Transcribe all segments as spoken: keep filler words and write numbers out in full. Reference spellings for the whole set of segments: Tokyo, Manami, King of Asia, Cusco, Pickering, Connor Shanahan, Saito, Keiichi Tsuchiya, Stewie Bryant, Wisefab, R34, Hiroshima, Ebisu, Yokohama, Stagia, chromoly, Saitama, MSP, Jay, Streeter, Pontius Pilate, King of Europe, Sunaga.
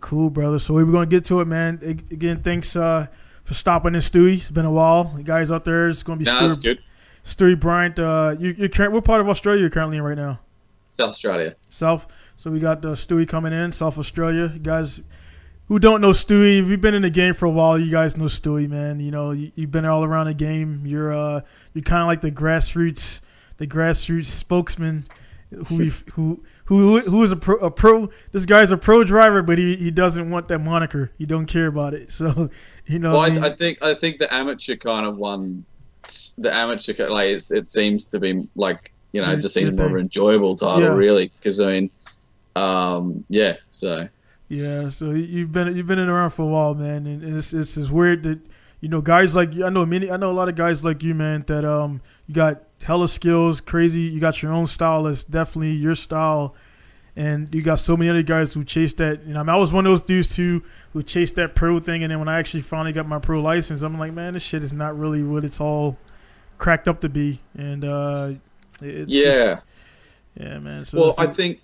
Cool, brother. So we were going to get to it, man. Again, thanks uh, for stopping in, Stewie. It's been a while. You guys out there, it's going to be nah, Stewie, good. Stewie Bryant. Uh, you, you're current, what part of Australia you're currently in right now? South Australia. South. So we got uh, Stewie coming in, South Australia. You guys who don't know Stewie, if you've been in the game for a while, you guys know Stewie, man. You know, you, you've been all around the game. You're uh, you're kind of like the grassroots, the grassroots spokesman who who. Who who is a pro, a pro? This guy's a pro driver, but he, he doesn't want that moniker. He don't care about it. So, you know. Well, I, mean? I think I think the amateur kind of one, the amateur like it's, it seems to be like you know it just seems more of an enjoyable title yeah. really because I mean, um yeah so. Yeah, so you've been you've been in around for a while, man, and it's it's, it's weird that you know guys like I know many I know a lot of guys like you, man, that um you got. Hella skills, crazy. You got your own style that's definitely your style, and you got so many other guys who chase that. You know, I, mean, I was one of those dudes who who chased that pro thing, and then when I actually finally got my pro license, I'm like, man, this shit is not really what it's all cracked up to be. And uh, it's yeah, just, yeah, man. So well, I think,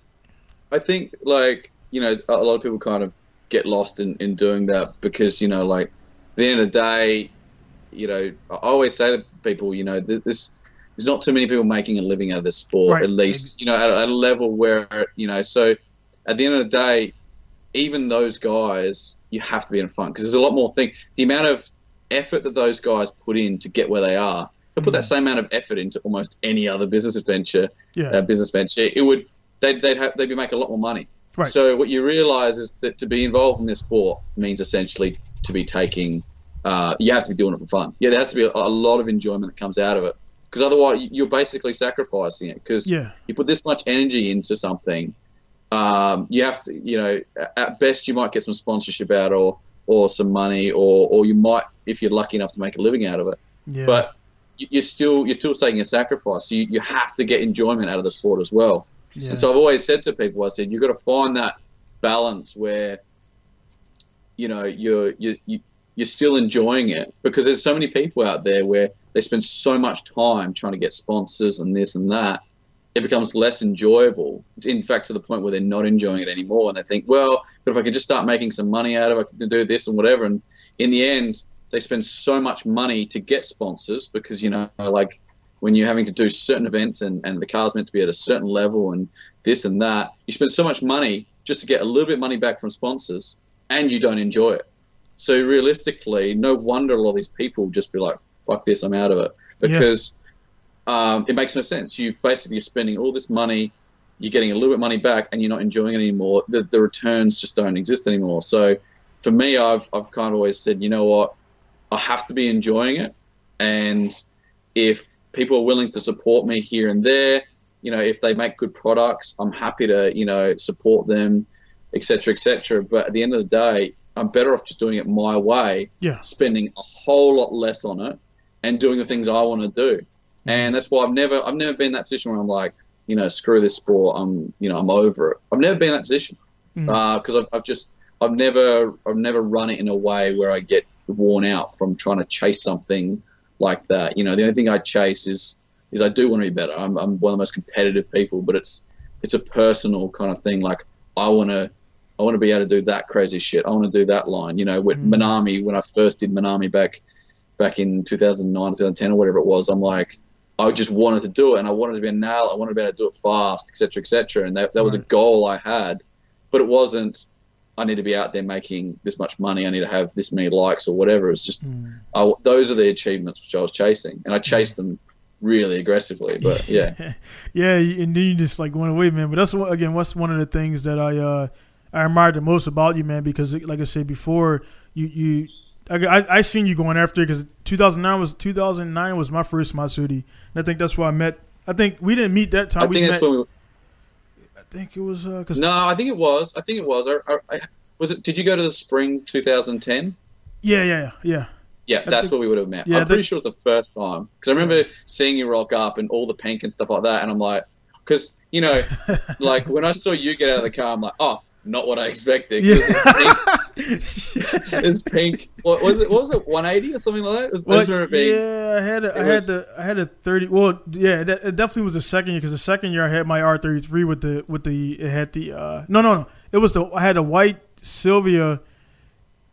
I think like you know, a lot of people kind of get lost in in doing that because you know, like at the end of the day, you know, I always say to people, you know, this. this there's not too many people making a living out of this sport, right. At least, you know, at a level where, you know, so at the end of the day, even those guys, you have to be in front because there's a lot more things. The amount of effort that those guys put in to get where they are, they put mm-hmm. that same amount of effort into almost any other business adventure, yeah. uh, business venture. It would, they'd, they'd have, they'd be making a lot more money. Right. So what you realize is that to be involved in this sport means essentially to be taking, uh, you have to be doing it for fun. Yeah, there has to be a, a lot of enjoyment that comes out of it. Because otherwise, you're basically sacrificing it. Because yeah. you put this much energy into something, um, you have to, you know, at best you might get some sponsorship out or or some money, or or you might, if you're lucky enough to make a living out of it. Yeah. But you're still you're still taking a sacrifice. So you you have to get enjoyment out of the sport as well. Yeah. And so I've always said to people, I said you've got to find that balance where, you know, you're you you. you're still enjoying it because there's so many people out there where they spend so much time trying to get sponsors and this and that, it becomes less enjoyable. In fact, to the point where they're not enjoying it anymore and they think, well, but if I could just start making some money out of it, I can do this and whatever. And in the end, they spend so much money to get sponsors because, you know, like when you're having to do certain events and, and the car's meant to be at a certain level and this and that, you spend so much money just to get a little bit of money back from sponsors and you don't enjoy it. So realistically, no wonder a lot of these people just be like, fuck this, I'm out of it. Because yeah. um, it makes no sense. You've basically spending all this money, you're getting a little bit of money back, and you're not enjoying it anymore. The, the returns just don't exist anymore. So for me, I've, I've kind of always said, you know what, I have to be enjoying it. And if people are willing to support me here and there, you know, if they make good products, I'm happy to, you know, support them, et cetera, et cetera. But at the end of the day, I'm better off just doing it my way, yeah. spending a whole lot less on it and doing the things I want to do. Mm-hmm. And that's why I've never I've never been in that position where I'm like, you know, screw this sport, I'm you know, I'm over it. I've never been in that position. Mm-hmm. uh, 'cause I've, I've just I've never I've never run it in a way where I get worn out from trying to chase something like that. You know, the only thing I chase is is I do want to be better. I'm I'm one of the most competitive people, but it's it's a personal kind of thing. Like I want to I want to be able to do that crazy shit. I want to do that line. You know, with mm. Manami, when I first did Manami back back in two thousand nine, two thousand ten or whatever it was, I'm like, I just wanted to do it and I wanted to be a nail. I wanted to be able to do it fast, et cetera, et cetera. And that, that was right. a goal I had, but it wasn't, I need to be out there making this much money. I need to have this many likes or whatever. It's just, mm. I, those are the achievements which I was chasing. And I chased yeah. them really aggressively, but yeah. yeah. And then you just like went away, man. But that's again, that's one of the things that I, uh, I admire the most about you, man, because like I said before, you you I I seen you going after it because two thousand nine was two thousand nine was my first Matsuri, and I think that's why I met. I think we didn't meet that time. I we think met, that's when we. I think it was uh, cause no, I think it was. I think it was. I, I, I, was it? Did you go to the spring twenty ten? Yeah, yeah, yeah. Yeah, that's, that's the, what we would have met. Yeah, I'm pretty that, sure it was the first time. Because I remember yeah. seeing you rock up and all the pink and stuff like that. And I'm like, because, you know, like when I saw you get out of the car, I'm like, oh, not what I expected. Yeah. It's pink. It's pink. What was it? What was it? one eighty or something like that? It was, well, it being, yeah, I had a, I was, had the I had a thirty. Well, yeah, it definitely was the second year, because the second year I had my R thirty-three with the with the it had the uh, no no no it was the I had a white Sylvia,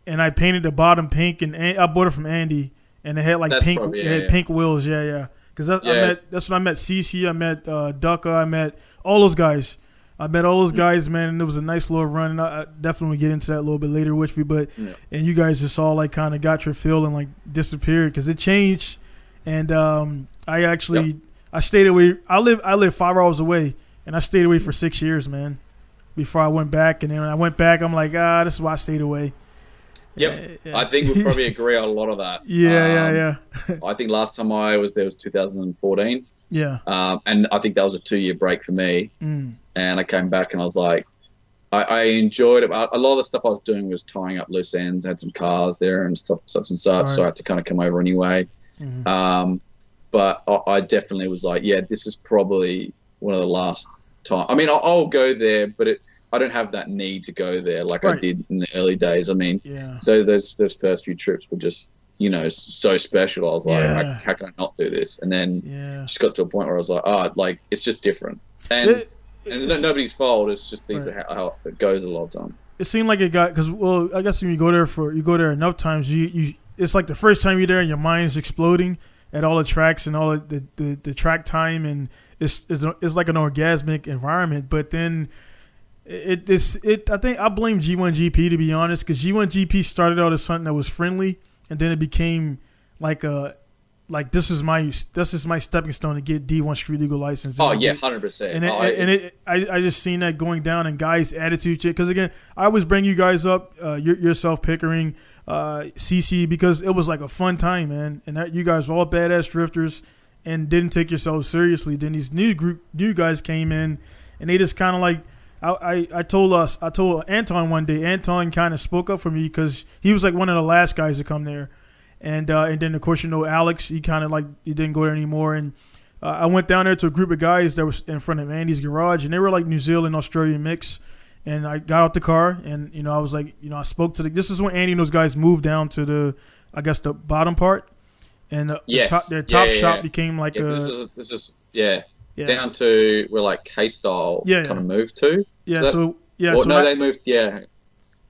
and I painted the bottom pink, and I bought it from Andy, and it had like pink probably, yeah, it had yeah. pink wheels. Yeah, yeah. Because that, yes. that's when I met C C, I met uh, Ducca, I met all those guys. I met all those guys, man, and it was a nice little run. And I, I definitely get into that a little bit later with me, but yeah. and you guys just all like kind of got your feel and like disappeared because it changed. And um, I actually yep. I stayed away. I live I live five hours away, and I stayed away for six years, man, before I went back. And then when I went back, I'm like, ah, this is why I stayed away. Yep, yeah, yeah. I think we probably agree on a lot of that. Yeah, um, yeah, yeah. I think last time I was there was two thousand fourteen. Yeah. Um, and I think that was a two-year break for me. Mm. And I came back and I was like, I, I enjoyed it. I, a lot of the stuff I was doing was tying up loose ends, had some cars there and stuff, such and such. Right. So I had to kind of come over anyway. Mm-hmm. Um, but I, I definitely was like, yeah, this is probably one of the last time. I mean, I'll, I'll go there, but it. I don't have that need to go there like right. I did in the early days. I mean, yeah. those, those those first few trips were just, you know, so special. I was like, yeah. how can I not do this? And then yeah. just got to a point where I was like, oh, like it's just different. And, it, and it's nobody's fault. It's just things right. how it goes a lot of time. It seemed like it got because well, I guess when you go there for you go there enough times, you, you it's like the first time you're there and your mind's exploding at all the tracks and all the the, the, the track time, and it's it's, it's like an orgasmic environment. But then. It, it's, it, I think I blame G one G P, to be honest, because G one G P started out as something that was friendly, and then it became like a like this is my this is my stepping stone to get D one street legal license. Oh yeah, one hundred percent. And, it, oh, and it, I I just seen that going down, and guys' attitude, because again, I always bring you guys up, uh, yourself, Pickering, uh, C C, because it was like a fun time, man, and that, you guys were all badass drifters and didn't take yourselves seriously. Then these new group new guys came in, and they just kind of like. I, I told us I told Anton one day. Anton kind of spoke up for me because he was like one of the last guys to come there, and uh, and then of course you know Alex. He kind of like he didn't go there anymore. And uh, I went down there to a group of guys that was in front of Andy's garage, and they were like New Zealand Australian mix. And I got out the car, and you know I was like you know I spoke to the. This is when Andy and those guys moved down to the I guess the bottom part, and the, yes. the top, their top yeah, shop yeah. became like yes, a. This is, this is yeah. Yeah. Down to where like K style yeah, kind of yeah. moved to. Yeah, that, so yeah, or, so no, I, they moved. Yeah,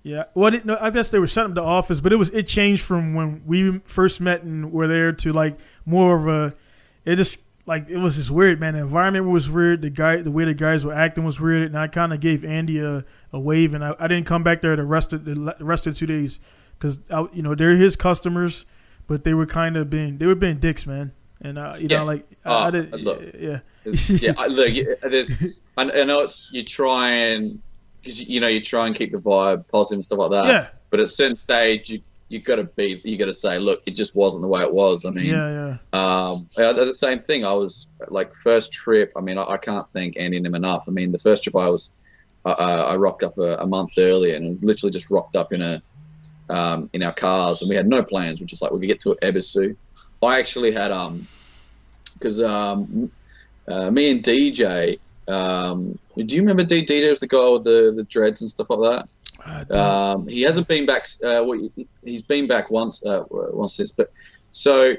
yeah. Well, it, no, I guess they were setting up the office, but it was it changed from when we first met and were there to like more of a. It just like it was just weird, man. The environment was weird. The guy, the way the guys were acting was weird, and I kind of gave Andy a, a wave, and I, I didn't come back there the rest of the, the rest of two days because you know they're his customers, but they were kind of being they were being dicks, man. And I, you yeah. know, like oh, I, I didn't. Look. Yeah. yeah, look, there's, I know it's, you try and, because you know, you try and keep the vibe positive and stuff like that, yeah. but at a certain stage, you, you gotta be, you gotta say, look, it just wasn't the way it was. I mean, yeah, yeah. Um, the same thing, I was, like, first trip, I mean, I, I can't thank Andy and him enough. I mean, the first trip I was, uh, I rocked up a, a month earlier and literally just rocked up in a, um, in our cars, and we had no plans. We're just like, we could get to Ebisu. I actually had, um, because, um, Uh, me and D J, um, do you remember D J? D J was the guy with the, the dreads and stuff like that. Um, he hasn't been back. Uh, well, he's been back once, uh, once since. But so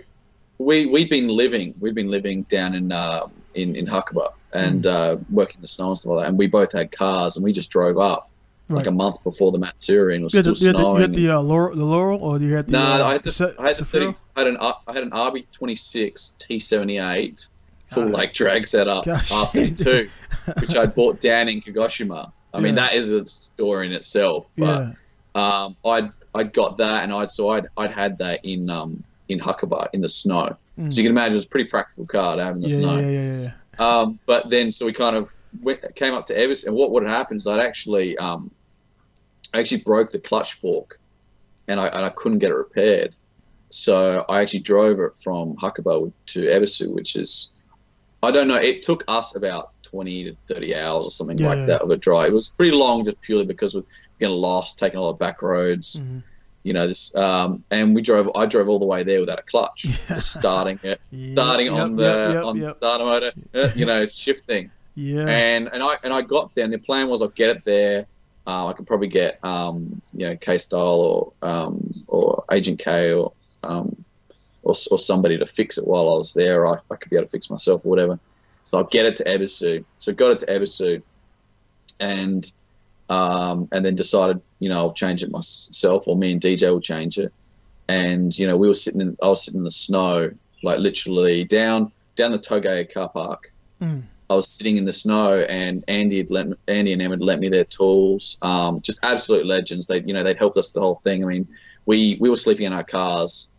we we've been living, we've been living down in uh, in in Hakuba and mm. uh, working the snow and stuff like that. And we both had cars, and we just drove up right. like a month before the Matsuri, and it was you still the, snowing. You had the, uh, Laurel, the Laurel, or you had the? No, nah, uh, I had the, I had the thirty. I had an I had an R B twenty-six T seventy-eight. Full like drag setup R thirty-two, which I bought down in Kagoshima. I yeah. mean that is a story in itself. But yeah. um, I'd I'd got that, and I'd so I'd I'd had that in um in Hakuba in the snow. Mm. So you can imagine it's a pretty practical car to have in the yeah, snow. Yeah, yeah, yeah. Um, but then so we kind of went, came up to Ebisu, and what would happen is I'd actually um I actually broke the clutch fork, and I and I couldn't get it repaired. So I actually drove it from Hakuba to Ebisu, which is I don't know. It took us about twenty to thirty hours or something yeah, like yeah. that of a drive. It was pretty long just purely because we were getting lost, taking a lot of back roads, mm-hmm. you know, this, um, and we drove, I drove all the way there without a clutch, yeah. just starting it, yep, starting yep, on the, yep, yep, on yep. the starter motor, you know, shifting. Yeah. And, and I, and I got there, and the plan was I'll get it there. Uh, I could probably get, um, you know, K Style or, um, or Agent K or, um, or, or somebody to fix it while I was there. I, I could be able to fix myself or whatever. So I'll get it to Ebisu. So I got it to Ebisu, and, um, and then decided, you know, I'll change it myself, or me and D J will change it. And, you know, we were sitting in, I was sitting in the snow, like literally down, down the Tokyo car park. Mm. I was sitting in the snow, and Andy had lent, Andy and Em had lent me their tools. Um, just absolute legends. They, you know, they'd helped us the whole thing. I mean, we, we were sleeping in our cars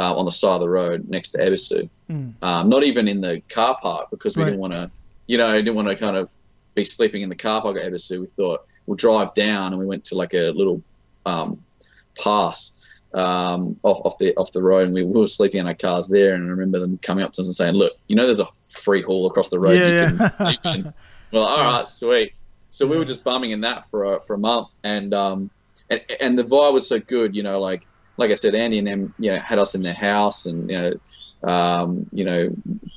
uh, on the side of the road next to Ebisu. Mm. Um, not even in the car park, because we right. didn't want to, you know, didn't want to kind of be sleeping in the car park at Ebisu. We thought we'll drive down, and we went to like a little um, pass um, off, off the off the road, and we, we were sleeping in our cars there. And I remember them coming up to us and saying, "Look, you know, there's a free hall across the road yeah, you yeah. can sleep in." We're like, all right, sweet. So we were just bumming in that for a, for a month, and um and and the vibe was so good, you know, like like I said, Andy and Em, you know, had us in their house, and you know, um you know,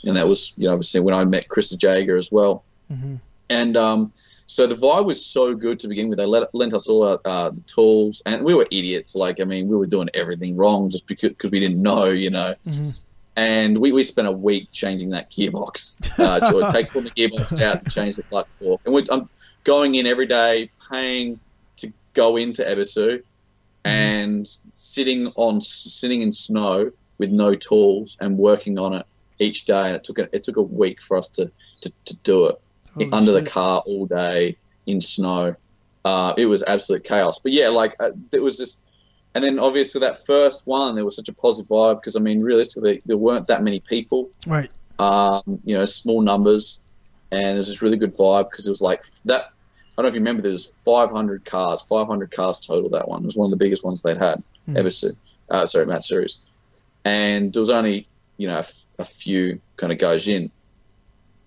and that was, you know, obviously when I met Chris the Jager as well. Mm-hmm. And um so the vibe was so good to begin with. They let, lent us all our, uh, the tools, and we were idiots. Like, I mean, we were doing everything wrong just because, because we didn't know, you know. Mm-hmm. And we, we spent a week changing that gearbox. Uh, to take putting the gearbox out to change the clutch fork. And we, I'm going in every day, paying to go into Ebisu, mm. and sitting on sitting in snow with no tools and working on it each day. And it took a, it took a week for us to to, to do it. Holy under shit. The car all day in snow. Uh, it was absolute chaos. But yeah, like uh, it was just. And then obviously that first one, there was such a positive vibe because, I mean, realistically, there weren't that many people. Right. Um, you know, small numbers. And there's this really good vibe because it was like that. I don't know if you remember, there was five hundred cars, five hundred cars total, that one. It was one of the biggest ones they'd had, mm. Ebisu. Uh, sorry, Matsuri's. And there was only, you know, a, f a few kind of goes in.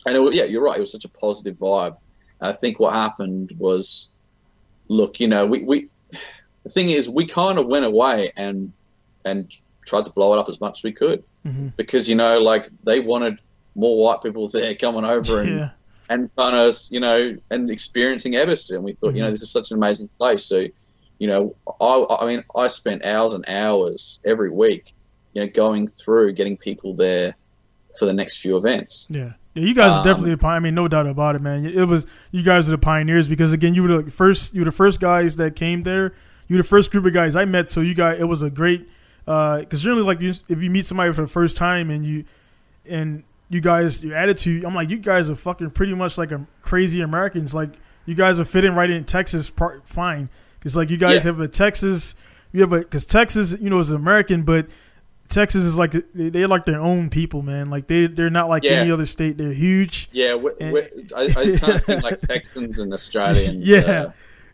And it was, yeah, you're right. It was such a positive vibe. I think what happened was, look, you know, we, we – the thing is, we kind of went away and and tried to blow it up as much as we could, mm-hmm. because, you know, like they wanted more white people there coming over and yeah. and kind of, you know, and experiencing Ebisu. And we thought, mm-hmm. you know, this is such an amazing place. So, you know, I, I mean, I spent hours and hours every week, you know, going through getting people there for the next few events. Yeah. You guys um, are definitely the pioneers. I mean, no doubt about it, man. It was, you guys are the pioneers because, again, you were the first, you were the first guys that came there. You're the first group of guys I met, so you guys, it was a great, because uh, generally, like, you, if you meet somebody for the first time and you, and you guys, your attitude, I'm like, you guys are fucking pretty much like a crazy Americans. Like, you guys are fitting right in Texas part fine, because like you guys yeah. have a Texas, you have a, because Texas, you know, is American, but Texas is like they, they're like their own people, man. Like they they're not like yeah. any other state. They're huge. Yeah, we're, and, we're, I, I kind of think like Texans and Australians. Yeah. Uh,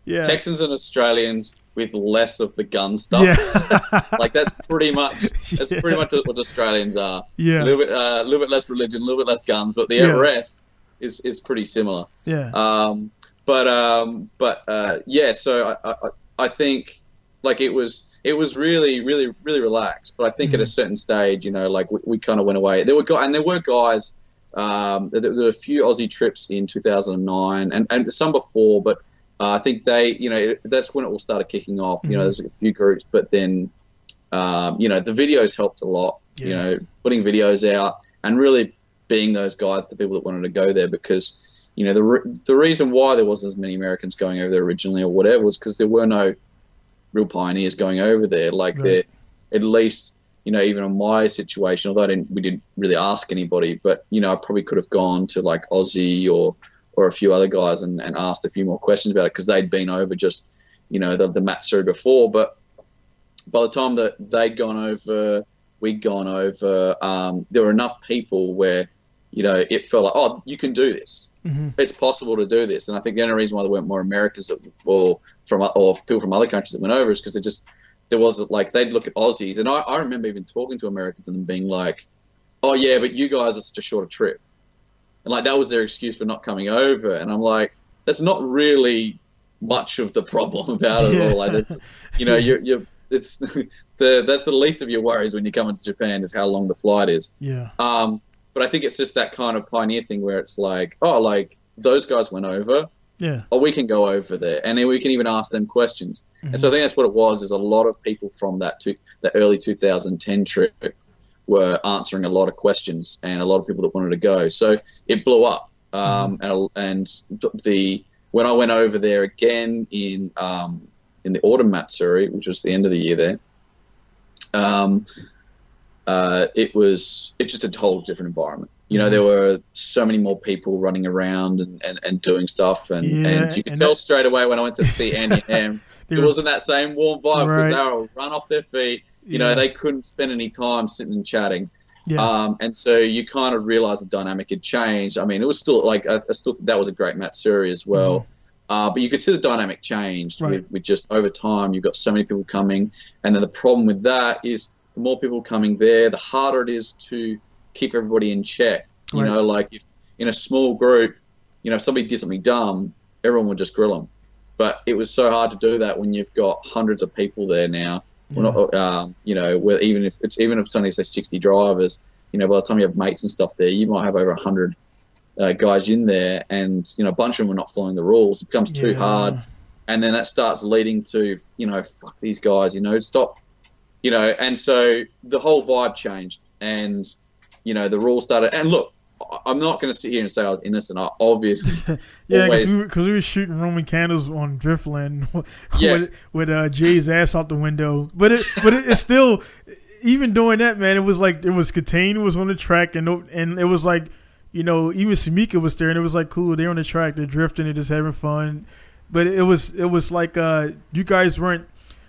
Yeah. Texans and Australians with less of the gun stuff. Yeah. Like that's pretty much that's yeah. pretty much what Australians are. Yeah, a little bit, uh, a little bit less religion, a little bit less guns, but the yeah. rest is is pretty similar. Yeah. Um. But um. But uh. Yeah. So I, I I think like it was it was really really really relaxed. But I think mm. at a certain stage, you know, like we, we kind of went away. There were guys, and there were guys. Um. There, there were a few Aussie trips in two thousand nine, and and some before, but. Uh, I think they, you know, it, that's when it all started kicking off. You mm-hmm. know, there's a few groups, but then, um, you know, the videos helped a lot. Yeah. You know, putting videos out and really being those guides to people that wanted to go there because, you know, the re the reason why there wasn't as many Americans going over there originally or whatever was because there were no real pioneers going over there. Like, right. there, at least, you know, even in my situation, although I didn't, we didn't really ask anybody, but, you know, I probably could have gone to like Aussie or or a few other guys and, and asked a few more questions about it because they'd been over just, you know, the, the Matsuri before. But by the time that they'd gone over, we'd gone over, um, there were enough people where, you know, it felt like, oh, you can do this. Mm-hmm. It's possible to do this. And I think the only reason why there weren't more Americans that, or, from, or people from other countries that went over is because they just, there wasn't like, they'd look at Aussies. And I, I remember even talking to Americans and them being like, oh, yeah, but you guys are such a shorter trip. And like that was their excuse for not coming over, and I'm like, that's not really much of the problem about it at all. Like, you know, you're, you're it's the that's the least of your worries when you come into Japan is how long the flight is. Yeah. Um, but I think it's just that kind of pioneer thing where it's like, oh, like those guys went over. Yeah. Or we can go over there, and then we can even ask them questions. Mm-hmm. And so I think that's what it was. Is a lot of people from that to that early two thousand ten trip were answering a lot of questions, and a lot of people that wanted to go. So it blew up. Um, mm-hmm. and, and the when I went over there again in um, in the autumn Matsuri, which was the end of the year there, um, uh, it was it's just a whole different environment. You know, there were so many more people running around and, and, and doing stuff. And, yeah, and you could and tell that... straight away when I went to see Andy and Ham, it were... wasn't that same warm vibe because right. they were run off their feet. You yeah. know, they couldn't spend any time sitting and chatting. Yeah. Um, and so you kind of realize the dynamic had changed. I mean, it was still like, I, I still think that was a great Matsuri as well. Mm. Uh, but you could see the dynamic changed right. with, with just over time. You've got so many people coming. And then the problem with that is the more people coming there, the harder it is to keep everybody in check. You right. know, like if in a small group, you know, if somebody did something dumb, everyone would just grill them. But it was so hard to do that when you've got hundreds of people there now. Yeah. Not, um, you know, where even if it's even if it's only say sixty drivers, you know, by the time you have mates and stuff there, you might have over a hundred uh, guys in there, and you know, a bunch of them are not following the rules. It becomes too yeah. hard, and then that starts leading to you know, fuck these guys, you know, stop, you know, and so the whole vibe changed and. You know, the rules started. And look, I'm not going to sit here and say I was innocent. I obviously yeah, because always... we, we were shooting Roman candles on Driftland yeah. with, with uh, Jay's ass out the window. But it, but it, it's still, even doing that, man, it was like, it was contained, it was on the track, and and it was like, you know, even Sumika was there, and it was like, cool, they're on the track, they're drifting, they're just having fun. But it was, it was like, uh, you guys weren't,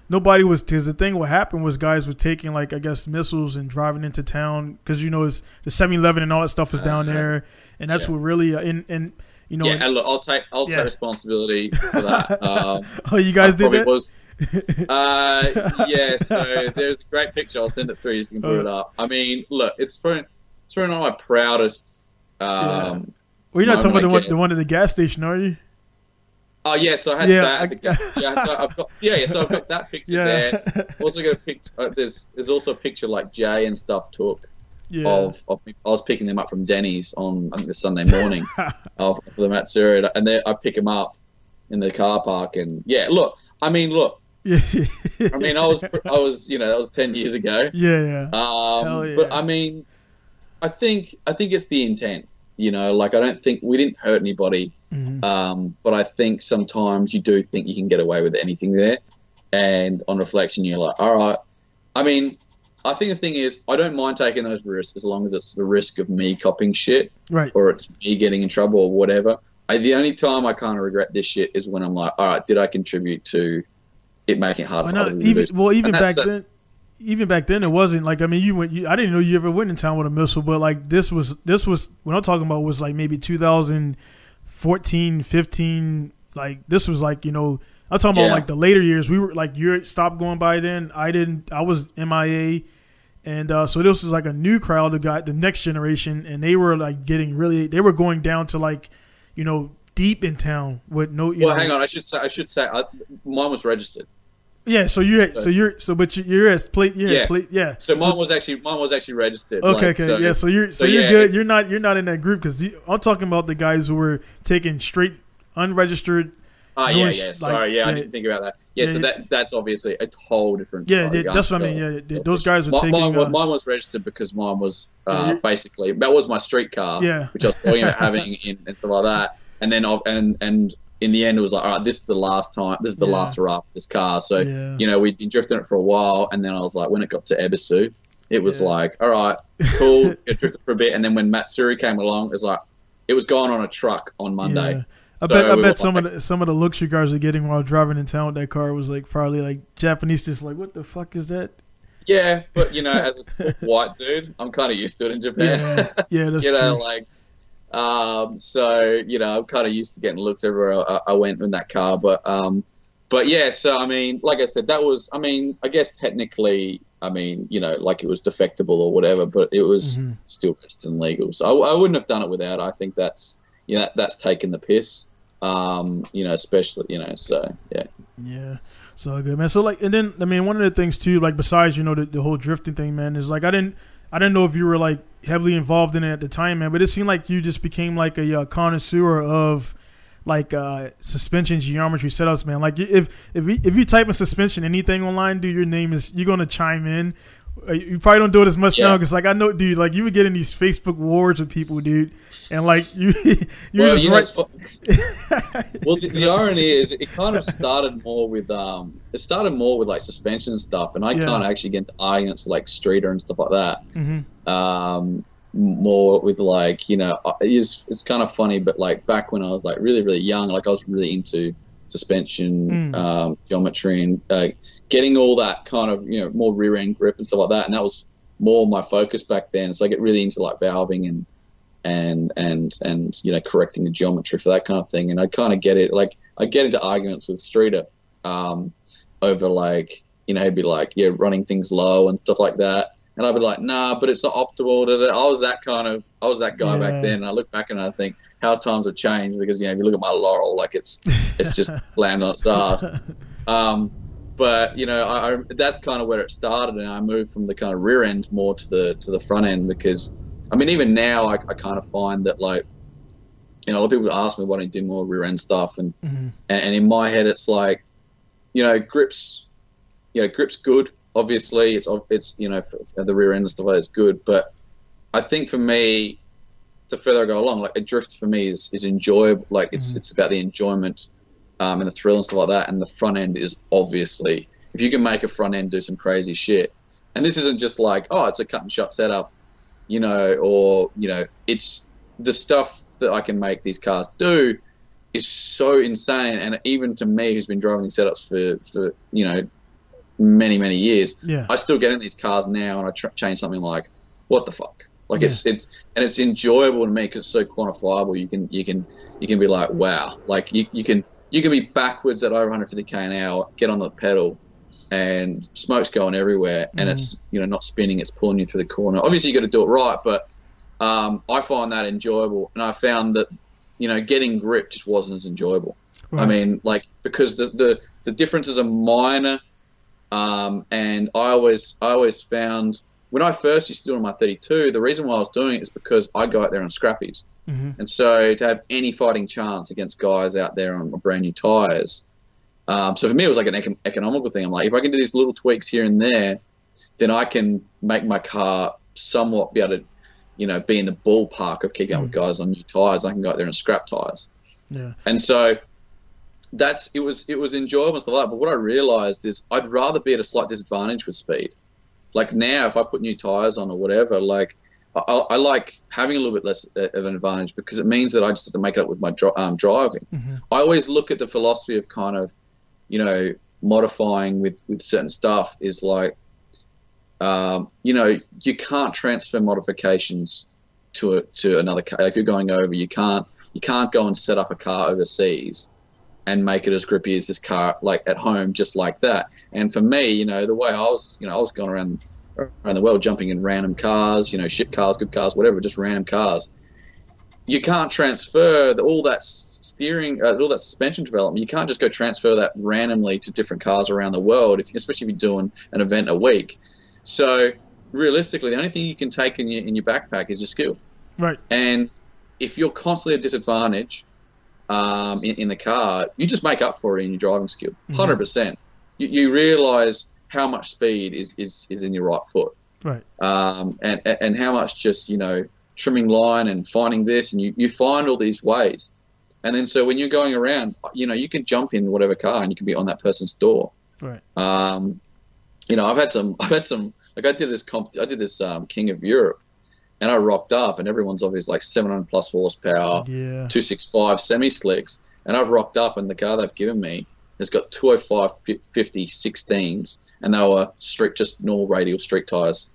nobody was, because the thing what happened was guys were taking, like, I guess, missiles and driving into town because, you know, it's the seven eleven and all that stuff is down uh, there. And that's yeah. what really, uh, and, and, you know. Yeah, and look, I'll take, I'll yeah. take responsibility for that. Um, oh, you guys did that? Was, uh, yeah, so there's a great picture. I'll send it through. You can put oh. it up. I mean, look, it's for, it's for one of my proudest. Um, yeah. Well, you're not talking about the one, the one at the gas station, are you? Oh yeah, so I had yeah, that. I, the gas, yeah, so I've got yeah, yeah, so I've got that picture yeah. there. Also got a picture. Uh, there's there's also a picture like Jay and stuff took yeah. of of me. I was picking them up from Denny's on I think the Sunday morning of the Matsuri, and there I pick them up in the car park, and yeah, look, I mean, look, I mean, I was I was you know that was ten years ago. Yeah, yeah. Um, yeah. But I mean, I think I think it's the intent. You know, like I don't think we didn't hurt anybody. Mm-hmm. Um, but I think sometimes you do think you can get away with anything there, and on reflection you're like, all right. I mean, I think the thing is I don't mind taking those risks as long as it's the risk of me copying shit right. or it's me getting in trouble or whatever. I, the only time I kind of regret this shit is when I'm like, all right, did I contribute to it making it hard well, for other even, Well, even back then, even back then it wasn't like, I mean, you went. You, I didn't know you ever went in town with a missile, but like this was this was what I'm talking about was like maybe two thousand. fourteen, fifteen, like this was like, you know, I'm talking yeah. about like the later years. We were like, you stopped going by then. I didn't, I was M I A. And uh, so this was like a new crowd that got the next generation, and they were like getting really, they were going down to like, you know, deep in town with no, you well, know, hang on. I should say, I should say I, mine was registered. Yeah. So you're, so, so you're, so, but you're as plate. Yeah. Play, yeah. So mine so, was actually, mine was actually registered. Okay. Like, okay. So, yeah. So you're, so, so you're yeah. good. You're not, you're not in that group. Cause you, I'm talking about the guys who were taking straight unregistered. Oh uh, yeah. Yeah. Like, sorry. Yeah, yeah. I didn't think about that. Yeah. yeah so that, that's obviously a whole different. Yeah. They, that's what I mean. Yeah. They, those guys were my, taking. Mine, uh, mine was registered because mine was uh, yeah, basically, that was my street car, yeah. which I was talking about having in, and stuff like that. And then, I'll, and, and, in the end, it was like, all right, this is the last time. This is the yeah. last hurrah for this car. So, yeah. you know, we'd been drifting it for a while. And then I was like, when it got to Ebisu, it was yeah. like, all right, cool. It drifted for a bit. And then when Matsuri came along, it was like, it was going on a truck on Monday. Yeah. I so bet, I we bet some, like, of the, some of the looks you guys are getting while driving in town with that car was like probably like Japanese just like, what the fuck is that? Yeah, but, you know, as a white dude, I'm kind of used to it in Japan. Yeah, yeah that's You know, true. like. Um, so, you know, I'm kind of used to getting looks everywhere I, I went in that car, but, um, but yeah, so, I mean, like I said, that was, I mean, I guess technically, I mean, you know, like it was defectable or whatever, but it was mm-hmm. still registered and legal. So I, I wouldn't have done it without, I think that's, you know, that, that's taking the piss, um, you know, especially, you know, so yeah. Yeah. So good, man. So like, and then I mean, one of the things too, like besides you know the, the whole drifting thing, man, is like I didn't, I didn't know if you were like heavily involved in it at the time, man. But it seemed like you just became like a uh, connoisseur of like uh, suspension geometry setups, man. Like if if we, if you type in suspension anything online, dude, your name is you're gonna chime in. You probably don't do it as much yeah. now because, like, I know, dude, like, you were getting these Facebook wars with people, dude, and like, you, you well, were just you know, right. Well, the, the irony is, it kind of started more with, um, it started more with like suspension and stuff, and I yeah. can't actually get into arguments like Streeter and stuff like that. Mm-hmm. Um, more with like, you know, it's it's kind of funny, but like back when I was like really really young, like I was really into suspension, mm. um, geometry, and like. Uh, getting all that kind of, you know, more rear end grip and stuff like that. And that was more my focus back then. So I get really into like valving and, and, and, and, you know, correcting the geometry for that kind of thing. And I kind of get it. Like I get into arguments with Streeter, um, over like, you know, he'd be like, yeah, running things low and stuff like that. And I'd be like, nah, but it's not optimal. I was that kind of, I was that guy yeah. back then. And I look back and I think how times have changed because, you know, if you look at my Laurel, like it's, it's just slammed on its ass. Um, But you know, I, I, that's kind of where it started, and I moved from the kind of rear end more to the to the front end because, I mean, even now I, I kind of find that like, you know, a lot of people ask me why don't you do more rear end stuff, and, mm-hmm. and and in my head it's like, you know, grips, you know, grips good. Obviously, it's it's you know for, for the rear end and stuff like that is good, but I think for me, the further I go along, like a drift for me is is enjoyable. Like it's mm-hmm. it's about the enjoyment. Um, and the thrill and stuff like that, and the front end is obviously if you can make a front end do some crazy shit, and this isn't just like oh it's a cut and shut setup, you know, or you know it's the stuff that I can make these cars do is so insane, and even to me who's been driving these setups for for you know many many years, yeah. I still get in these cars now and I tr- change something like what the fuck. Like yeah. it's it's and it's enjoyable to me because it's so quantifiable. You can you can you can be like wow, like you, you can you can be backwards at over one hundred fifty k an hour, get on the pedal, and smoke's going everywhere, and mm. it's you know not spinning, it's pulling you through the corner. Obviously you got to do it right, but um, I find that enjoyable, and I found that you know getting grip just wasn't as enjoyable. Right. I mean, like because the the, the differences are minor, um, and I always I always found. When I first used to do it on my thirty-two, the reason why I was doing it is because I go out there on scrappies. Mm-hmm. And so to have any fighting chance against guys out there on brand new tyres. Um, so for me, it was like an econ- economical thing. I'm like, if I can do these little tweaks here and there, then I can make my car somewhat be able to, you know, be in the ballpark of keeping mm-hmm. up with guys on new tyres. I can go out there and scrap tyres. Yeah. And so that's, it was, it was enjoyable and stuff like that. But what I realized is I'd rather be at a slight disadvantage with speed. Like now, if I put new tires on or whatever, like I, I like having a little bit less of an advantage because it means that I just have to make it up with my dri- um, driving. Mm-hmm. I always look at the philosophy of kind of, you know, modifying with, with certain stuff is like, um, you know, you can't transfer modifications to a, to another car. If you're going over, you can't you can't go and set up a car overseas and make it as grippy as this car, like at home, just like that. And for me, you know, the way I was, you know, I was going around around the world, jumping in random cars, you know, shit cars, good cars, whatever, just random cars. You can't transfer the, all that steering, uh, all that suspension development. You can't just go transfer that randomly to different cars around the world, if, especially if you're doing an event a week. So realistically, the only thing you can take in your in your backpack is your skill. Right. And if you're constantly at a disadvantage. Um, in, in the car, you just make up for it in your driving skill. one hundred percent. Mm-hmm. You, you realize how much speed is, is, is in your right foot. Right. Um, and, and how much just, you know, trimming line and finding this, and you, you find all these ways. And then so when you're going around, you know, you can jump in whatever car and you can be on that person's door. Right. Um, you know, I've had some, I've had some, like I did this comp, I did this um, King of Europe. And I rocked up, and everyone's obviously like seven hundred plus horsepower, yeah. two sixty-five semi-slicks. And I've rocked up, and the car they've given me has got two oh five, fifty, sixteens, and they were street, just normal radial street tires.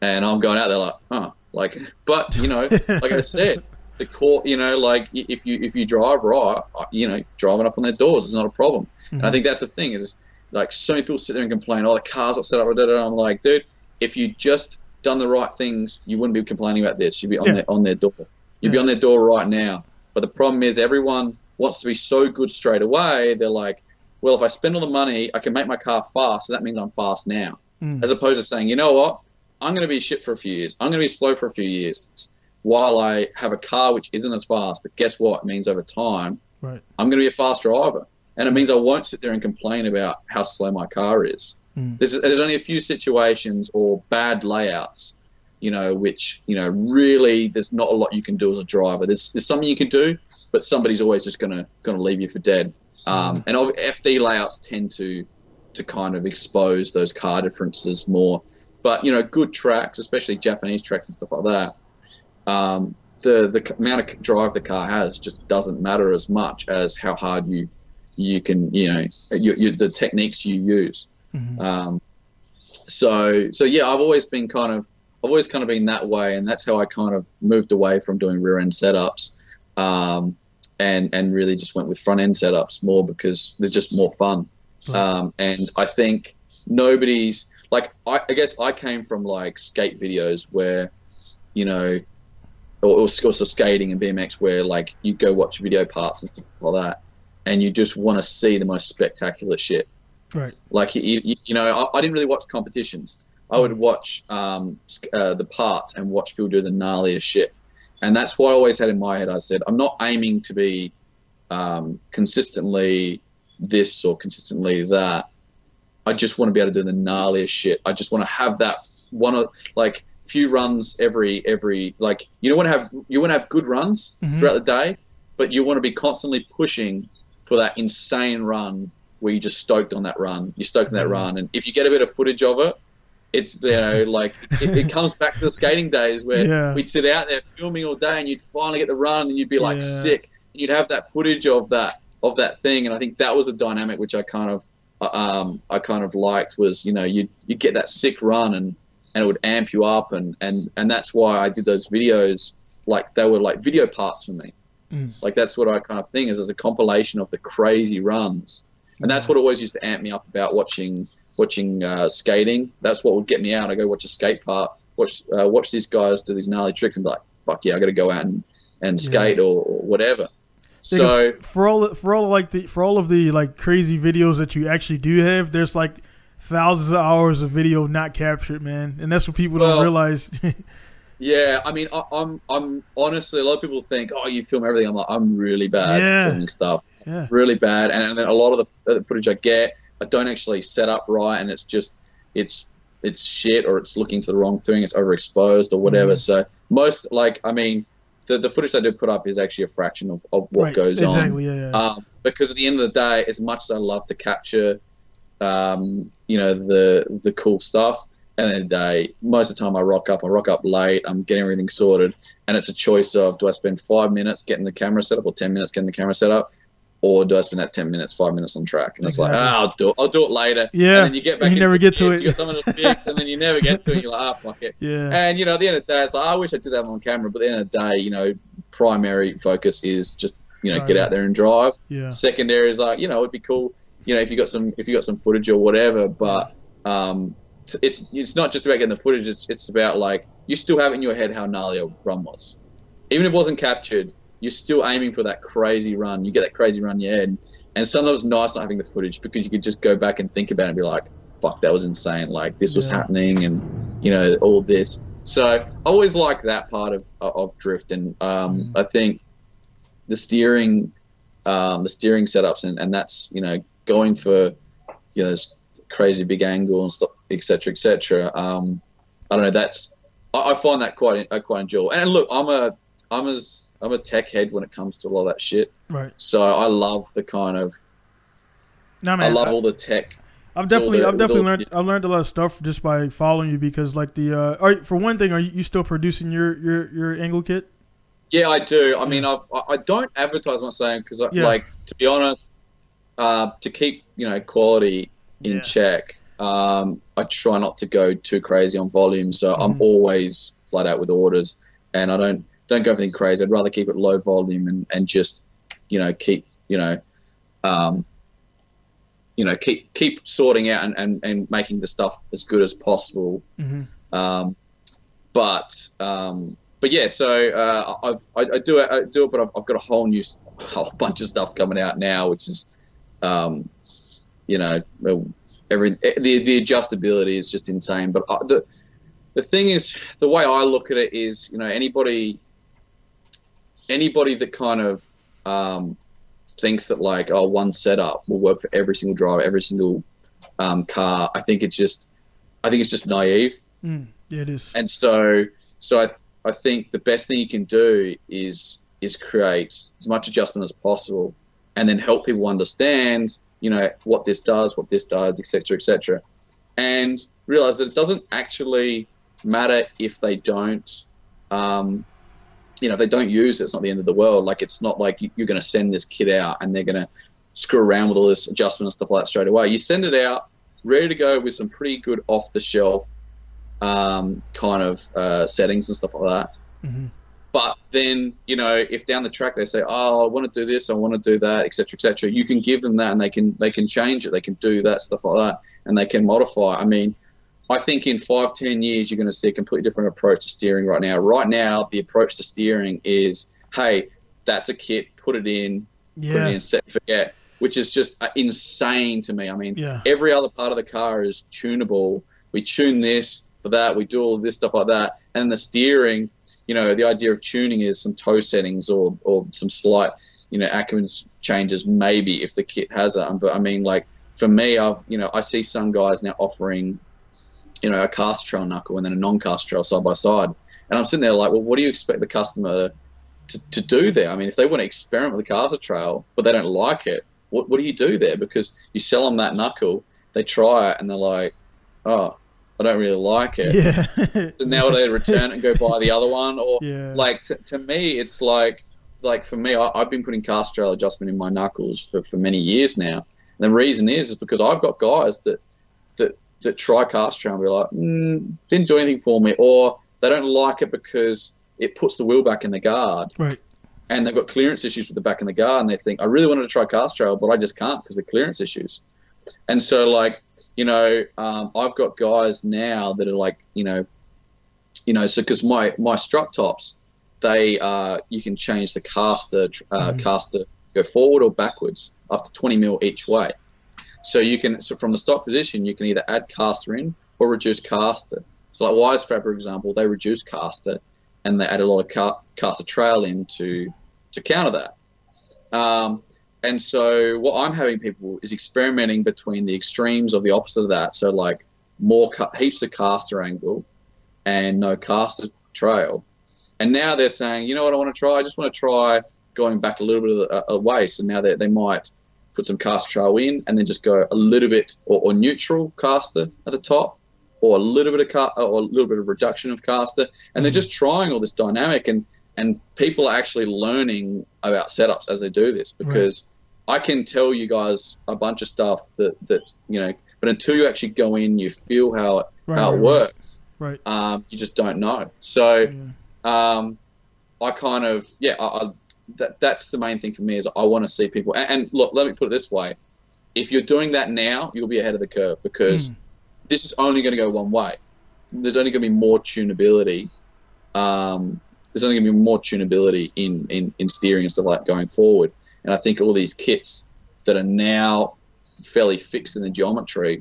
And I'm going out there like, huh, like, but you know, like I said, the core, you know, like if you if you drive right, you know, driving up on their doors is not a problem. Mm-hmm. And I think that's the thing is, like, so many people sit there and complain, oh, the car's not set up. And I'm like, dude, if you just done the right things, you wouldn't be complaining about this. You'd be on yeah. their on their door. You'd yeah. be on their door right now. But the problem is everyone wants to be so good straight away. They're like, well, if I spend all the money, I can make my car fast, so that means I'm fast now. Mm. As opposed to saying, you know what, I'm going to be shit for a few years. I'm going to be slow for a few years while I have a car which isn't as fast. But guess what? It means over time, right, I'm going to be a fast driver. And it means I won't sit there and complain about how slow my car is. Mm. There's, there's only a few situations or bad layouts, you know, which, you know, really there's not a lot you can do as a driver. There's, there's something you can do, but somebody's always just going to going to leave you for dead. Um, and F D layouts tend to to kind of expose those car differences more. But, you know, good tracks, especially Japanese tracks and stuff like that, um, the, the amount of drive the car has just doesn't matter as much as how hard you you can, you know, you, you, the techniques you use. Mm-hmm. um, so, so yeah, I've always been kind of, I've always kind of been that way, and that's how I kind of moved away from doing rear-end setups, um, and and really just went with front-end setups more because they're just more fun. Mm. Um, and I think nobody's like I, I guess I came from like skate videos where, you know, or, or, or skating and B M X where like you go watch video parts and stuff like that, and you just want to see the most spectacular shit. Right. Like you, you, you know, I, I didn't really watch competitions. I would watch um, uh, the parts and watch people do the gnarliest shit. And that's what I always had in my head. I said, I'm not aiming to be um, consistently this or consistently that. I just want to be able to do the gnarliest shit. I just want to have that one of like few runs every, every like, you don't want to have, you want to have good runs mm-hmm. throughout the day, but you want to be constantly pushing for that insane run where you just stoked on that run, you're stoked on that mm-hmm. run. And if you get a bit of footage of it, it's, you know, like it, it comes back to the skating days where yeah. we'd sit out there filming all day and you'd finally get the run and you'd be like yeah. sick. And you'd have that footage of that, of that thing. And I think that was a dynamic which I kind of, um, I kind of liked was, you know, you'd, you'd get that sick run and, and it would amp you up. And, and, and that's why I did those videos. Like they were like video parts for me. Mm. Like that's what I kind of think is as a compilation of the crazy runs. And that's what always used to amp me up about watching watching uh, skating. That's what would get me out. I go watch a skate park, watch uh, watch these guys do these gnarly tricks, and be like, "Fuck yeah, I got to go out and, and skate yeah. or, or whatever." So for all for all like the for all of the like crazy videos that you actually do have, there's like thousands of hours of video not captured, man, and that's what people well, don't realize. Yeah, I mean, I, I'm I'm honestly a lot of people think, "Oh, you film everything." I'm like, I'm really bad yeah. at filming stuff. Yeah. Really bad, and, and then a lot of the footage I get, I don't actually set up right, and it's just it's it's shit, or it's looking to the wrong thing, it's overexposed, or whatever. Mm. So most, like, I mean, the the footage I do put up is actually a fraction of, of what right. goes exactly. on. Yeah, yeah. Um, because at the end of the day, as much as I love to capture, um, you know, the the cool stuff, and then the day, most of the time I rock up, I rock up late, I'm getting everything sorted, and it's a choice of do I spend five minutes getting the camera set up, or ten minutes getting the camera set up. Or do I spend that ten minutes, five minutes on track? And exactly. it's like, ah, oh, I'll do it. I'll do it later. Yeah. And then you get back. You never get to it. You got something to fix, and then you never get to it. You're like, ah, oh, fuck it. Yeah. And you know, at the end of the day, it's like, I wish I did that on camera. But at the end of the day, you know, primary focus is just, you know, right. get out there and drive. Yeah. Secondary is like, you know, it'd be cool, you know, if you got some, if you got some footage or whatever. But um, it's it's not just about getting the footage. It's it's about like you still have it in your head how gnarly a run was, even if it wasn't captured. You're still aiming for that crazy run. You get that crazy run in your head. And sometimes it's nice not having the footage because you could just go back and think about it and be like, fuck, that was insane. Like, this yeah. was happening and, you know, all this. So I always like that part of of drift. And um, mm. I think the steering um, the steering setups and, and that's, you know, going for, you know, this crazy big angle and stuff, et cetera, et cetera. Um, I don't know. That's I, I find that quite, quite enjoyable. And look, I'm a I'm as... I'm a tech head when it comes to a lot of that shit. Right. So I love the kind of. Nah, man, I love I, all the tech. I've definitely, the, I've definitely learned, the, I've learned a lot of stuff just by following you because, like the, uh, all right, for one thing, are you still producing your your your angle kit? Yeah, I do. I mean, I've I don't advertise my saying because, yeah. like, to be honest, uh, to keep you know quality in yeah. check, um, I try not to go too crazy on volume. So mm. I'm always flat out with orders, and I don't. Don't go anything crazy. I'd rather keep it low volume and, and just, you know, keep, you know, um, you know, keep keep sorting out and, and, and making the stuff as good as possible. Mm-hmm. Um, but um, but yeah, so uh, I've I, I do I do it, but I've, I've got a whole new whole bunch of stuff coming out now, which is um, you know, every the the adjustability is just insane. But I, the the thing is, the way I look at it is, you know, anybody anybody that kind of um, thinks that like, oh, one setup will work for every single driver, every single um, car, I think it's just I think it's just naive. Mm, yeah, it is. And so so I th I think the best thing you can do is is create as much adjustment as possible, and then help people understand, you know, what this does, what this does, et cetera, et cetera. And realize that it doesn't actually matter if they don't, um, you know, if they don't use it, it's not the end of the world. Like, it's not like you're going to send this kid out and they're going to screw around with all this adjustment and stuff like that straight away. You send it out ready to go with some pretty good off-the-shelf um, kind of uh, settings and stuff like that. Mm-hmm. But then, you know, if down the track they say, oh, I want to do this, I want to do that, et cetera, et cetera, you can give them that, and they can they can change it. They can do that, stuff like that, and they can modify. I mean, I think in five, ten years, you're going to see a completely different approach to steering right now. Right now, the approach to steering is, hey, that's a kit, put it in, yeah. put it in, set, forget, which is just insane to me. I mean, yeah. every other part of the car is tunable. We tune this for that. We do all this stuff like that. And the steering... You know, the idea of tuning is some toe settings or, or some slight, you know, acumen changes maybe if the kit has it. But, I mean, like, for me, I've, you know, I see some guys now offering, you know, a cast trail knuckle and then a non-cast trail side by side. And I'm sitting there like, well, what do you expect the customer to, to, to do there? I mean, if they want to experiment with the caster trail but they don't like it, what, what do you do there? Because you sell them that knuckle, they try it, and they're like, oh, I don't really like it. Yeah. So now they return and go buy the other one, or yeah. like t to me, it's like, like for me, I, I've been putting cast trail adjustment in my knuckles for, for many years now. And the reason is, is because I've got guys that that that try cast trail and be like, mm, didn't do anything for me, or they don't like it because it puts the wheel back in the guard, right? And they've got clearance issues with the back in the guard, and they think, I really wanted to try cast trail, but I just can't because of the clearance issues. And so like. You know, um, I've got guys now that are like, you know, you know, so because my my strut tops, they uh, you can change the caster uh, mm. caster go forward or backwards up to twenty mil each way. So you can so from the stock position you can either add caster in or reduce caster. So like Wisefab, for example, they reduce caster and they add a lot of ca caster trail in to to counter that. Um, And so what I'm having people is experimenting between the extremes of the opposite of that. So like more heaps of caster angle and no caster trail. And now they're saying, you know what I want to try? I just want to try going back a little bit of a way. So now they, they might put some caster trail in and then just go a little bit or, or neutral caster at the top or a little bit of car, or a little bit of reduction of caster. And they're just trying all this dynamic and And people are actually learning about setups as they do this, because right. I can tell you guys a bunch of stuff that, that you know, but until you actually go in, you feel how it, right, how it right, works, right. Um, you just don't know. So yeah. um, I kind of, yeah, I, I, that, that's the main thing for me is I want to see people. And, and look, let me put it this way. If you're doing that now, you'll be ahead of the curve because mm. this is only going to go one way. There's only going to be more tunability. Um There's only going to be more tunability in, in, in steering and stuff like that going forward. And I think all these kits that are now fairly fixed in the geometry,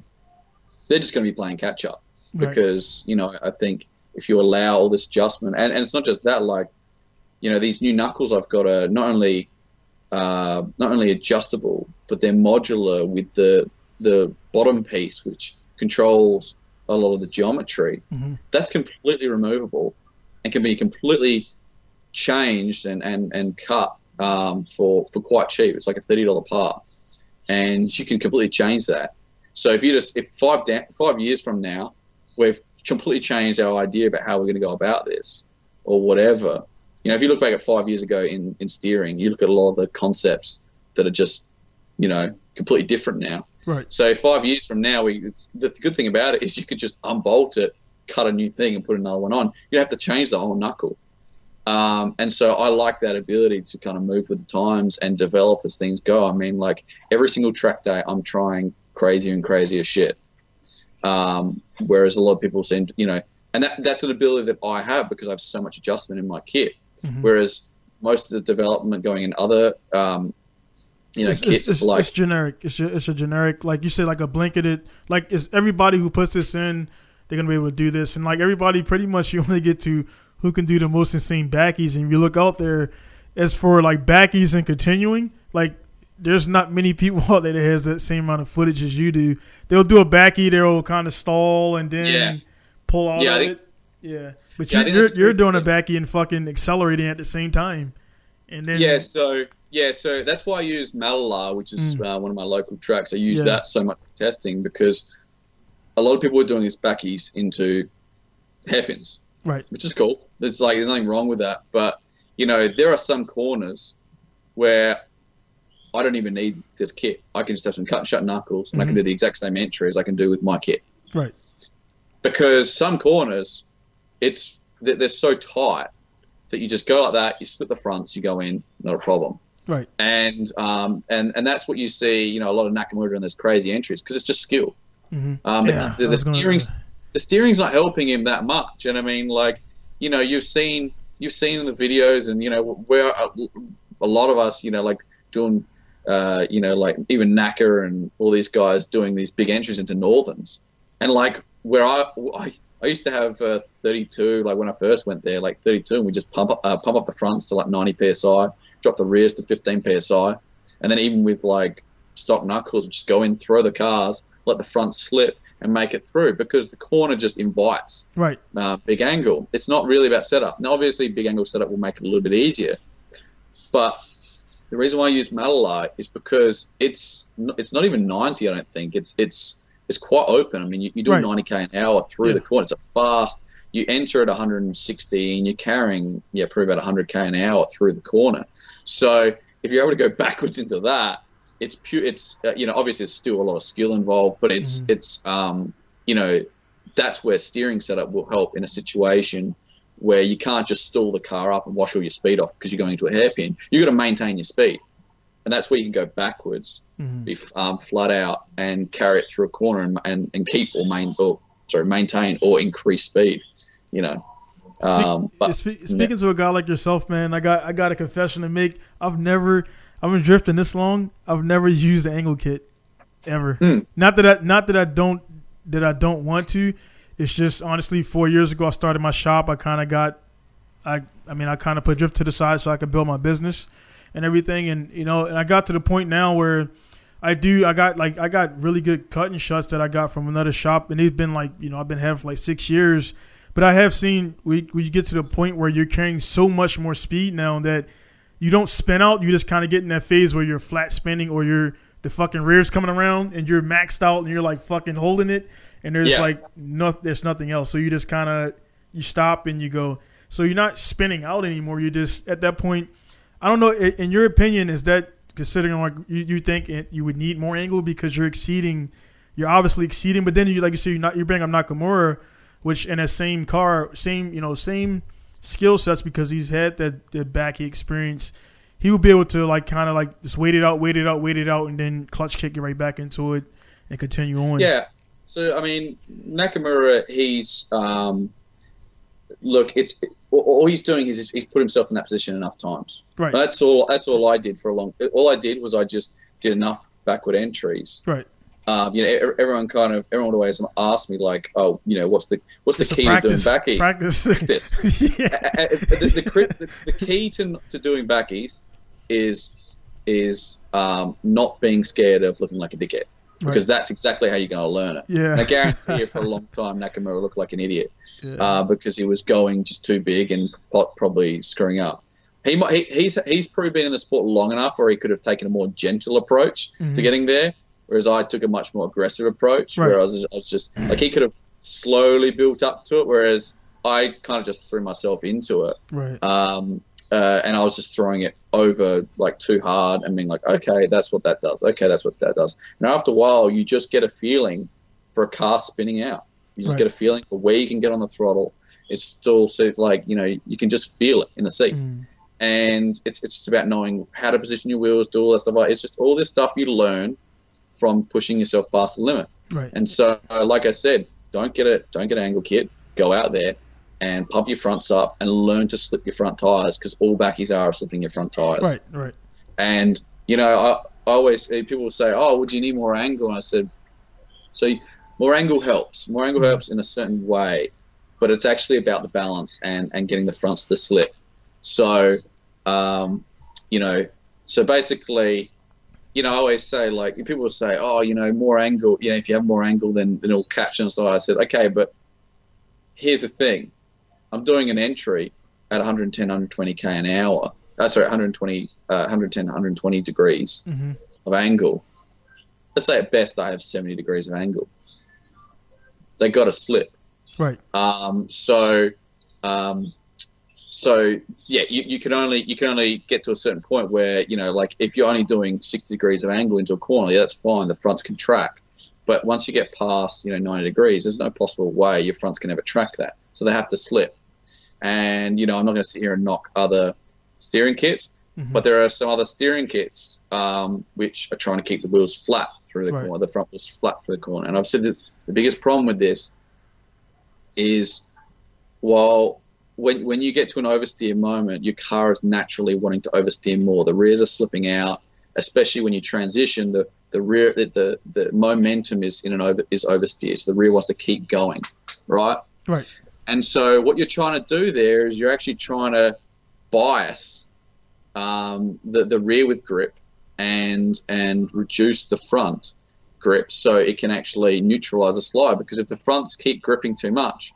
they're just going to be playing catch-up. Right. Because, you know, I think if you allow all this adjustment, and, and it's not just that, like, you know, these new knuckles I've got are not only uh, not only adjustable, but they're modular with the, the bottom piece, which controls a lot of the geometry. Mm-hmm. That's completely removable. And can be completely changed and, and, and cut um, for, for quite cheap. It's like a thirty dollar part. And you can completely change that. So if you just, if five, five years from now, we've completely changed our idea about how we're going to go about this or whatever. You know, if you look back at five years ago in, in steering, you look at a lot of the concepts that are just, you know, completely different now. Right. So five years from now, we, it's, the good thing about it is you could just unbolt it, cut a new thing and put another one on. You have to change the whole knuckle. Um, and so I like that ability to kind of move with the times and develop as things go. I mean, like every single track day, I'm trying crazier and crazier shit. Um, whereas a lot of people seem, you know, and that, that's an ability that I have because I have so much adjustment in my kit. Mm-hmm. Whereas most of the development going in other um, you know, it's, kids it's, like. It's generic. It's a, it's a generic, like you say, like a blanketed, like it's everybody who puts this in, they're gonna be able to do this, and like everybody, pretty much, you want to get to who can do the most insane backies, and if you look out there, as for like backies and continuing, like there's not many people out there that has that same amount of footage as you do. They'll do a backie, they'll kind of stall and then yeah. pull out yeah, of think, it. Yeah, but yeah, you, you're you're doing thing. a backie and fucking accelerating at the same time, and then yeah, so. Yeah, so that's why I use Malala, which is mm. uh, one of my local tracks. I use yeah. that so much for testing because a lot of people are doing these backies into hairpins, right? Which is cool. It's like there's nothing wrong with that, but you know there are some corners where I don't even need this kit. I can just have some cut and shut knuckles, and mm-hmm. I can do the exact same entry as I can do with my kit, right? Because some corners, it's they're so tight that you just go like that, you slip the fronts, you go in, not a problem. Right, and um, and and that's what you see. You know, a lot of Nakamura and those crazy entries because it's just skill. Mm-hmm. Um, yeah, the, the, the steering's the steering's not helping him that much. And I mean, like, you know, you've seen you've seen the videos, and you know, where a, a lot of us, you know, like doing, uh, you know, like even Naka and all these guys doing these big entries into Northerns, and like where I I, I used to have uh, thirty-two, like when I first went there, like thirty-two, and we just pump up uh, pump up the fronts to like ninety P S I. Drop the rears to fifteen P S I, and then even with like stock knuckles, just go in, throw the cars, let the front slip, and make it through because the corner just invites right uh, big angle. It's not really about setup. Now, obviously, big angle setup will make it a little bit easier, but the reason why I use Malala is because it's it's not even ninety. I don't think it's it's it's quite open. I mean, you, you do right. ninety K an hour through yeah. the corner. It's a fast. You enter at one hundred sixty and you're carrying, yeah, probably about one hundred K an hour through the corner. So if you're able to go backwards into that, it's pure. It's uh, you know, obviously it's still a lot of skill involved, but it's mm-hmm. it's um you know, that's where steering setup will help in a situation where you can't just stall the car up and wash all your speed off because you're going into a hairpin. You've got to maintain your speed, and that's where you can go backwards, mm-hmm. be um, flat out, and carry it through a corner and and, and keep or main or sorry maintain or increase speed. You know, um, Speak, but, spe- speaking yeah. to a guy like yourself, man, I got I got a confession to make. I've never, I've been drifting this long. I've never used an angle kit ever. Mm. Not that I, not that I don't that I don't want to. It's just honestly, four years ago I started my shop. I kind of got, I I mean I kind of put drift to the side so I could build my business and everything. And you know, and I got to the point now where I do I got like I got really good cutting shots that I got from another shop, and they've been like you know I've been having for like six years. But I have seen we we get to the point where you're carrying so much more speed now that you don't spin out. You just kind of get in that phase where you're flat spinning or you're the fucking rears coming around and you're maxed out and you're like fucking holding it and there's yeah. like no, there's nothing else. So you just kind of you stop and you go. So you're not spinning out anymore. You just at that point. I don't know. In your opinion, is that considering like you, you think it, you would need more angle because you're exceeding, you're obviously exceeding. But then you like you say you're not you're bringing up Nakamura. Which in that same car, same you know, same skill sets because he's had that, that backy experience, he would be able to like kind of like just wait it out, wait it out, wait it out, and then clutch kick it right back into it and continue on. Yeah. So I mean, Nakamura, he's um, look, it's all he's doing is he's put himself in that position enough times. Right. That's all. That's all I did for a long. All I did was I just did enough backward entries. Right. Um, you know, everyone kind of everyone always asks me like, oh, you know, what's the what's it's the key practice, to doing backies? Practice, practice. yeah. the, the, the, the key to to doing backies is is um, not being scared of looking like a dickhead because right. that's exactly how you're going to learn it. Yeah, and I guarantee you, for a long time, Nakamura looked like an idiot yeah. uh, because he was going just too big and probably screwing up. He might he, he's he's probably been in the sport long enough where he could have taken a more gentle approach mm-hmm. to getting there. Whereas I took a much more aggressive approach, right. where I was, I was just like he could have slowly built up to it, whereas I kind of just threw myself into it, right. um, uh, and I was just throwing it over like too hard and being like, okay, that's what that does. Okay, that's what that does. And after a while, you just get a feeling for a car spinning out. You just right. get a feeling for where you can get on the throttle. It's still like you know you can just feel it in the seat. Mm. And it's it's just about knowing how to position your wheels, do all that stuff. It's just all this stuff you learn from pushing yourself past the limit. Right. And so, uh, like I said, don't get a don't get an angle kit. Go out there and pump your fronts up and learn to slip your front tires because all backies are slipping your front tires. Right, right. And, you know, I always people will say, "Oh, would you need more angle?" And I said, "So more angle helps. More angle helps in a certain way, but it's actually about the balance and and getting the fronts to slip." So, um, you know, so basically, you know, I always say, like, people will say, "Oh, you know, more angle. You know, if you have more angle, then then it'll catch." And so I said, "Okay, but here's the thing. I'm doing an entry at one ten, one twenty K an hour. Uh, sorry, one twenty, one ten, one twenty degrees mm-hmm. of angle. Let's say at best I have seventy degrees of angle. They got to slip, right? Um, so, um, so yeah, you, you can only you can only get to a certain point where, you know, like if you're only doing sixty degrees of angle into a corner, yeah, that's fine. The fronts can track, but once you get past, you know, ninety degrees, there's no possible way your fronts can ever track that. So they have to slip. And you know, I'm not going to sit here and knock other steering kits, mm-hmm. but there are some other steering kits um, which are trying to keep the wheels flat through the right. corner, the front wheels flat through the corner. And I've said that the biggest problem with this is, while when when you get to an oversteer moment, your car is naturally wanting to oversteer more. The rears are slipping out, especially when you transition. The the rear the the, the momentum is in an over is oversteer, so the rear wants to keep going, right? Right. And so what you're trying to do there is you're actually trying to bias um, the, the rear with grip and and reduce the front grip so it can actually neutralize the slide. Because if the fronts keep gripping too much,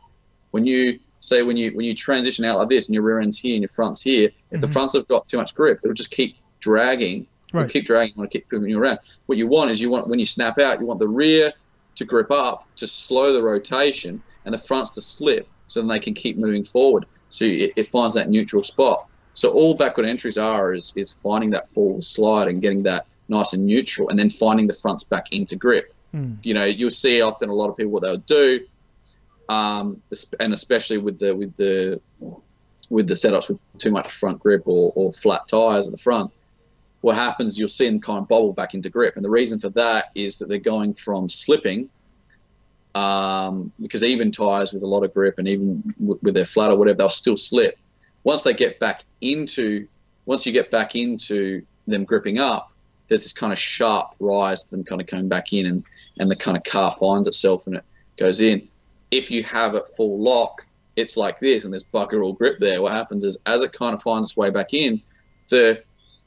when you say when you when you transition out like this and your rear end's here and your front's here, if mm-hmm. the fronts have got too much grip, it'll just keep dragging. Right. It'll keep dragging. It'll keep moving you around. What you want is you want when you snap out, you want the rear to grip up to slow the rotation and the fronts to slip, so then they can keep moving forward. So it, it finds that neutral spot. So all backward entries are is, is finding that forward slide and getting that nice and neutral, and then finding the fronts back into grip. Mm. You know, you'll see often a lot of people what they'll do, um, and especially with the with the with the setups with too much front grip or, or flat tires at the front. What happens? You'll see them kind of bobble back into grip, and the reason for that is that they're going from slipping. Um, because even tyres with a lot of grip and even w with their flat or whatever, they'll still slip. Once they get back into, once you get back into them gripping up, there's this kind of sharp rise to them kind of coming back in, and, and the kind of car finds itself and it goes in. If you have it full lock, it's like this and there's bugger all grip there. What happens is as it kind of finds its way back in, the,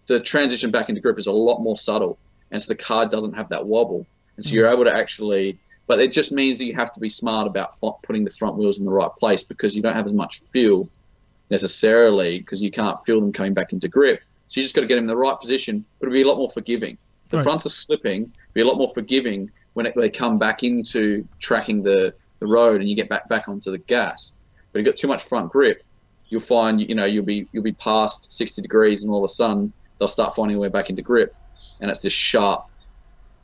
the transition back into grip is a lot more subtle, and so the car doesn't have that wobble. And so mm. you're able to actually... But it just means that you have to be smart about putting the front wheels in the right place, because you don't have as much feel necessarily, because you can't feel them coming back into grip. So you just got to get them in the right position, but it'll be a lot more forgiving. The right. fronts are slipping, be a lot more forgiving when, it, when they come back into tracking the, the road and you get back back onto the gas. But if you've got too much front grip, you'll find you know you'll be you'll be past sixty degrees, and all of a sudden they'll start finding their way back into grip, and it's this sharp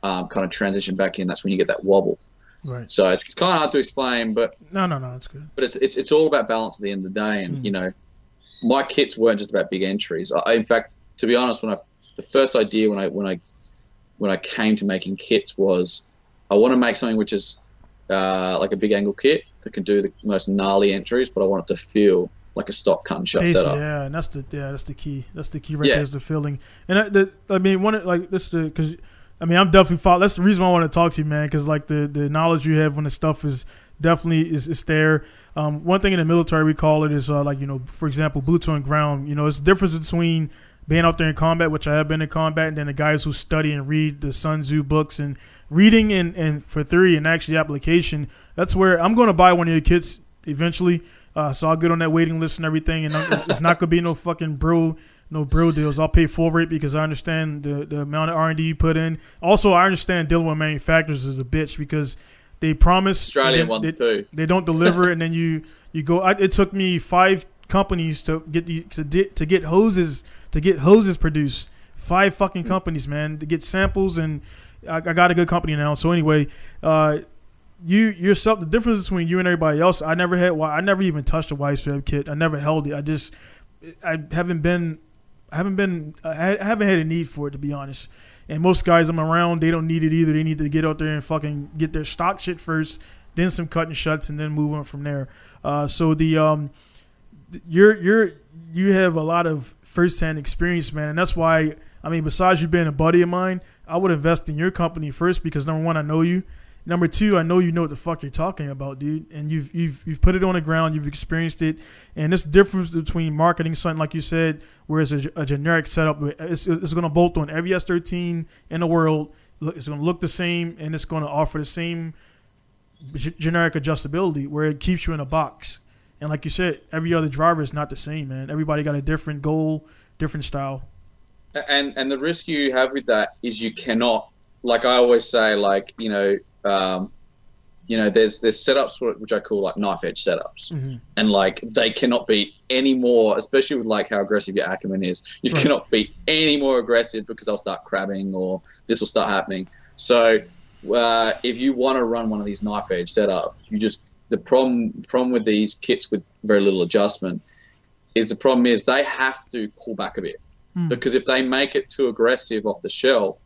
um, kind of transition back in. That's when you get that wobble. Right. So it's, it's kind of hard to explain, but no, no, no, it's good. But it's it's it's all about balance at the end of the day, and mm. you know, my kits weren't just about big entries. I, in fact, to be honest, when I the first idea when I when I when I came to making kits was I want to make something which is uh, like a big angle kit that can do the most gnarly entries, but I want it to feel like a stop, cut, and shut Basically, setup. Yeah, and that's the yeah that's the key. That's the key right yeah. there is the feeling. And I, the, I mean, one like this because. I mean, I'm definitely follow. That's the reason why I want to talk to you, man. Because like the, the knowledge you have when the stuff is definitely is, is there. Um, one thing in the military we call it is uh, like you know, for example, boots on ground. You know, it's the difference between being out there in combat, which I have been in combat, and then the guys who study and read the Sun Tzu books and reading and, and for theory and actually application. That's where I'm going to buy one of your kits eventually. Uh, so I'll get on that waiting list and everything, and it's not gonna be no fucking bro. No brill deals. I'll pay for it because I understand the, the amount of R and D you put in. Also, I understand dealing with manufacturers is a bitch because they promise Australian ones they, too. They don't deliver, and then you you go. I, it took me five companies to get the, to to get hoses to get hoses produced. Five fucking companies, man, to get samples, and I, I got a good company now. So anyway, uh, you yourself. The difference between you and everybody else. I never had. I never even touched a Wisefab kit. I never held it. I just. I haven't been. I haven't been, I haven't had a need for it, to be honest. And most guys I'm around, they don't need it either. They need to get out there and fucking get their stock shit first, then some cut and shuts, and then move on from there. Uh, so the um, you're you're you have a lot of firsthand experience, man, and that's why I mean, besides you being a buddy of mine, I would invest in your company first because, number one, I know you. Number two, I know you know what the fuck you're talking about, dude. And you've you've you've put it on the ground. You've experienced it. And this difference between marketing something, like you said, where it's a, a generic setup, it's, it's going to bolt on every S thirteen in the world. It's going to look the same, and it's going to offer the same g- generic adjustability where it keeps you in a box. And like you said, every other driver is not the same, man. Everybody got a different goal, different style. And and the risk you have with that is you cannot, like I always say, like, you know, um, you know, there's there's setups which I call like knife edge setups, mm-hmm. and like they cannot be any more, especially with like how aggressive your Acumen is. You right. cannot be any more aggressive because I'll start crabbing or this will start happening. So uh, if you want to run one of these knife edge setups, you just the problem problem with these kits with very little adjustment is the problem is they have to pull back a bit. Because if they make it too aggressive off the shelf,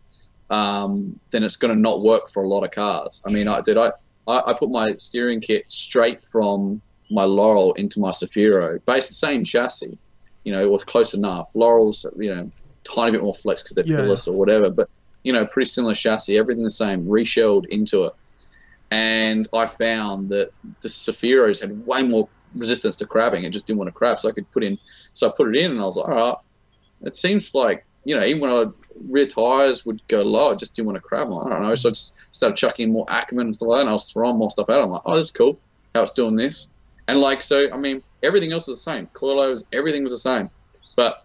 um, then it's going to not work for a lot of cars. I mean, I did I, I put my steering kit straight from my Laurel into my Cefiro, based the same chassis, you know, it was close enough. Laurel's, you know, tiny bit more flex because they're yeah. pillarless or whatever, but you know, pretty similar chassis, everything the same, reshelled into it, and I found that the Cefiros had way more resistance to crabbing. It just didn't want to crab, so I could put in. So I put it in, and I was like, all right. It seems like, you know, even when I rear tires would go low, I just didn't want to crab on. I don't know. So I just started chucking more Acumen and stuff like that, and I was throwing more stuff out. I'm like, oh, this is cool how it's doing this. And, like, so, I mean, everything else was the same. Coilovers, everything was the same. But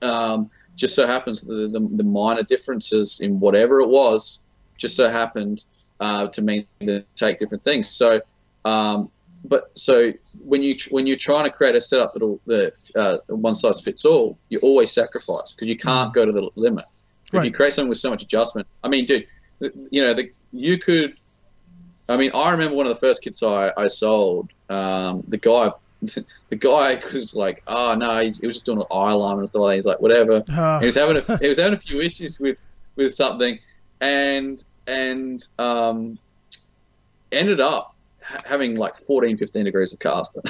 um, just so happens the, the, the minor differences in whatever it was just so happened uh, to mean to take different things. So, um, But so when you when you're trying to create a setup that'll the uh, one size fits all, you always sacrifice because you can't go to the limit. Right. If you create something with so much adjustment, I mean, dude, you know, the, you could. I mean, I remember one of the first kits I I sold. Um, the guy, the guy was like, oh no, he's, he was just doing an eye alignment and stuff like that. He's like, whatever. Uh. He was having a he was having a few issues with with something, and and um, ended up having like fourteen, fifteen degrees of caster.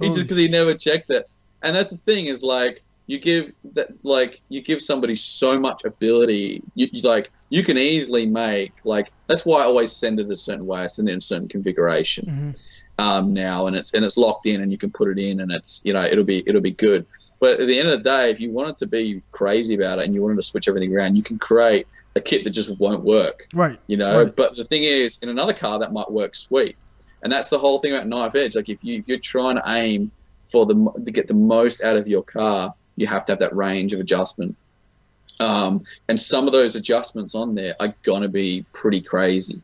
He just because he never checked it. And that's the thing is like you give that like you give somebody so much ability. You, you like you can easily make like that's why I always send it a certain way. I send it in a certain configuration mm-hmm. um, now, and it's and it's locked in, and you can put it in, and it's you know it'll be it'll be good. But at the end of the day, if you wanted to be crazy about it and you wanted to switch everything around, you can create a kit that just won't work. Right. You know, right. But the thing is, in another car, that might work sweet. And that's the whole thing about knife edge. Like if, you, if you're trying to aim for the to get the most out of your car, you have to have that range of adjustment. Um, and some of those adjustments on there are going to be pretty crazy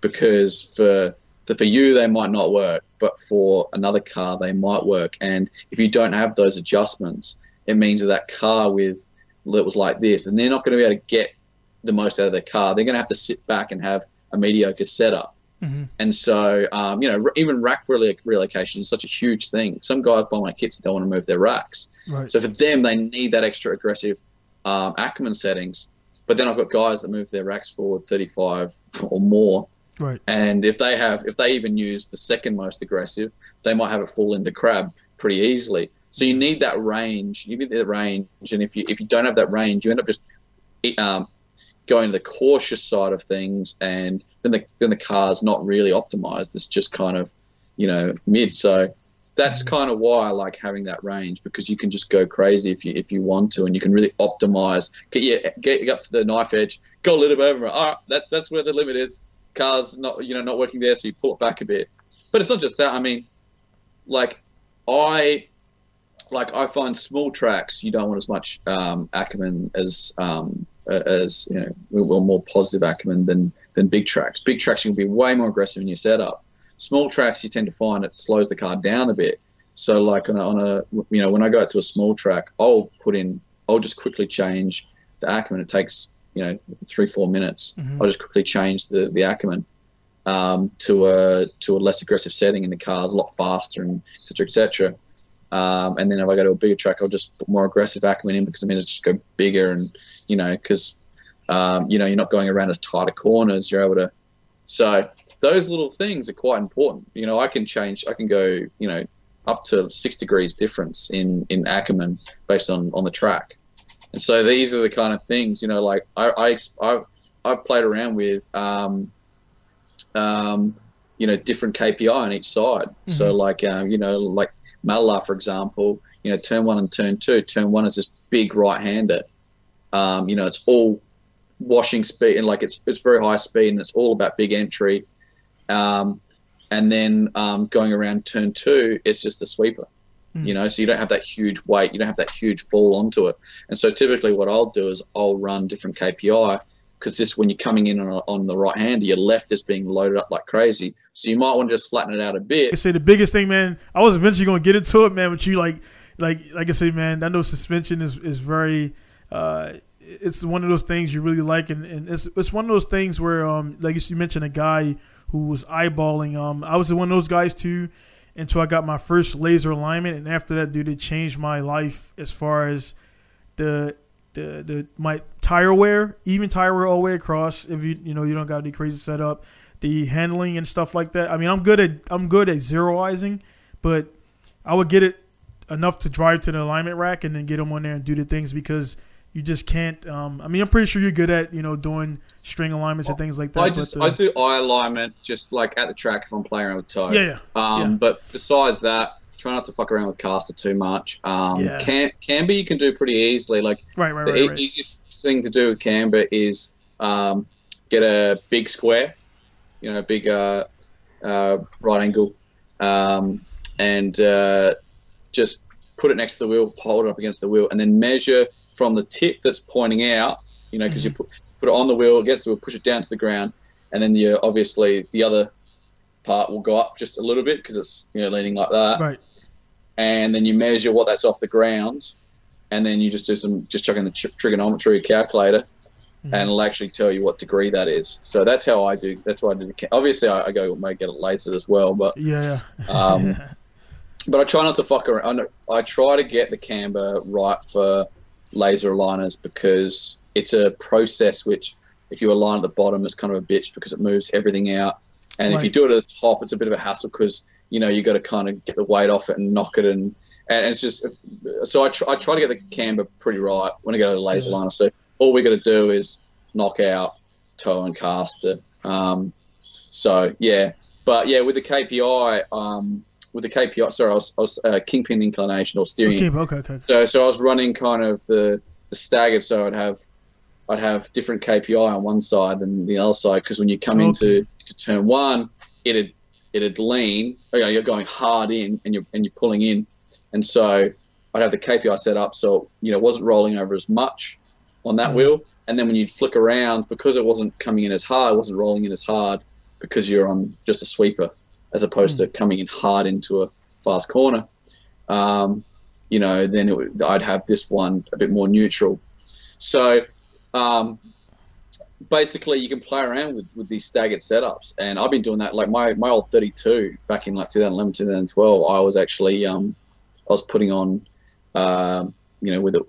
because for for you they might not work, but for another car they might work. And if you don't have those adjustments, it means that that car with that was like this, and they're not going to be able to get the most out of their car. They're going to have to sit back and have a mediocre setup. Mm-hmm. And so, um, you know, even rack relo- relocation is such a huge thing. Some guys buy my kits and don't want to move their racks. Right. So for them, they need that extra aggressive um, Acumen settings. But then I've got guys that move their racks forward thirty-five or more. Right. And if they have, if they even use the second most aggressive, they might have it fall into crab pretty easily. So you need that range. You need that range. And if you if you don't have that range, you end up just um, going to the cautious side of things, and then the then the car's not really optimized. It's just kind of, you know, mid. So that's kind of why I like having that range, because you can just go crazy if you if you want to, and you can really optimize. Get you get up to the knife edge, go a little bit over. All right, that's that's where the limit is. Car's not, you know, not working there, so you pull it back a bit. But it's not just that. I mean, like I. Like I find small tracks, you don't want as much um, Acumen as um, as you know, well, more positive Acumen than than big tracks. Big tracks you can be way more aggressive in your setup. Small tracks you tend to find it slows the car down a bit. So like on a, on a you know when I go out to a small track, I'll put in I'll just quickly change the Acumen. It takes you know three four minutes. Mm-hmm. I'll just quickly change the the Acumen um, to a to a less aggressive setting, and the car's a lot faster, and et cetera, et cetera. Um, and then if I go to a bigger track, I'll just put more aggressive Acumen in because I mean it's just go bigger, and you know because um, you know you're not going around as tighter corners. You're able to. So those little things are quite important. You know, I can change. I can go you know up to six degrees difference in in Acumen based on on the track. And so these are the kind of things, you know, like I, I, I, I've played around with, um, um, you know, different K P I on each side. Mm-hmm. So like, um, you know, like Malala, for example, you know, turn one and turn two. Turn one is this big right-hander. Um, you know, it's all washing speed, and like it's it's very high speed, and it's all about big entry. Um, and then um, going around turn two, it's just a sweeper. Mm. You know, so you don't have that huge weight, you don't have that huge fall onto it. And so typically what I'll do is I'll run different K P I, because this, when you're coming in on, a, on the right hander, your left is being loaded up like crazy. So you might want to just flatten it out a bit. I say the biggest thing, man, I was eventually going to get into it, man, but you like, like, like I said, man, I know suspension is, is very, uh, it's one of those things you really like. And, and it's, it's one of those things where, um, like you mentioned, a guy who was eyeballing, um, I was one of those guys too, until I got my first laser alignment. And after that, dude, it changed my life as far as the, the, the, my tire wear, even tire wear all the way across. If you, you know, you don't got any crazy setup, the handling and stuff like that. I mean, I'm good at, I'm good at zeroizing, but I would get it enough to drive to the alignment rack and then get them on there and do the things, because you just can't. Um, I mean, I'm pretty sure you're good at, you know, doing string alignments and things like that. I just but, uh, I do eye alignment just like at the track if I'm playing around with toe. Yeah, yeah. Um, yeah. But besides that, try not to fuck around with caster too much. Um, yeah. Cam camber you can do pretty easily. Like right, right, the right, e right. easiest thing to do with camber is um, get a big square, you know, big uh, uh, right angle, um, and uh, just put it next to the wheel, hold it up against the wheel, and then measure from the tip that's pointing out, you know, because you put, put it on the wheel, it gets to the wheel, push it down to the ground, and then you obviously the other part will go up just a little bit because it's, you know, leaning like that. Right. And then you measure what that's off the ground, and then you just do some, just chuck in the trigonometry calculator, mm-hmm. and it'll actually tell you what degree that is. So that's how I do. That's why I do. The, obviously, I, I go might get it lasered as well, but yeah. Um, yeah. But I try not to fuck around. I try to get the camber right for laser aligners, because it's a process which, if you align at the bottom, it's kind of a bitch because it moves everything out. And right. if you do it at the top, it's a bit of a hassle because, you know, you got to kind of get the weight off it and knock it. And, and it's just – so I, tr I try to get the camber pretty right when I go to the laser yeah. liner. So all we got to do is knock out toe and caster. Um, so, yeah. But, yeah, with the K P I um, – with the K P I, sorry, I was, I was uh, kingpin inclination or steering. Okay, okay, okay. So, so I was running kind of the the staggered. So I'd have, I'd have different K P I on one side than the other side, because when you come okay. into to turn one, it'd it'd lean. Okay, you're going hard in, and you're and you're pulling in, and so I'd have the K P I set up so, you know, it wasn't rolling over as much on that mm. wheel, and then when you'd flick around, because it wasn't coming in as hard, it wasn't rolling in as hard because you're on just a sweeper, as opposed mm. to coming in hard into a fast corner. Um, you know, then it would, I'd have this one a bit more neutral. So um, basically you can play around with, with these staggered setups. And I've been doing that, like my, my old thirty-two back in like two thousand eleven, two thousand twelve, I was actually, um, I was putting on, uh, you know, with it,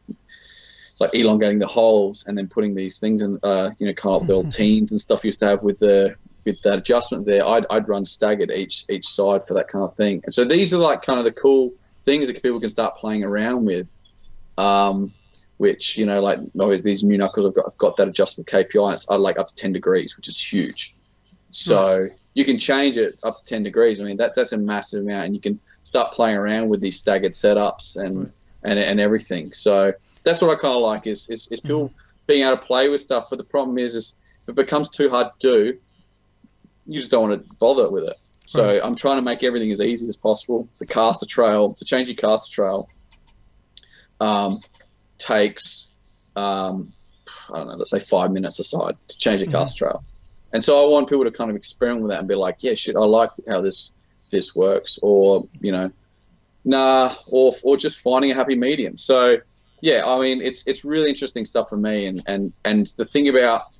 like elongating the holes and then putting these things in, uh, you know, kind of the old teens and stuff you used to have with the, with that adjustment there, I'd, I'd run staggered each each side for that kind of thing. And so these are like kind of the cool things that people can start playing around with, um, which, you know, like always these new knuckles, I've got, I've got that adjustable K P I, it's like up to ten degrees, which is huge. So right. you can change it up to ten degrees. I mean, that, that's a massive amount, and you can start playing around with these staggered setups and, right. and, and everything. So that's what I kind of like is, is, is people mm-hmm. being able to play with stuff. But the problem is, is if it becomes too hard to do, you just don't want to bother with it. So right. I'm trying to make everything as easy as possible. The caster trail, to change your caster trail, um, takes, um, I don't know, let's say five minutes aside to change the mm-hmm. caster trail. And so I want people to kind of experiment with that and be like, yeah, shit, I like how this this works, or, you know, nah, or, or just finding a happy medium. So, yeah, I mean, it's it's really interesting stuff for me. And, and, and the thing about,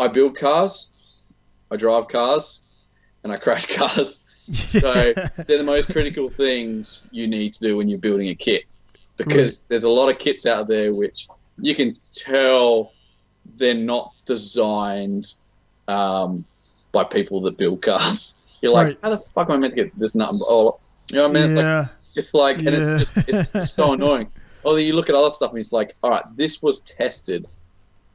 I build cars, I drive cars, and I crash cars. So they're the most critical things you need to do when you're building a kit, because right. there's a lot of kits out there which you can tell they're not designed um, by people that build cars. You're like, right. how the fuck am I meant to get this number? Oh, you know what I mean? Yeah. It's like, it's like, yeah. and it's just it's so annoying. Or you look at other stuff and it's like, all right, this was tested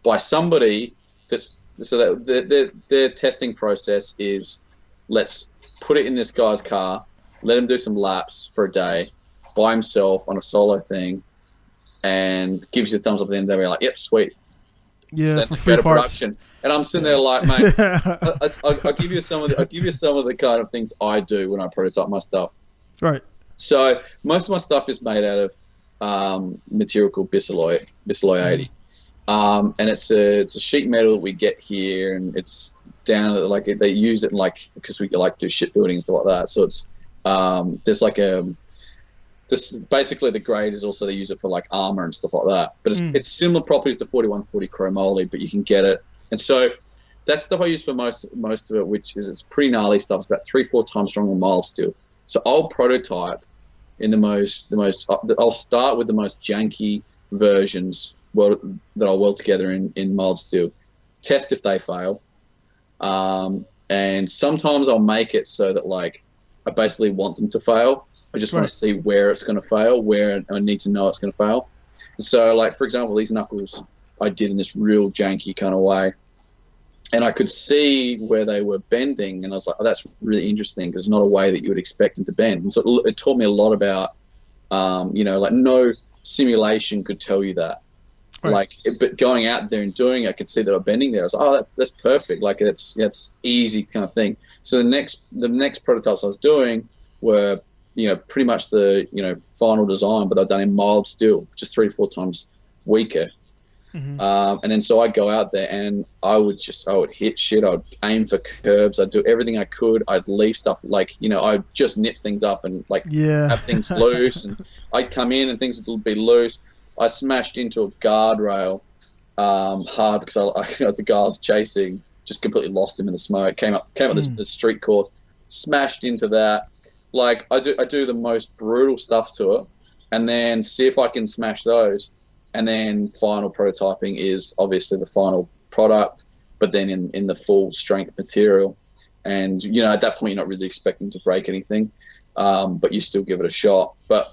by somebody that's so that their, their, their testing process is, let's put it in this guy's car, let him do some laps for a day by himself on a solo thing, and gives you a thumbs up at the end of the day, like, yep, sweet. Yeah, send for free parts. Production. And I'm sitting there like, mate, I, I, I'll give you some of the, I'll give you some of the kind of things I do when I prototype my stuff. Right. So most of my stuff is made out of um, material called bisalloy, bisalloy mm. eighty. Um, and it's a it's a sheet metal that we get here, and it's down like they use it in like because we like do shipbuilding and stuff like that. So it's um, there's like a this basically the grade is also they use it for like armor and stuff like that. But it's mm. it's similar properties to forty-one forty chromoly, but you can get it. And so that's stuff I use for most most of it, which is it's pretty gnarly stuff. It's about three four times stronger than mild steel. So I'll prototype in the most the most I'll start with the most janky versions. Weld, that I'll weld together in, in mild steel, test if they fail. Um, and sometimes I'll make it so that, like, I basically want them to fail. I just right. want to see where it's going to fail, where I need to know it's going to fail. And so, like, for example, these knuckles I did in this real janky kind of way. And I could see where they were bending, and I was like, oh, that's really interesting because it's not a way that you would expect them to bend. And so it, it taught me a lot about, um, you know, like no simulation could tell you that. Like, but going out there and doing it, I could see that I'm bending there. I was like, oh, that, that's perfect. Like, that's that's easy kind of thing. So the next the next prototypes I was doing were, you know, pretty much the, you know, final design, but they're done in mild steel, just three to four times weaker. Mm-hmm. Um, and then so I go out there and I would just, I would hit shit. I would aim for curbs. I'd do everything I could. I'd leave stuff like, you know, I'd just nip things up and like yeah. have things loose. And I'd come in and things would be loose. I smashed into a guardrail um, hard because I, I, the guy I was chasing just completely lost him in the smoke. Came up, came up mm. this, this street course, smashed into that. Like I do, I do the most brutal stuff to it, and then see if I can smash those. And then final prototyping is obviously the final product, but then in in the full strength material. And you know, at that point, you're not really expecting to break anything, um, but you still give it a shot. But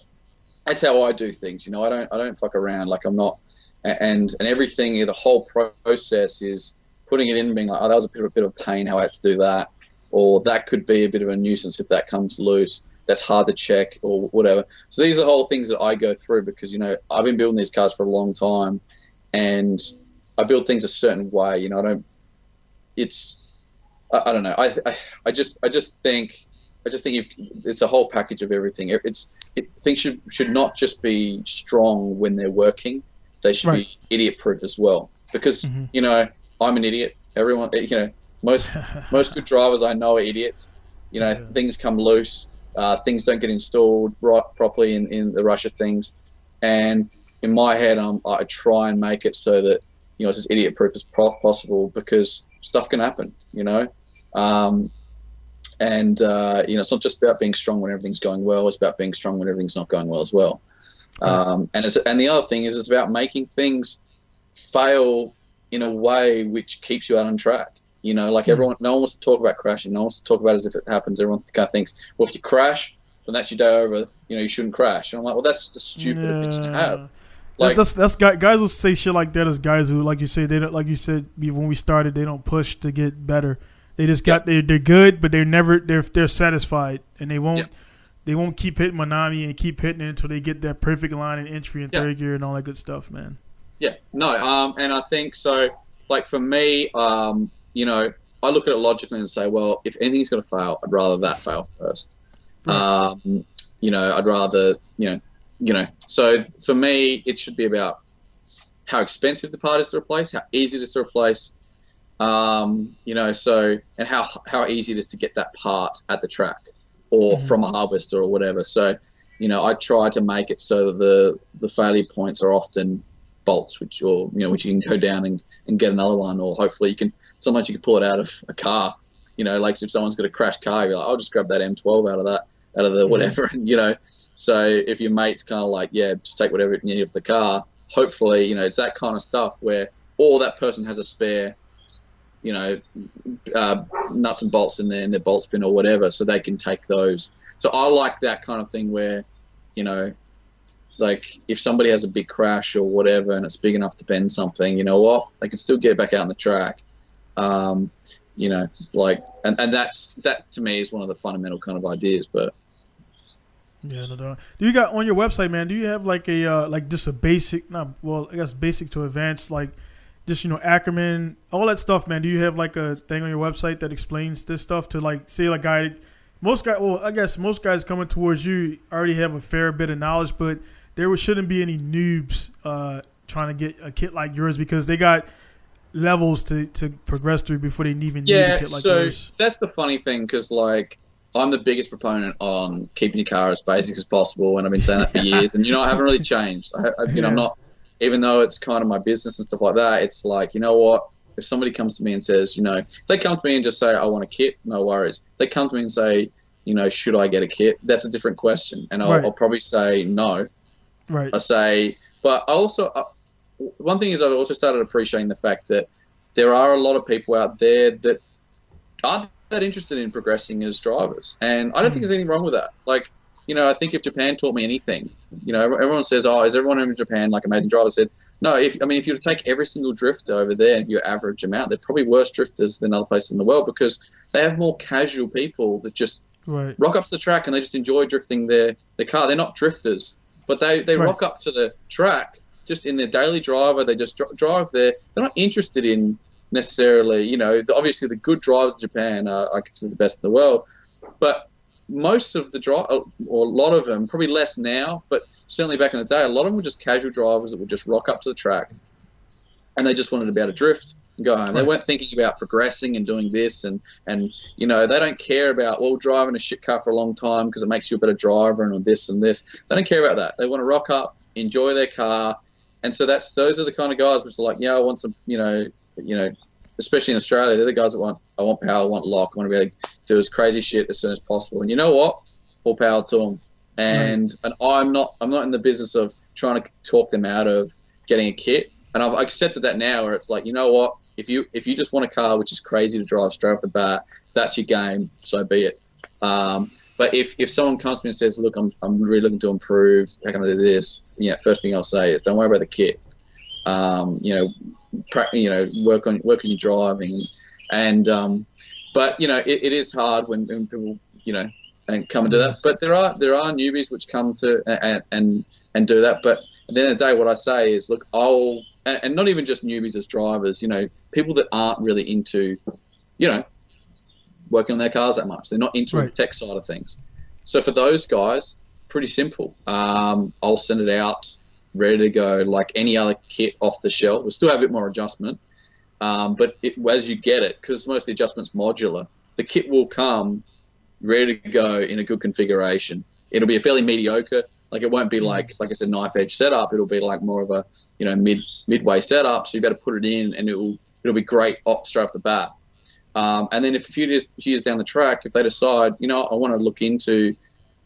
that's how I do things, you know. I don't, I don't fuck around. Like I'm not, and and everything, the whole process is putting it in and being like, oh, that was a bit of a bit of pain how I had to do that, or that could be a bit of a nuisance if that comes loose. That's hard to check or whatever. So these are the whole things that I go through because you know I've been building these cars for a long time, and I build things a certain way. You know, I don't. It's, I, I don't know. I, I I just I just think. I just think you've, it's a whole package of everything. It's it, things should should not just be strong when they're working; they should right. be idiot-proof as well. Because mm-hmm. you know, I'm an idiot. Everyone, you know, most most good drivers I know are idiots. You know, yeah. things come loose, uh, things don't get installed right properly in, in the rush of things. And in my head, I'm, I try and make it so that you know it's as idiot-proof as pro- possible because stuff can happen. You know. Um, And, uh, you know, it's not just about being strong when everything's going well. It's about being strong when everything's not going well as well. Um, and it's, and the other thing is it's about making things fail in a way which keeps you out on track. You know, like everyone – no one wants to talk about crashing. No one wants to talk about it as if it happens. Everyone kind of thinks, well, if you crash, then that's your day over. You know, you shouldn't crash. And I'm like, well, that's just a stupid yeah. opinion to have. Like, that's, that's that's guys will say shit like that as guys who, like you say, they don't, like you said when we started, they don't push to get better. They just got yep. they're, they're good, but they're never they're they're satisfied, and they won't yep. they won't keep hitting Manami and keep hitting it until they get that perfect line and entry and yep. third gear and all that good stuff, man. Yeah, no, um, and I think so. Like for me, um, you know, I look at it logically and say, well, if anything's going to fail, I'd rather that fail first. Right. Um, you know, I'd rather you know you know. So for me, it should be about how expensive the part is to replace, how easy it is to replace. Um, you know, so and how how easy it is to get that part at the track or mm-hmm. from a harvester or whatever. So, you know, I try to make it so that the the failure points are often bolts, which or you know, which you can go down and, and get another one, or hopefully you can sometimes you can pull it out of a car. You know, like if someone's got a crashed car, you're like, I'll just grab that M twelve out of that out of the whatever. Mm-hmm. And you know, so if your mate's kind of like, yeah, just take whatever you need off the car. Hopefully, you know, it's that kind of stuff where or that person has a spare. You know, uh, nuts and bolts in their in their bolt spin or whatever, so they can take those. So I like that kind of thing where, you know, like, if somebody has a big crash or whatever and it's big enough to bend something, you know what, they can still get back out on the track. Um, you know, like, and, and that's, that to me is one of the fundamental kind of ideas. But yeah, no, no. Do you got on your website, man, do you have like a, uh, like just a basic, not, well, I guess basic to advanced, like just, you know, Ackerman, all that stuff, man. Do you have like a thing on your website that explains this stuff to like, say like I, most guys, well, I guess most guys coming towards you already have a fair bit of knowledge, but there shouldn't be any noobs uh, trying to get a kit like yours because they got levels to, to progress through before they even yeah, need a kit like so yours. Yeah, so that's the funny thing because, like, I'm the biggest proponent on keeping your car as basic as possible, and I've been saying that for years. And, you know, I haven't really changed. I, I, you yeah. know, I'm not – even though it's kind of my business and stuff like that, it's like, you know what? If somebody comes to me and says, you know – if they come to me and just say, I want a kit, no worries. If they come to me and say, you know, should I get a kit, that's a different question. And I'll, right. I'll probably say no. Right. I say, but I also, uh, one thing is I've also started appreciating the fact that there are a lot of people out there that aren't that interested in progressing as drivers. And I don't think there's anything wrong with that. Like, you know, I think if Japan taught me anything, you know, everyone says, oh, is everyone in Japan like amazing drivers? I said, no, if, I mean, if you were to take every single drifter over there and if you average them out, they're probably worse drifters than other places in the world because they have more casual people that just right. rock up to the track and they just enjoy drifting their, their car. They're not drifters. But they, they right. rock up to the track just in their daily driver. They just dr drive there. They're not interested in necessarily, you know, the, obviously the good drivers in Japan are, I consider the best in the world. But most of the drive, or a lot of them, probably less now, but certainly back in the day, a lot of them were just casual drivers that would just rock up to the track and they just wanted to be able to drift and go home. Right. They weren't thinking about progressing and doing this and, and, you know, they don't care about, well, driving a shit car for a long time because it makes you a better driver and this and this. They don't care about that. They want to rock up, enjoy their car. And so that's, those are the kind of guys which are like, yeah, I want some, you know, you know, especially in Australia, they're the guys that want, I want power, I want lock, I want to be able to do as crazy shit as soon as possible. And you know what? All power to them. And, mm. and I'm not, I'm not in the business of trying to talk them out of getting a kit. And I've accepted that now where it's like, you know what? If you if you just want a car which is crazy to drive straight off the bat, that's your game, so be it. Um, but if, if someone comes to me and says, look, I'm, I'm really looking to improve, how can I do this? Yeah, first thing I'll say is don't worry about the kit. Um, you know, pra you know, work on work on your driving. And um, but you know, it, it is hard when, when people you know and come and do that. But there are there are newbies which come to and and, and do that. But at the end of the day, what I say is, look, I'll and not even just newbies as drivers, you know, people that aren't really into, you know, working on their cars that much. They're not into right. the tech side of things. So for those guys, pretty simple. Um, I'll send it out ready to go like any other kit off the shelf. We'll still have a bit more adjustment, um, but it, as you get it, because most of the adjustment's modular, the kit will come ready to go in a good configuration. It'll be a fairly mediocre Like it won't be like, like I said, knife edge setup. It'll be like more of a, you know, mid midway setup. So you better put it in, and it will it'll be great off, straight off the bat. Um, and then if a few years, few years down the track, if they decide, you know, I want to look into,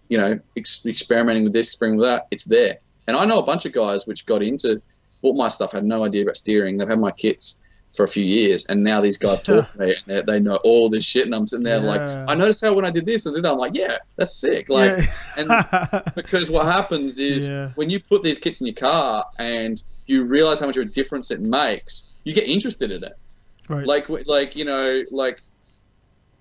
you know, ex experimenting with this, experimenting with that, it's there. And I know a bunch of guys which got into, bought my stuff, had no idea about steering. They've had my kits for a few years, and now these guys talk to me and they know all this shit, and I'm sitting there yeah. like, I noticed how when I did this and then I'm like, yeah, that's sick. Like, yeah. and because what happens is yeah. when you put these kits in your car and you realize how much of a difference it makes, you get interested in it. Right. Like, like you know, like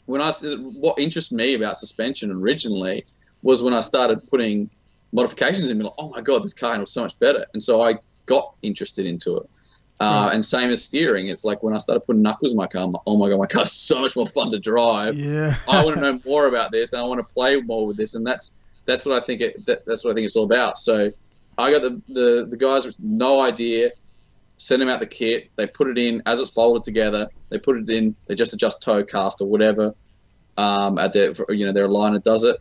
when I what interested me about suspension originally was when I started putting modifications in, like, oh my god, this car handles so much better, and so I got interested into it. Uh, and same as steering, it's like when I started putting knuckles in my car, I'm like, oh my god, my car's so much more fun to drive. Yeah, I want to know more about this, and I want to play more with this, and that's that's what I think it that, that's what I think it's all about. So I got the the, the guys with no idea, send them out the kit, they put it in as it's bolted together, they put it in, they just adjust toe cast or whatever um, at their you know their aligner does it,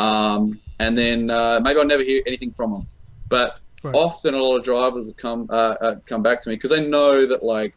um, and then uh, maybe I'll never hear anything from them, but. Right. Often a lot of drivers will come uh, uh, come back to me because they know that, like,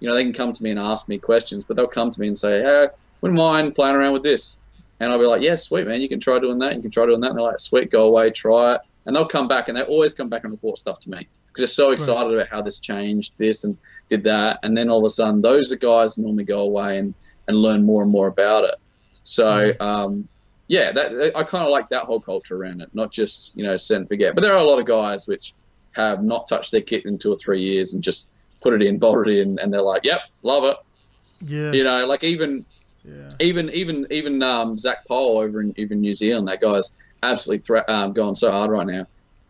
you know, they can come to me and ask me questions, but they'll come to me and say, hey, wouldn't mind playing around with this. And I'll be like, yeah, sweet, man, you can try doing that, you can try doing that. And they're like, sweet, go away, try it. And they'll come back, and they always come back and report stuff to me because they're so excited right. about how this changed this and did that. And then all of a sudden, those are guys who normally go away and, and learn more and more about it. So, right. um, yeah, that I kind of like that whole culture around it, not just, you know, set and forget. But there are a lot of guys which have not touched their kit in two or three years and just put it in, bolted it in, and they're like, yep, love it. Yeah. You know, like even yeah. even even even um, Zach Pohl over in even New Zealand, that guy's absolutely thra um, going so hard right now.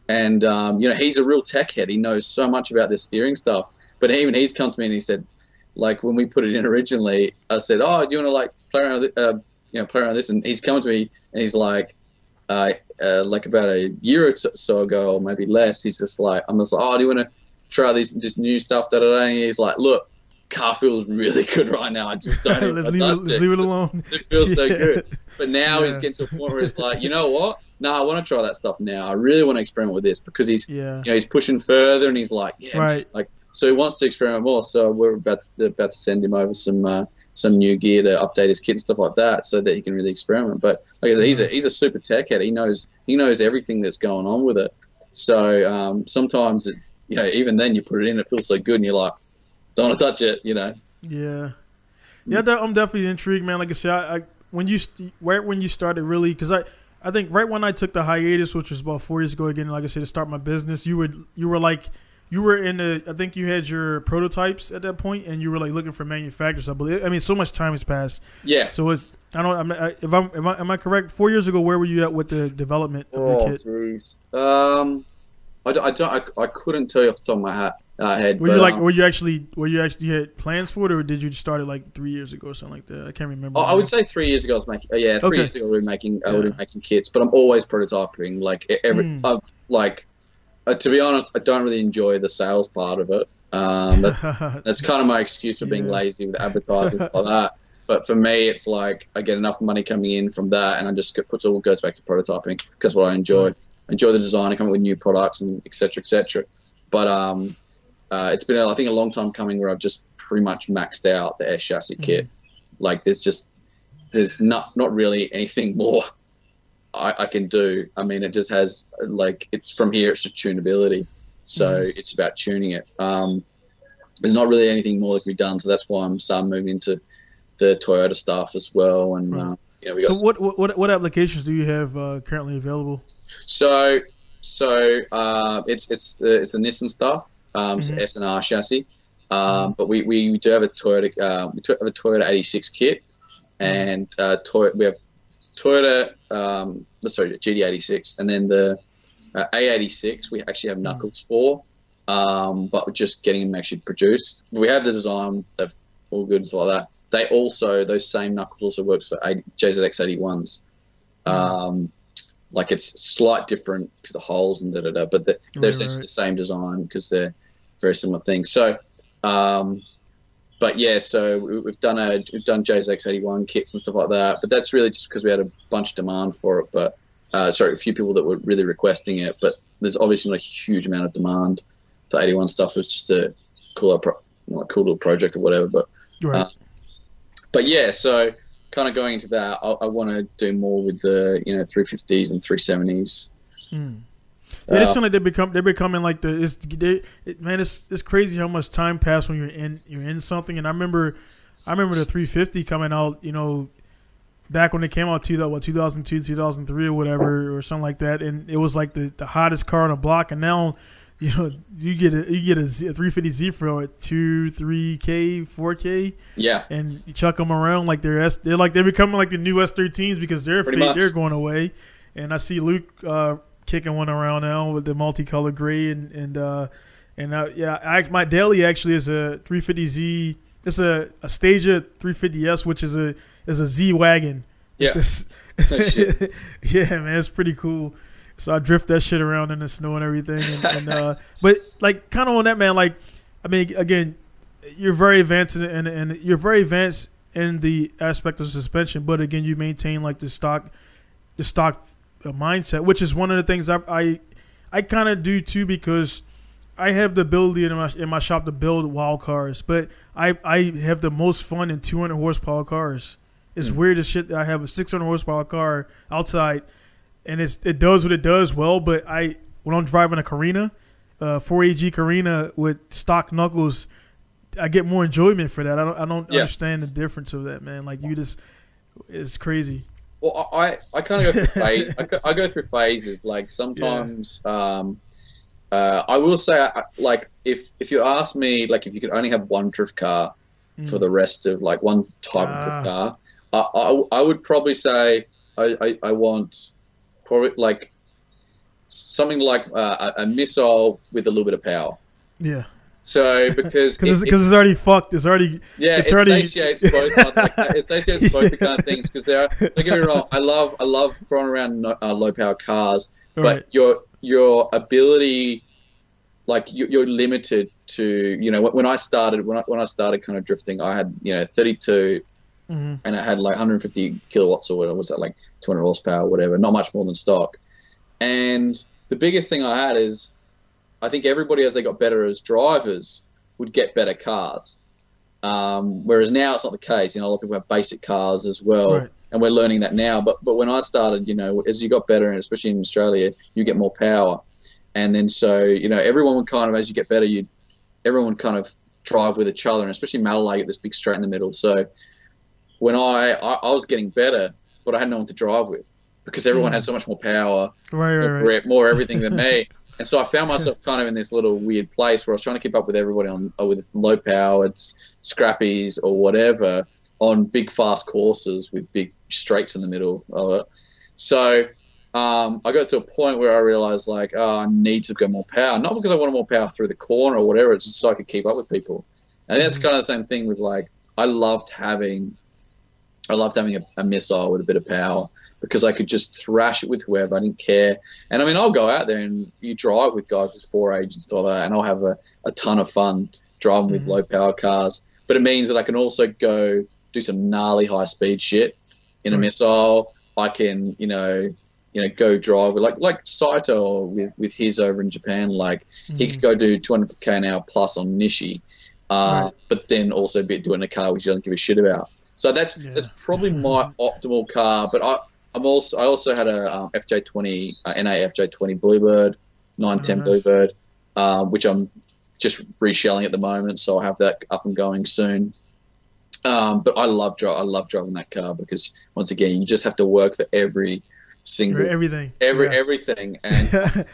And, um, you know, he's a real tech head. He knows so much about this steering stuff. But even he's come to me and he said, like, when we put it in originally, I said, oh, do you want to, like, play around with uh, you know, play around with this? And he's come to me and he's like, uh, uh, like about a year or so ago, or maybe less, he's just like, I'm just like, oh, do you want to try these this new stuff? Da, da, da. And he's like, look, car feels really good right now. I just don't even, let's leave it, let's leave it alone. It feels yeah. so good. But now yeah. he's getting to a point where it's like, you know what? No, I want to try that stuff now. I really want to experiment with this, because he's, yeah. you know, he's pushing further and he's like, yeah, right. like, so he wants to experiment more. So we're about to, about to send him over some uh, some new gear to update his kit and stuff like that, so that he can really experiment. But like I said, he's a he's a super tech head. He knows he knows everything that's going on with it. So um, sometimes it's, you know, even then you put it in, it feels so good, and you're like, don't want to touch it, you know. Yeah, yeah, I'm definitely intrigued, man. Like I said, I, I, when you right when you started really, because I. I think right when I took the hiatus, which was about four years ago again, like I said, to start my business, you would you were like you were in the I think you had your prototypes at that point, and you were like looking for manufacturers. I believe. I mean, so much time has passed. Yeah. So it's I don't. I'm not, if I'm am I, am I correct? Four years ago, where were you at with the development of oh, your kit? Geez. Um, I, I don't. I, I couldn't tell you off the top of my hat, uh, head. Were but, you like? Um, were you actually? Were you actually you had plans for it, or did you just start it like three years ago or something like that? I can't remember. Oh, I would say three years ago I was making. Uh, yeah, three okay. years ago I was making. Yeah. I was making kits, but I'm always prototyping. Like every, mm. I've, like, uh, to be honest, I don't really enjoy the sales part of it. Um, that's, that's kind of my excuse for being yeah. lazy with advertising stuff like that. But for me, it's like I get enough money coming in from that, and I just puts all goes back to prototyping, because what I enjoy. Mm. Enjoy the design and come up with new products, and et cetera, et cetera. But um, uh, it's been, I think, a long time coming where I've just pretty much maxed out the S chassis mm-hmm. kit. Like there's just there's not not really anything more I, I can do. I mean, it just has like it's from here. It's just tunability, so mm-hmm. it's about tuning it. Um, there's not really anything more that can be done, so that's why I'm starting moving into the Toyota stuff as well. And right. uh, you know, we got so what what what applications do you have uh, currently available? So, so uh, it's it's the, it's the Nissan stuff, um, mm-hmm. so S and R chassis. Um, but we, we do have a Toyota uh, we have a Toyota eighty-six kit, and uh, Toy we have Toyota um, sorry G D eighty-six, and then the uh, A eighty-six we actually have Knuckles for, um, but we're just getting them actually produced. We have the design, they've all good like that. They also those same Knuckles also works for J Z X eighty-ones. Um, Like it's slight different because the holes and da da da, but the, they're right, essentially right. the same design because they're very similar things. So, um, but yeah, so we, we've done a we've done J Z X eighty-one kits and stuff like that. But that's really just because we had a bunch of demand for it. But uh, sorry, a few people that were really requesting it. But there's obviously not a huge amount of demand for eighty-one stuff. It was just a cool, pro, like cool little project or whatever. But right. uh, but yeah, so. Kind of going into that, I, I want to do more with the you know three fifties and three seventies. Mm. Yeah, it's uh, something they become. They're becoming like the. It's they, it, man. It's it's crazy how much time passed when you're in you're in something. And I remember, I remember the three fifty coming out. You know, back when it came out, to what two thousand two, two thousand three, or whatever, or something like that. And it was like the the hottest car on the block. And now, you know, you get a you get a three fifty Zefiro at two, three K, four K, yeah, and you chuck them around like they're S, they're like they're becoming like the new S thirteens because they're fate, they're going away, and I see Luke uh, kicking one around now with the multicolored gray and and uh, and I, yeah, I, my daily actually is a three fifty Z, it's a a Stagia three fifty S, which is a is a Z wagon, yeah, it's this, yeah, man, it's pretty cool. So I drift that shit around in the snow and everything. And, and, uh, but like kind of on that, man, like, I mean, again, you're very advanced in, in, in you're very advanced in the aspect of suspension. But again, you maintain like the stock, the stock mindset, which is one of the things I, I, I kind of do too, because I have the ability in my, in my shop to build wild cars, but I, I have the most fun in two hundred horsepower cars. It's mm. weird as shit that I have a six hundred horsepower car outside. And it's, it does what it does well, but I when I'm driving a Carina, uh, four A G Carina with stock knuckles, I get more enjoyment for that. I don't I don't yeah. understand the difference of that, man. Like you just, it's crazy. Well, I, I kind of go through phase, I, go, I go through phases. Like sometimes, yeah. um, uh, I will say, I, like if if you ask me, like if you could only have one drift car mm. for the rest of like one type ah. of drift car, I, I I would probably say I I, I want probably like something like uh, a missile with a little bit of power. Yeah. So because because it, it's, it's already fucked, it's already yeah, it's it already... satiates both. Like, it satiates both yeah. the kind of things because there. Are, don't get me wrong, I love I love throwing around no, uh, low power cars, but right. your your ability, like you, you're limited to you know when I started when I when I started kind of drifting, I had you know thirty-two, mm-hmm. and I had like one hundred fifty kilowatts or whatever was that like two hundred horsepower, whatever, not much more than stock, and the biggest thing I had is. I think everybody, as they got better as drivers, would get better cars. Um, whereas now it's not the case. You know, a lot of people have basic cars as well, right. and we're learning that now. But but when I started, you know, as you got better, and especially in Australia, you get more power. And then so you know, everyone would kind of, as you get better, you everyone would kind of drive with each other, and especially Malala, you get this big straight in the middle. So when I I, I was getting better, but I had no one to drive with because everyone mm. had so much more power, right, right, more, right. more everything than me. And so I found myself kind of in this little weird place where I was trying to keep up with everybody on with low-powered scrappies or whatever on big, fast courses with big straights in the middle of it. So um, I got to a point where I realized, like, oh, I need to go more power, not because I wanted more power through the corner or whatever. It's just so I could keep up with people. And that's kind of the same thing with, like, I loved having I loved having a, a missile with a bit of power. Because I could just thrash it with whoever. I didn't care. And, I mean, I'll go out there and you drive with guys with four-H and stuff like that, and I'll have a, a ton of fun driving mm-hmm. with low-power cars. But it means that I can also go do some gnarly high-speed shit in a right. missile. I can, you know, you know, go drive with, like, like Saito with, with his over in Japan. Like, mm-hmm. he could go do two hundred K an hour plus on Nishi, uh, right. but then also be doing a car which you don't give a shit about. So that's, yeah. that's probably my optimal car. But I... I'm also. I also had a um, F J twenty, uh, N A F J twenty Bluebird, nine ten oh, nice. Bluebird, uh, which I'm just reshelling at the moment, so I'll have that up and going soon. Um, but I love dri- I love driving that car because once again, you just have to work for every single for everything, every yeah. everything, and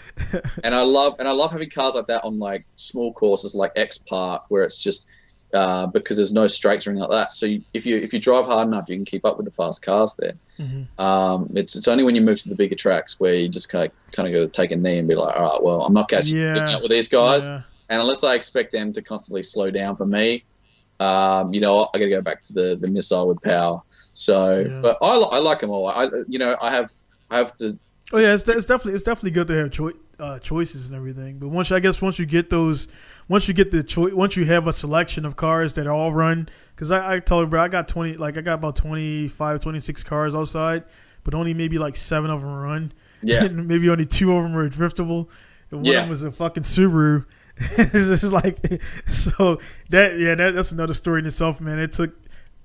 and I love and I love having cars like that on like small courses like X Park where it's just. Uh, because there's no straights or anything like that. So you, if you if you drive hard enough, you can keep up with the fast cars there. Mm-hmm. Um, it's it's only when you move to the bigger tracks where you just kind of kind of got to take a knee and be like, all right, well, I'm not catching yeah. up with these guys, yeah. and unless I expect them to constantly slow down for me, um, you know, I got to go back to the, the missile with power. So, yeah. but I, I like them all. I you know I have I have to. Oh yeah, it's, it's definitely it's definitely good to have choice. Uh, choices and everything, but once I guess once you get those, once you get the choice, once you have a selection of cars that all run, because I, I tell you, bro, I got twenty, like I got about twenty-five, twenty-six cars outside, but only maybe like seven of them run. Yeah, and maybe only two of them were driftable, and one yeah. of them was a fucking Subaru. This is like so that yeah, that, that's another story in itself, man. It took,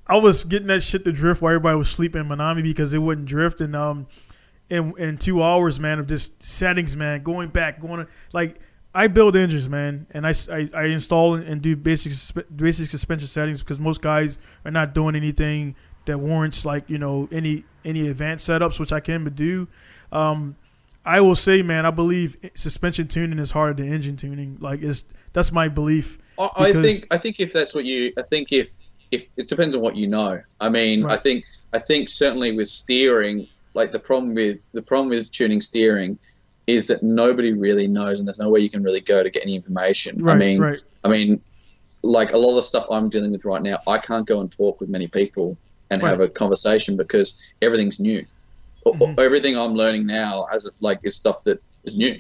I was getting that shit to drift while everybody was sleeping in Manami because it wouldn't drift, and um. In, in two hours, man, of just settings, man, going back, going to, like, I build engines, man, and I, I, I install and do basic basic suspension settings because most guys are not doing anything that warrants, like, you know, any any advanced setups, which I can but do. Um, I will say, man, I believe suspension tuning is harder than engine tuning. Like, it's, that's my belief. I, I think I think if that's what you, I think if, if it depends on what you know. I mean, right. I think I think certainly with steering, like the problem with the problem with tuning steering is that nobody really knows, and there's no way you can really go to get any information. Right, I mean, right. I mean, like a lot of the stuff I'm dealing with right now, I can't go and talk with many people and right. have a conversation because everything's new. Mm-hmm. Everything I'm learning now as like is stuff that is new,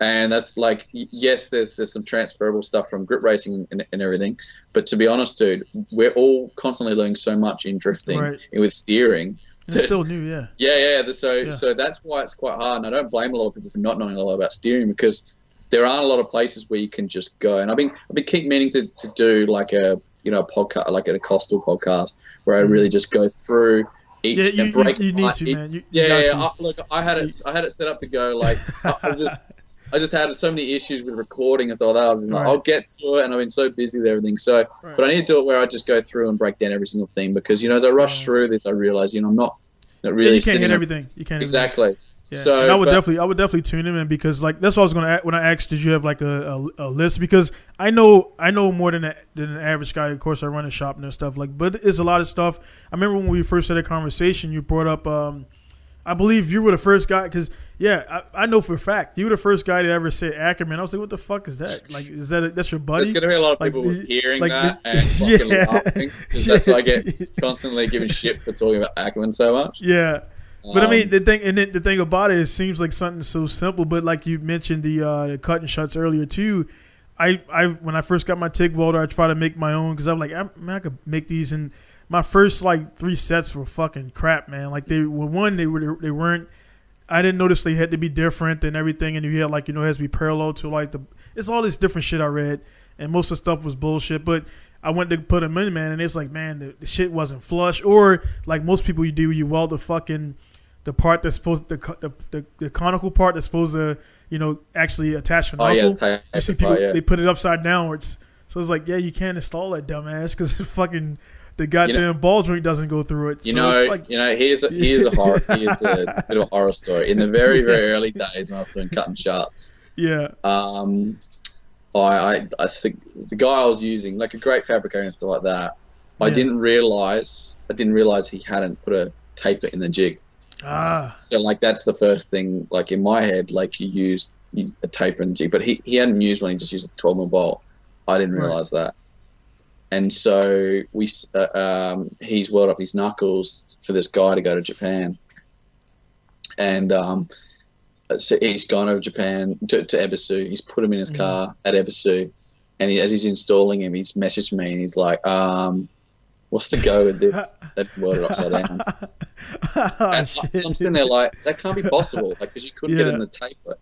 and that's like yes, there's there's some transferable stuff from grip racing and, and everything, but to be honest, dude, we're all constantly learning so much in drifting right. and with steering. It's still new, yeah. Yeah, yeah. So, yeah. so that's why it's quite hard, and I don't blame a lot of people for not knowing a lot about steering because there aren't a lot of places where you can just go. And I've been, I've been keep meaning to, to do like a, you know, a podcast, like a Costal podcast, where I really just go through each yeah, you, and break. You, you need to, each, man. You, yeah, you yeah. I, look, I had it, I had it set up to go. Like, I, I just, I just had so many issues with recording and stuff like that. I was like, right. I'll get to it, and I've been so busy with everything. So, right. but I need to do it where I just go through and break down every single thing because, you know, as I rush right. through this, I realize, you know, I'm not not really. Yeah, you can't hit everything. You can't exactly. Yeah. So and I would but, definitely, I would definitely tune him in, because like that's what I was gonna ask, when I asked, did you have like a, a, a list? Because I know, I know more than a, than an average guy. Of course, I run a shop and stuff like, but it's a lot of stuff. I remember when we first had a conversation, you brought up, um, I believe you were the first guy, because yeah, I, I know for a fact you were the first guy to ever say Ackerman. I was like, what the fuck is that? Like, is that a, that's your buddy? There's gonna be a lot of people like, hearing like, that the, and fucking yeah. laughing, because yeah. that's why I get constantly given shit for talking about Ackerman so much. Yeah. But I mean the thing, and the thing about it, it seems like something so simple. But like you mentioned the uh, the cut and shuts earlier too. I, I when I first got my TIG welder, I tried to make my own, because I'm like, I, man, I could make these. And my first like three sets were fucking crap, man. Like they were one, they were they weren't. I didn't notice they had to be different and everything. And you had like you know it has to be parallel to like the. It's all this different shit I read, and most of the stuff was bullshit. But I went to put them in, man, and it's like, man, the, the shit wasn't flush. Or like most people you do, you weld the fucking. The part that's supposed, the the, the the conical part that's supposed to, you know, actually attach to the knuckle. Oh, yeah, you see people, part, yeah. they put it upside downwards. So it's like, yeah, you can't install that dumbass, because fucking the goddamn you know, ball joint doesn't go through it. You so know, it's like, you know, here's a, here's a horror, here's a bit of a horror story. In the very very early days when I was doing cut and shuts, yeah, um, I I, I think the guy I was using, like a great fabricator and stuff like that, yeah. I didn't realize I didn't realize he hadn't put a taper in the jig. Ah. So like that's the first thing like in my head, like you used a taper and jig, but he, he hadn't used one, he just used a twelve millimeter bolt. I didn't realize right. that. And so we uh, um, he's welded up his knuckles for this guy to go to Japan, and um, so he's gone over Japan to, to Ebisu. He's put him in his mm-hmm. car at Ebisu, and he, as he's installing him, he's messaged me and he's like, um what's the go with this? They've welded upside down. oh, and shit. I'm sitting there like, that can't be possible, like, because you couldn't yeah. get in the taper.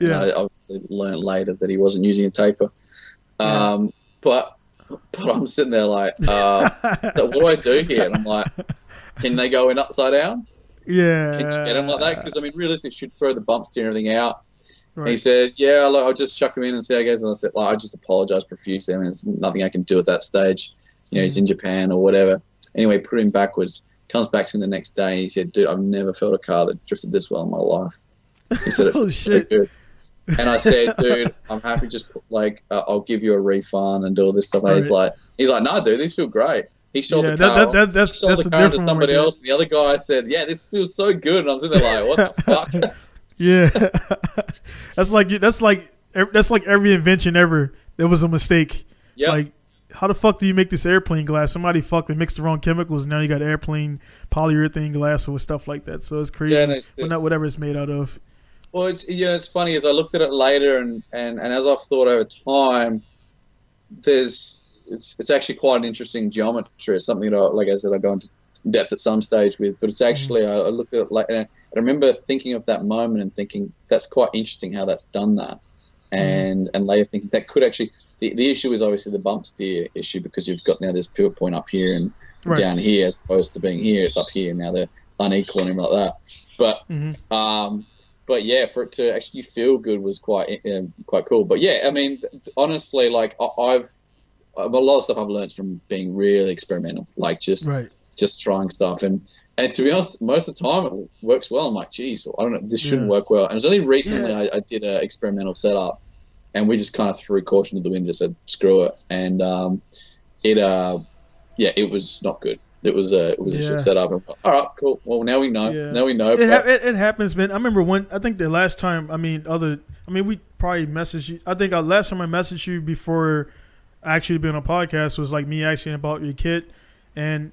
Yeah. And I obviously learned later that he wasn't using a taper. Um, yeah. But but I'm sitting there like, uh, what do I do here? And I'm like, can they go in upside down? Yeah. Can you get them like that? Because, I mean, realistically, you should throw the bump steer and everything out. Right. He said, yeah, look, I'll just chuck him in and see how it goes. And I said, like, I just apologize profusely. I mean, there's nothing I can do at that stage. You know, he's in Japan or whatever. Anyway, put him backwards. Comes back to him the next day. And he said, dude, I've never felt a car that drifted this well in my life. He said, oh, shit. Good. And I said, dude, I'm happy. Just put, like, uh, I'll give you a refund and do all this stuff. Right. And he's like, he's like, no, dude, these feel great. He sold yeah, the car. That, that, that's, he sold that's the car to somebody word, else. And the other guy said, yeah, this feels so good. And I'm sitting there like, what the fuck? Yeah. that's like, that's like, that's like every invention ever. There was a mistake. Yeah. Like, how the fuck do you make this airplane glass? Somebody fucking mixed the wrong chemicals. Now you got airplane polyurethane glass or stuff like that. So it's crazy. Yeah, no, it's well, not whatever it's made out of. Well, it's yeah. It's funny as I looked at it later, and, and, and as I've thought over time, there's it's it's actually quite an interesting geometry. It's something that, I, like I said, I go into depth at some stage with. But it's actually mm-hmm. I, I looked at it like, and I, I remember thinking of that moment and thinking that's quite interesting how that's done that. And and later thinking that could actually the, the issue is obviously the bump steer issue, because you've got now this pivot point up here and right. down here as opposed to being here. It's up here now, they're unequal and everything like that. But mm-hmm. um, but yeah, for it to actually feel good was quite um, quite cool. But yeah, I mean honestly, like I, I've a lot of stuff I've learned from being really experimental, like just right. just trying stuff and. And to be honest, most of the time it works well. I'm like, geez, I don't know, this shouldn't yeah. work well. And it was only recently yeah. I, I did an experimental setup, and we just kind of threw caution to the wind and said, screw it. And um, it, uh, yeah, it was not good. It was a, it was yeah. a shit setup. And all right, cool. Well, now we know. Yeah. Now we know. It, ha it, it happens, man. I remember one. I think the last time. I mean, other. I mean, we probably messaged you. I think our last time I messaged you before I actually been on a podcast was like me asking about your kit and.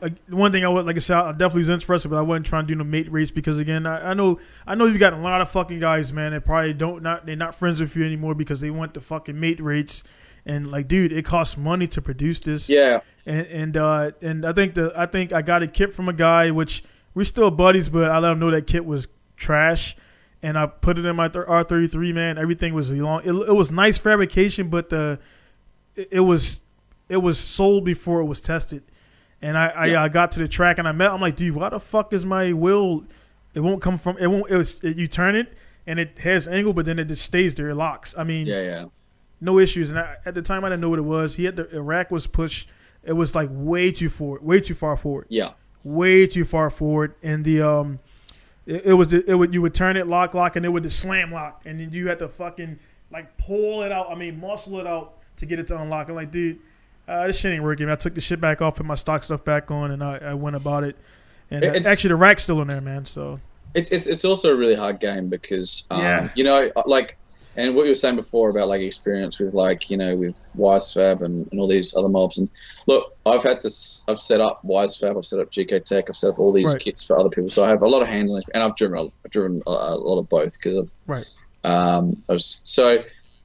Like one thing I would like I said, I definitely was interested, but I wasn't trying to do no mate race because again, I, I know I know you've got a lot of fucking guys, man. That probably don't not they're not friends with you anymore because they want the fucking mate rates. And like, dude, it costs money to produce this. Yeah. And and uh, and I think the I think I got a kit from a guy which we're still buddies, but I let him know that kit was trash, and I put it in my R thirty-three. Man, everything was long. It, it was nice fabrication, but the it, it was it was sold before it was tested. And I I, yeah. I got to the track and I met. I'm like, dude, why the fuck is my wheel? It won't come from. It won't. It was, it, you turn it and it has angle, but then it just stays there. It locks. I mean, yeah, yeah, no issues. And I, at the time, I didn't know what it was. He had the rack was pushed. It was like way too forward, way too far forward. Yeah. way too far forward, and the um, it, it was it would you would turn it lock lock and it would just slam lock, and then you had to fucking like pull it out. I mean, muscle it out to get it to unlock. I'm like, dude, uh, this shit ain't working. I took the shit back off, put my stock stuff back on, and I, I went about it. And uh, actually, the rack's still in there, man. So it's it's it's also a really hard game because um, yeah. you know, like. And what you were saying before about like experience with like you know with Wisefab and, and all these other mobs, and look, I've had this, I've set up Wisefab, I've set up G K Tech, I've set up all these right. kits for other people, so I have a lot of handling, and I've driven I've driven a, a lot of both because I've right. Um, I was, so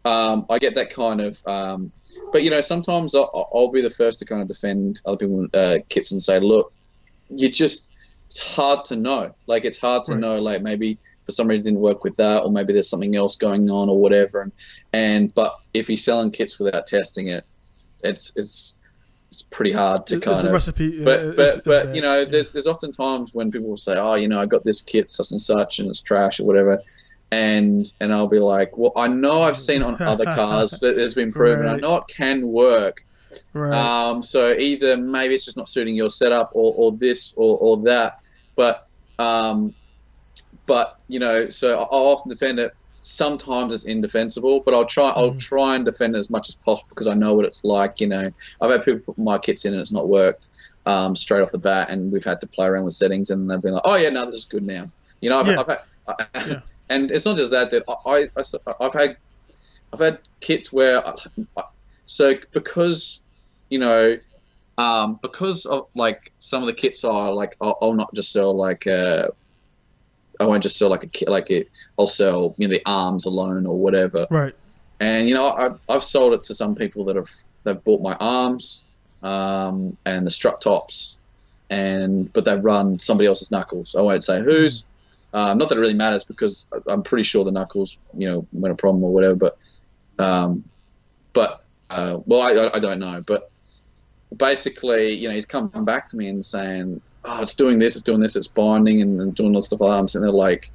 um, I get that kind of, um, but you know sometimes I'll, I'll be the first to kind of defend other people's uh, kits and say, look, you just it's hard to know, like it's hard to right. know, like maybe. For some reason, didn't work with that, or maybe there's something else going on, or whatever. And, and but if he's selling kits without testing it, it's it's it's pretty hard to it's kind of. It's a recipe. But it's, but, it's but bad, you know, yeah. there's there's often times when people will say, oh, you know, I got this kit such and such, and it's trash or whatever, and and I'll be like, well, I know I've seen on other cars that there's been proven. Right. I know it can work. Right. Um. So either maybe it's just not suiting your setup, or or this, or or that. But um. But you know, so I'll often defend it. Sometimes it's indefensible, but I'll try. Mm. I'll try and defend it as much as possible because I know what it's like. You know, I've had people put my kits in and it's not worked um, straight off the bat, and we've had to play around with settings, and they've been like, "Oh yeah, no, this is good now." You know, I've, yeah. I've had, I, yeah. and it's not just that, dude. I, I I've had I've had kits where I, I, so because you know. Um, because of like some of the kits are like I'll, I'll not just sell like. Uh, I won't just sell like a kit, like it. I'll sell you know the arms alone or whatever. Right. And you know I've I've sold it to some people that have they've bought my arms, um, and the strut tops, and but they've run somebody else's knuckles. I won't say whose. Um, not that it really matters because I'm pretty sure the knuckles you know weren't a problem or whatever. But, um, but uh, well I I don't know. But basically you know he's come back to me and saying. Oh, it's doing this, it's doing this, it's binding and, and doing lots of arms. And they're like,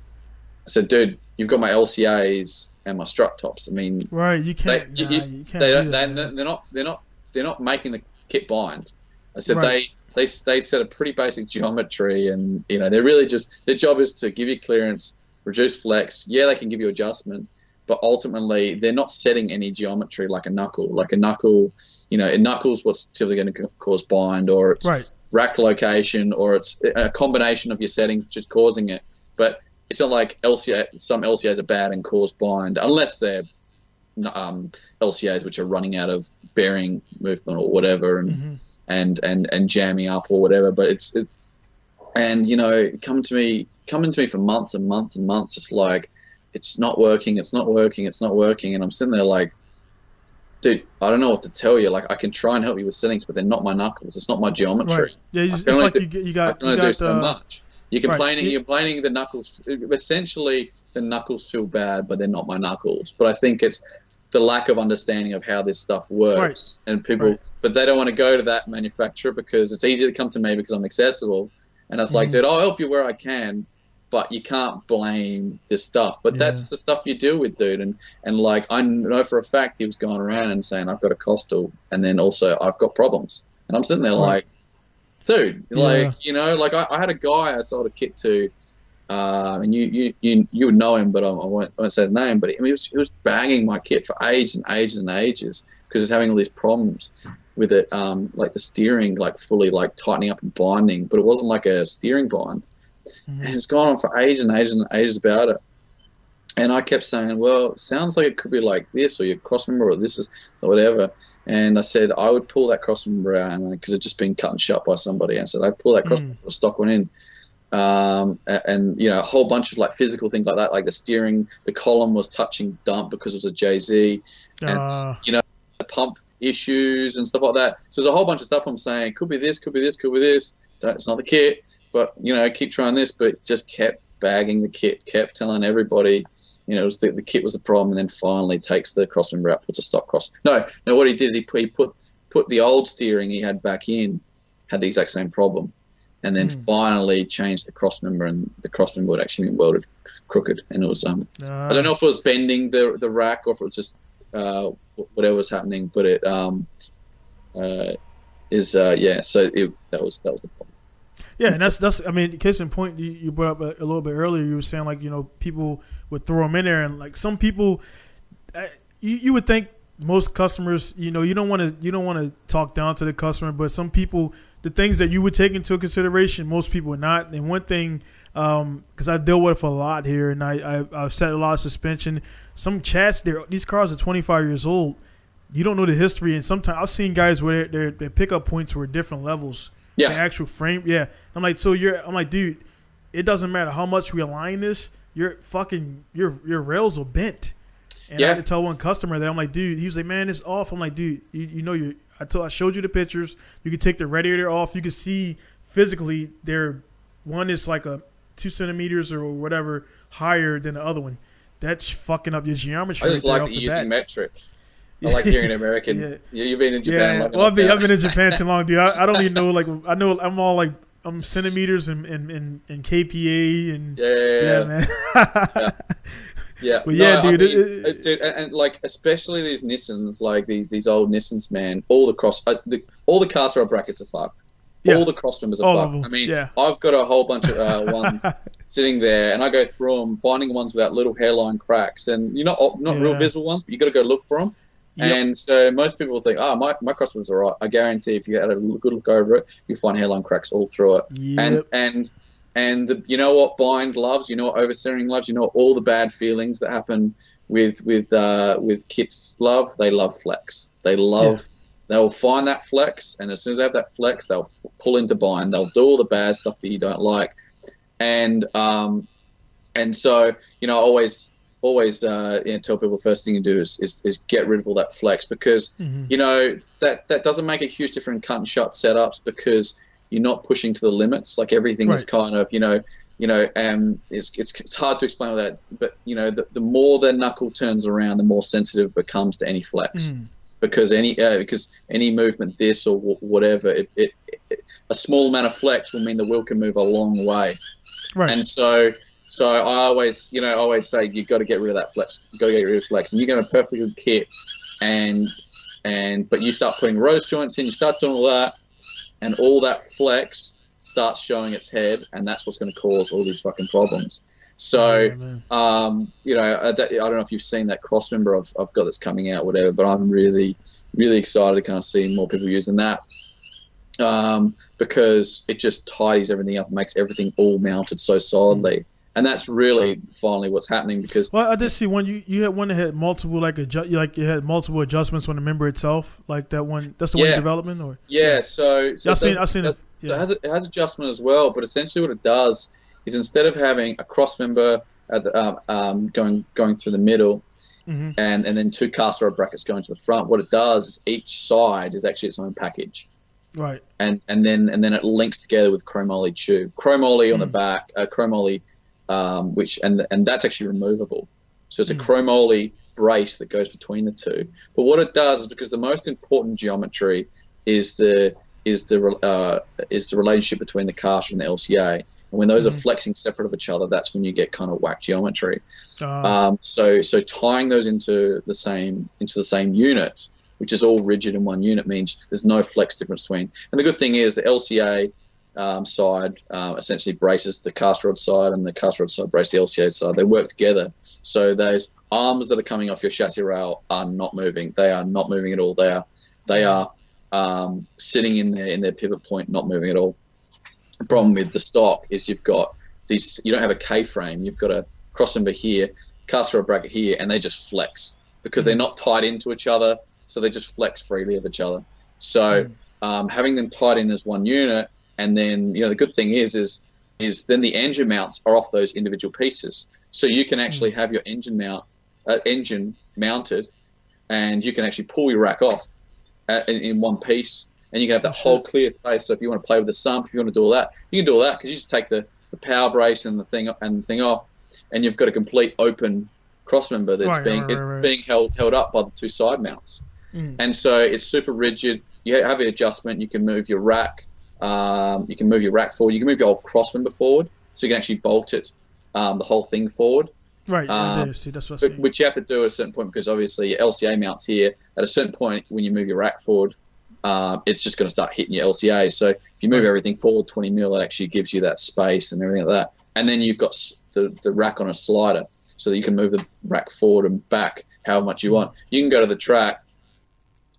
I said, dude, you've got my L C As and my strut tops. I mean, right? You can't. They, you, nah, you can't they don't, do that, they, they're not. They're not. They're not making the kit bind. I said right. they, they they set a pretty basic geometry, and you know they're really just their job is to give you clearance, reduce flex. Yeah, they can give you adjustment, but ultimately they're not setting any geometry like a knuckle. Like a knuckle, you know, a knuckle's what's typically going to cause bind, or it's. Right. Rack location, or it's a combination of your settings which is causing it, but it's not like L C A. Some L C As are bad and cause bind, unless they're um, L C As which are running out of bearing movement or whatever, and mm-hmm. and and and jamming up or whatever. But it's it's and you know come to me coming to me for months and months and months, just like it's not working, it's not working, it's not working, and I'm sitting there like. Dude, I don't know what to tell you. Like, I can try and help you with settings, but they're not my knuckles. It's not my geometry. Right. Yeah, you just, it's like do, you got. I can only do so uh, much. You're complaining. Right. You're complaining. The knuckles. Essentially, the knuckles feel bad, but they're not my knuckles. But I think it's the lack of understanding of how this stuff works, right. and people. Right. But they don't want to go to that manufacturer because it's easy to come to me because I'm accessible. And I was mm. like, dude, I'll help you where I can. But you can't blame this stuff. But yeah. that's the stuff you deal with, dude. And, and like, I know for a fact he was going around and saying, I've got a costal, and then also I've got problems. And I'm sitting there right. like, dude, yeah. like, you know, like I, I had a guy I sold a kit to, uh, and you you, you you would know him, but I, I, won't, I won't say his name, but he, I mean, he, was, he was banging my kit for ages and ages and ages because he was having all these problems with it, um, like the steering, like fully like tightening up and binding, but it wasn't like a steering bind. And it's gone on for ages and ages and ages about it. And I kept saying, well, it sounds like it could be like this, or your cross member, or this is, or whatever. And I said, I would pull that cross member out because it's just been cut and shut by somebody. And I said, I'd pull that cross mm. member, stock one in. Um, and, and, you know, a whole bunch of like physical things like that, like the steering, the column was touching dump because it was a Jay-Z. And, uh. you know, the pump issues and stuff like that. So there's a whole bunch of stuff I'm saying, could be this, could be this, could be this. Don't, it's not the kit. But, you know, keep trying this, but just kept bagging the kit, kept telling everybody, you know, it was the, the kit was the problem, and then finally takes the crossmember out, puts a stock cross. No, no, what he did is he put, he put put the old steering he had back in, had the exact same problem, and then mm. finally changed the crossmember, and the crossmember had actually been welded crooked, and it was, um, uh. I don't know if it was bending the the rack or if it was just uh, whatever was happening, but it um, uh, is, uh, yeah, so it, that was that was the problem. Yeah, and that's that's. I mean, case in point, you, you brought up a, a little bit earlier. You were saying like, you know, people would throw them in there, and like some people, uh, you you would think most customers, you know, you don't want to you don't want to talk down to the customer, but some people, the things that you would take into consideration, most people are not. And one thing, um, because I deal with it for a lot here, and I, I I've set a lot of suspension. Some chats, there, these cars are twenty-five years old. You don't know the history, and sometimes I've seen guys where their their pickup points were different levels. Yeah. The actual frame. Yeah. I'm like, so you're. I'm like, dude, it doesn't matter how much we align this. Your fucking your your rails are bent. And yeah. I had to tell one customer that. I'm like, dude. He was like, man, it's off. I'm like, dude, you, you know you. I told. I showed you the pictures. You can take the radiator off. You can see physically there. One is like a two centimeters or whatever higher than the other one. That's fucking up your geometry. I just right like the using bat. metric. I like hearing American. Yeah. You've been in Japan. Yeah. Long well, I've been, I've been in Japan too long, dude. I, I don't even know. Like, I know I'm all like, I'm centimeters and and, and, and K P A and yeah, yeah, yeah. yeah man. yeah. yeah, but yeah, no, dude, I mean, it, dude, and, and like especially these Nissans, like these these old Nissans, man. All the cross, uh, the, all the car throw brackets are fucked. Yeah. All the cross members are all fucked. I mean, yeah. I've got a whole bunch of uh, ones sitting there, and I go through them, finding ones without little hairline cracks, and you're not not yeah. real visible ones, but you got to go look for them. Yep. And so most people think, oh, my, my crosswind's all right. I guarantee if you had a good look over it, you'll find hairline cracks all through it. Yep. And and and the, you know what bind loves, you know what oversteering loves, you know all the bad feelings that happen with with uh, with kits love, they love flex. They love, yeah. they'll find that flex, and as soon as they have that flex, they'll f pull into bind. They'll do all the bad stuff that you don't like. And, um, and so, you know, I always... always uh, you know, tell people the first thing you do is, is, is get rid of all that flex because, mm-hmm. you know, that, that doesn't make a huge difference in cut and shut setups because you're not pushing to the limits. Like everything right. is kind of, you know, you know, um, it's, it's, it's hard to explain that, but, you know, the, the more the knuckle turns around, the more sensitive it becomes to any flex mm. because any uh, because any movement this or w whatever, it, it, it, a small amount of flex will mean the wheel can move a long way. Right. And so... So I always, you know, I always say you've got to get rid of that flex. You've got to get rid of flex, and you get a perfectly good kit, and and but you start putting rose joints in, you start doing all that, and all that flex starts showing its head, and that's what's going to cause all these fucking problems. So, oh, um, you know, I, that, I don't know if you've seen that cross member I've, I've got that's coming out, whatever, but I'm really, really excited to kind of see more people using that. Um, because it just tidies everything up and makes everything all mounted so solidly. And that's really finally what's happening because. Well, I did see one. You you had one that had multiple like adjust like you had multiple adjustments on the member itself, like that one. That's the yeah. one in development, or yeah. yeah. So, so I've seen I've seen that, it. Yeah. So it has it has adjustment as well, but essentially what it does is instead of having a cross member at the, um, um, going going through the middle, mm-hmm. and and then two cast throw brackets going to the front, what it does is each side is actually its own package. Right. And and then and then it links together with chromoly tube, chromoly mm. on the back, uh, chromoly. Um, which and and that's actually removable, so it's a chromoly brace that goes between the two. But what it does is because the most important geometry is the is the uh, is the relationship between the caster and the L C A, and when those mm-hmm. are flexing separate of each other, that's when you get kind of whack geometry. Uh, um, so so tying those into the same into the same unit, which is all rigid in one unit, means there's no flex difference between. And the good thing is the L C A. Um, side uh, essentially braces the cast rod side, and the cast rod side braces the L C A side. They work together, so those arms that are coming off your chassis rail are not moving. They are not moving at all. They are they are um, sitting in their in their pivot point, not moving at all. The problem with the stock is you've got these. You don't have a K frame. You've got a crossmember here, cast rod bracket here, and they just flex because they're not tied into each other. So they just flex freely of each other. So um, having them tied in as one unit. And then, you know, the good thing is, is, is then the engine mounts are off those individual pieces. So you can actually have your engine mount, uh, engine mounted, and you can actually pull your rack off at, in, in one piece, and you can have that whole clear space. So if you want to play with the sump, if you want to do all that, you can do all that because you just take the, the power brace and the thing and the thing off, and you've got a complete open crossmember that's right, being right, right, right. being held held up by the two side mounts. Mm. And so it's super rigid. You have your adjustment. You can move your rack. Um, you can move your rack forward. You can move your old crossmember forward, so you can actually bolt it, um, the whole thing forward. Right. Um, see, that's what I see. Which you have to do at a certain point because obviously your L C A mounts here. At a certain point, when you move your rack forward, uh, it's just going to start hitting your L C A. So if you move everything forward twenty mil, it actually gives you that space and everything like that. And then you've got the, the rack on a slider so that you can move the rack forward and back however much you want. You can go to the track.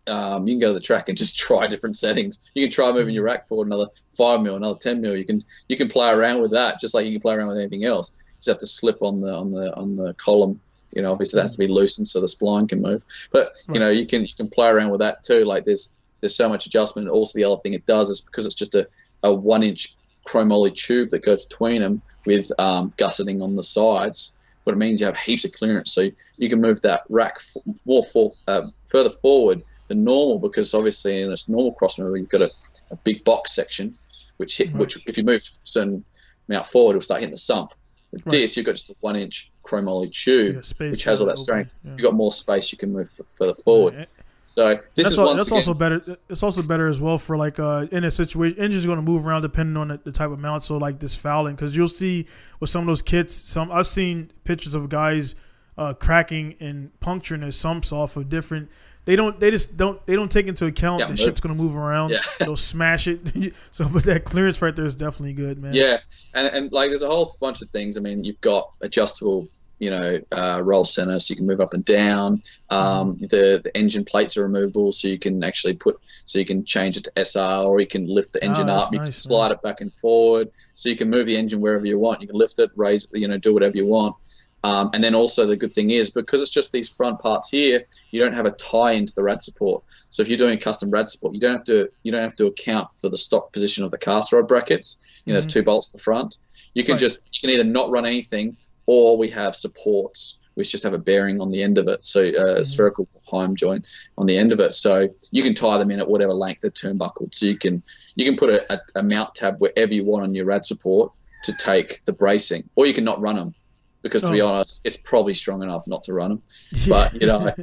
Um, you can go to the track and just try different settings. You can try moving your rack forward another five mil, another ten mil. You can you can play around with that just like you can play around with anything else. You just have to slip on the on the on the column. You know, obviously that has to be loosened so the spline can move. But you know, you can you can play around with that too. Like there's there's so much adjustment. Also, the other thing it does is because it's just a, a one inch chromoly tube that goes between them with um, gusseting on the sides. But it means you have heaps of clearance, so you, you can move that rack f more for, uh, further forward than normal, because obviously in a normal crossmember you've got a, a big box section which hit, right. which if you move a certain amount forward it'll start hitting the sump. With right. this you've got just a one inch chromoly tube which has all that strength. Yeah. You've got more space, you can move further forward. Right. So this that's is all, once that's again, also better. It's also better as well for like uh, in a situation, engines going to move around depending on the, the type of mount. So like this fouling, because you'll see with some of those kits, some I've seen pictures of guys uh, cracking and puncturing their sumps off of different. They don't. They just don't. They don't take into account yeah, the ship's gonna move around. Yeah. They'll smash it. So, but that clearance right there is definitely good, man. Yeah, and and like there's a whole bunch of things. I mean, you've got adjustable, you know, uh, roll center, so you can move up and down. Um, mm. The the engine plates are removable, so you can actually put, so you can change it to S R, or you can lift the engine oh, up. You nice, can slide man. it back and forward, so you can move the engine wherever you want. You can lift it, raise, you know, do whatever you want. Um, and then also the good thing is, because it's just these front parts here, you don't have a tie into the rad support. So if you're doing custom rad support, you don't have to you don't have to account for the stock position of the cast rod brackets. You know, mm-hmm. there's two bolts at the front. You can right. just you can either not run anything, or we have supports which just have a bearing on the end of it, so uh, mm-hmm. a spherical heim joint on the end of it. So you can tie them in at whatever length they're turnbuckled. So you can you can put a, a, a mount tab wherever you want on your rad support to take the bracing, or you can not run them. Because to oh. be honest, it's probably strong enough not to run them. But, you know,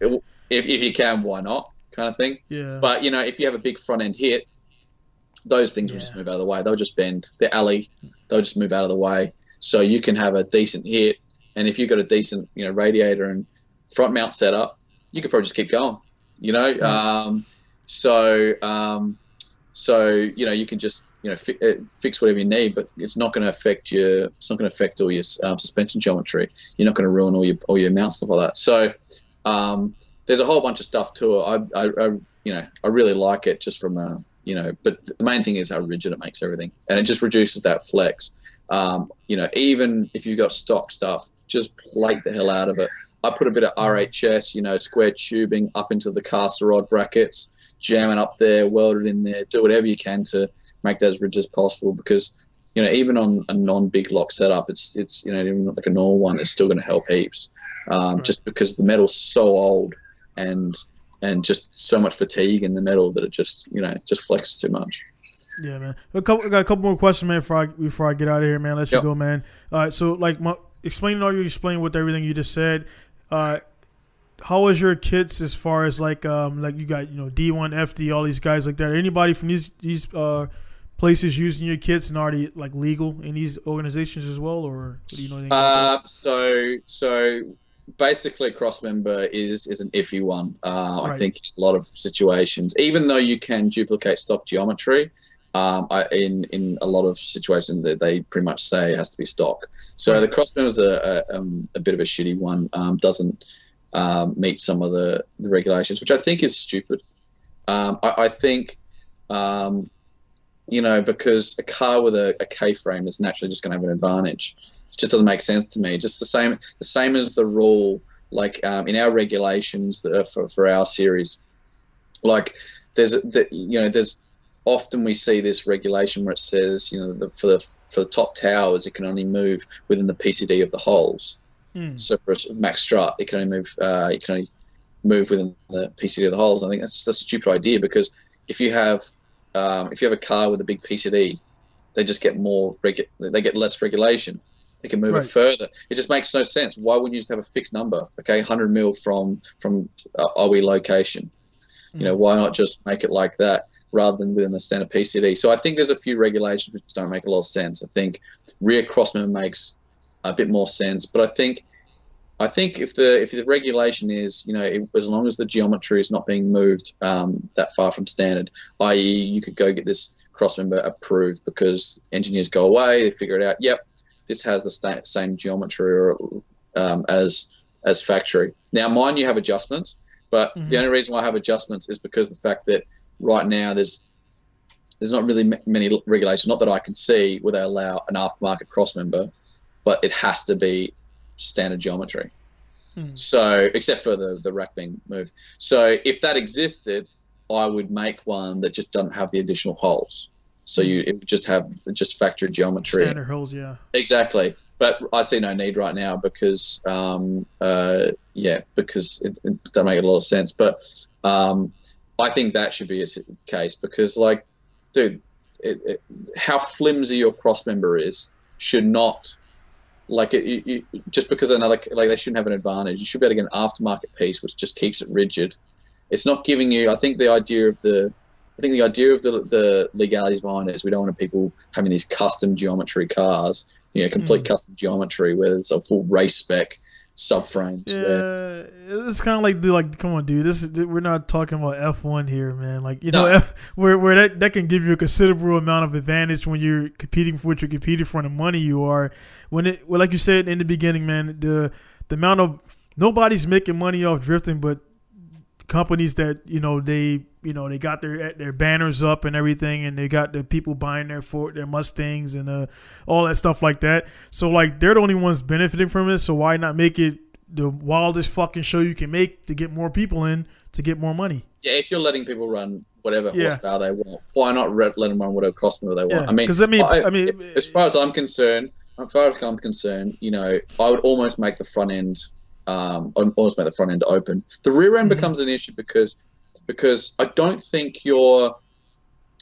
if, if you can, why not, kind of thing. Yeah. But, you know, if you have a big front end hit, those things yeah. will just move out of the way. They'll just bend. They're alley. They'll just move out of the way. So you can have a decent hit. And if you've got a decent, you know, radiator and front mount setup, you could probably just keep going, you know. Mm. Um, so, um, so, you know, you can just, you know, fi fix whatever you need, but it's not going to affect your. It's not going to affect all your um, suspension geometry. You're not going to ruin all your all your mounts, stuff like that. So um, there's a whole bunch of stuff to it. I, I, I, you know, I really like it just from a, you know. But the main thing is how rigid it makes everything, and it just reduces that flex. Um, you know, even if you've got stock stuff, just plate the hell out of it. I put a bit of R H S, you know, square tubing up into the caster rod brackets. Jam it up there, weld it in there, do whatever you can to make that as rigid as possible. Because, you know, even on a non-big lock setup, it's it's you know, even like a normal one, it's still going to help heaps. Um, right. Just because the metal's so old and and just so much fatigue in the metal that it just you know just flexes too much. Yeah, man. I got a couple more questions, man. Before I before I get out of here, man, let you yep. go, man. All right. So, like, my, explaining all you explained with everything you just said. Uh, How was your kits as far as like um like you got you know D one F D, all these guys like that? Anybody from these these uh places using your kits and already like legal in these organizations as well, or do you know anything uh about? so so basically crossmember is is an iffy one uh right. I think in a lot of situations, even though you can duplicate stock geometry. Um, I, in in a lot of situations that they pretty much say it has to be stock. So right. the crossmember is a a, um, a bit of a shitty one. Um, doesn't Um, meet some of the, the regulations, which I think is stupid. Um, I, I think, um, you know, because a car with a, a K-frame is naturally just going to have an advantage. It just doesn't make sense to me. Just the same, the same as the rule, like um, in our regulations that are for, for our series, like there's, the, you know, there's often we see this regulation where it says, you know, the, for the for the top towers, it can only move within the P C D of the holes. So for a max strut, it can only move. Uh, it can only move within the P C D of the holes. I think that's that's a stupid idea, because if you have um, if you have a car with a big P C D, they just get more regu They get less regulation. They can move right. it further. It just makes no sense. Why wouldn't you just have a fixed number? Okay, one hundred mil from from uh, O E location. You know, why not just make it like that rather than within the standard P C D? So I think there's a few regulations which don't make a lot of sense. I think rear crossmember makes a bit more sense, but I think I think if the if the regulation is, you know, it, as long as the geometry is not being moved um, that far from standard, that is you could go get this crossmember approved because engineers go away, they figure it out, yep, this has the sta same geometry or, um, as as factory. Now, mine you have adjustments, but mm-hmm. the only reason why I have adjustments is because of the fact that right now there's there's not really many regulations, not that I can see, where they allow an aftermarket crossmember, but it has to be standard geometry. Hmm. So, except for the, the rack being moved. So if that existed, I would make one that just doesn't have the additional holes. So you it would just have just factory geometry. Standard holes, yeah. Exactly. But I see no need right now because, um, uh, yeah, because it, it doesn't make a lot of sense. But um, I think that should be a case because, like, dude, it, it, how flimsy your crossmember is should not, like, it, you, you, just because another, like, they shouldn't have an advantage. You should be able to get an aftermarket piece which just keeps it rigid. It's not giving you, I think the idea of the, I think the idea of the, the legalities behind it is we don't want people having these custom geometry cars, you know, complete mm. custom geometry where there's a full race spec subframes. Yeah, where... it's kind of like, dude, like, come on, dude, this is, we're not talking about F one here, man. Like, you no. know, F, where where that that can give you a considerable amount of advantage when you're competing for what you're competing for and the money you are. When it, well, like you said in the beginning, man, the the amount of nobody's making money off drifting, but companies that, you know, they, you know, they got their their banners up and everything, and they got the people buying their Ford, their Mustangs, and uh, all that stuff like that. So, like, they're the only ones benefiting from it. So why not make it the wildest fucking show you can make to get more people in to get more money? Yeah, if you're letting people run whatever yeah. horsepower they want, why not let them run whatever crossmember they want? Yeah. I mean, I mean, I, I mean, as far as I'm concerned, as far as I'm concerned, you know, I would almost make the front end, um, almost make the front end open. The rear end mm-hmm. becomes an issue because. Because I don't think you're,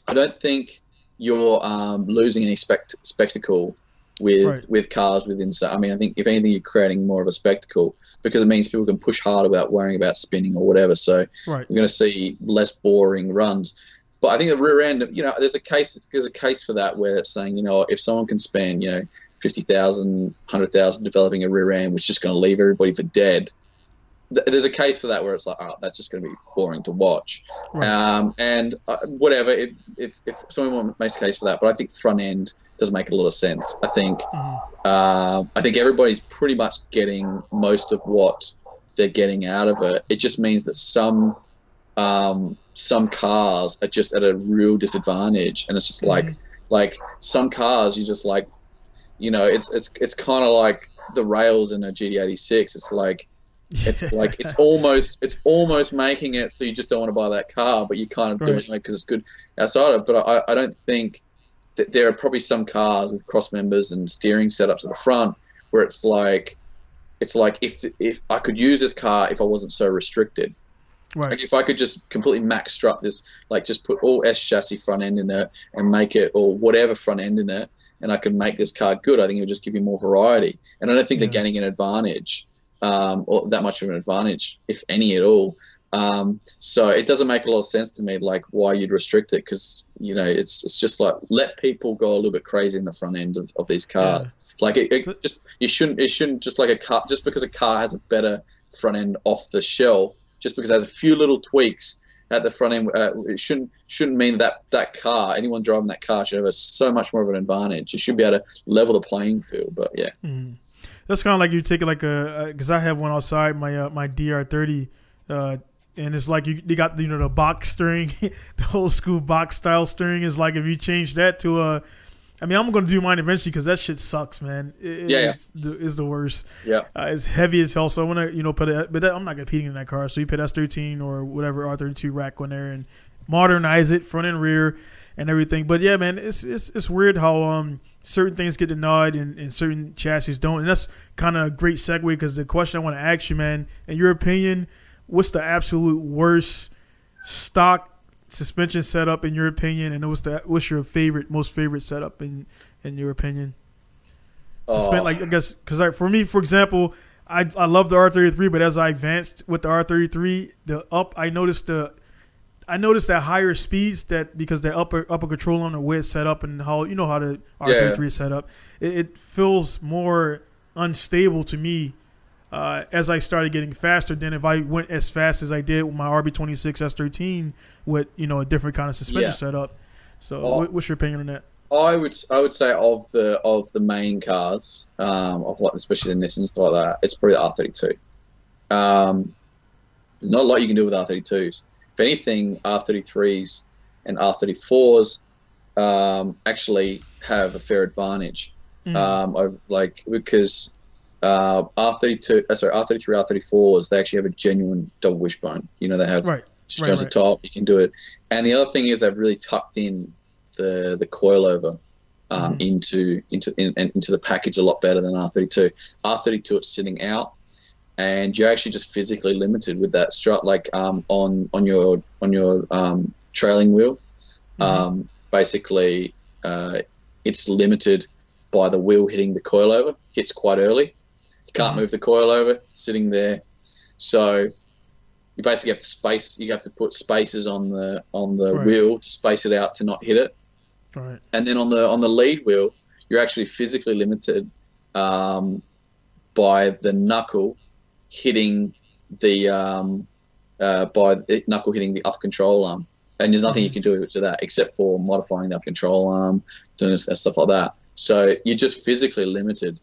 I don't think you're um, losing any spect spectacle with right. with cars within. So I mean, I think if anything, you're creating more of a spectacle because it means people can push harder without worrying about spinning or whatever. So right. we're going to see less boring runs. But I think the rear end, you know, there's a case there's a case for that where it's saying, you know, if someone can spend, you know, fifty thousand, hundred thousand developing a rear end, which is just going to leave everybody for dead. There's a case for that where it's like, oh, that's just going to be boring to watch. Right. Um, and uh, whatever, it, if, if someone makes a case for that, but I think front end doesn't make a lot of sense. I think mm-hmm. um, I think everybody's pretty much getting most of what they're getting out of it. It just means that some um, some cars are just at a real disadvantage, and it's just mm-hmm. like like some cars you just like, you know, it's it's it's kind of like the rails in a G D eighty-six. It's like it's like it's almost it's almost making it so you just don't want to buy that car, but you kind of right. do it anyway because it's good outside of it. But I, I don't think that there are probably some cars with cross members and steering setups at the front where it's like it's like if if I could use this car if I wasn't so restricted. Right. Like if I could just completely max strut this, like just put all S chassis front end in it and make it or whatever front end in it, and I could make this car good, I think it would just give you more variety. And I don't think yeah. they're gaining an advantage. Um, or that much of an advantage, if any at all. Um, so it doesn't make a lot of sense to me, like why you'd restrict it, because you know it's it's just like let people go a little bit crazy in the front end of, of these cars. Yeah. Like it, it just you shouldn't it shouldn't just like a car just because a car has a better front end off the shelf, just because it has a few little tweaks at the front end, uh, it shouldn't shouldn't mean that that car anyone driving that car should have a, so much more of an advantage. You should be able to level the playing field. But yeah. Mm. That's kind of like you take like a, because I have one outside my uh, my D R thirty, uh, and it's like you they got you know the box steering, the old school box style steering is like if you change that to a, I mean I'm gonna do mine eventually because that shit sucks, man. It, yeah, it's, yeah. The, it's the worst. Yeah, uh, it's heavy as hell. So I wanna you know put it, but that, I'm not competing in that car. So you put S thirteen or whatever R thirty-two rack on there and modernize it front and rear and everything. But yeah, man, it's it's it's weird how um. certain things get denied and, and certain chassis don't. And that's kind of a great segue because the question I want to ask you, man, in your opinion, what's the absolute worst stock suspension setup in your opinion? And what's the what's your favorite, most favorite setup in, in your opinion? Suspend, oh. Like, I guess, because like for me, for example, I, I love the R thirty-three, but as I advanced with the R thirty-three, the up, I noticed the I noticed that higher speeds that because the upper upper control on the way it's set up and how you know how the R thirty-three yeah. is set up, it, it feels more unstable to me uh, as I started getting faster, then if I went as fast as I did with my R B twenty-six S thirteen with, you know, a different kind of suspension yeah. setup. So oh, what's your opinion on that? I would I would say of the of the main cars, um, of like especially the Nissans and stuff like that, it's probably the R thirty-two. Um, there's not a lot you can do with R thirty-twos. If anything, R thirty-threes and R thirty-fours um, actually have a fair advantage. Mm. Um, I, like because uh, R thirty-two, sorry, R thirty-three, R thirty-fours, they actually have a genuine double wishbone. You know, they have right. two right, right. the top. You can do it. And the other thing is they've really tucked in the the coilover um, mm. into into in, into the package a lot better than R thirty-two. R thirty-two, it's sitting out. And you're actually just physically limited with that strut, like um, on on your on your um, trailing wheel. Mm-hmm. Um, basically, uh, it's limited by the wheel hitting the coilover. Hits quite early. You can't mm-hmm. move the coilover. Sitting there, so you basically have to space. You have to put spacers on the on the right. wheel to space it out to not hit it. Right. And then on the on the lead wheel, you're actually physically limited um, by the knuckle. hitting the um, uh, by the knuckle hitting the up control arm, and there's nothing mm-hmm. you can do to that except for modifying the up control arm, doing stuff like that. So you're just physically limited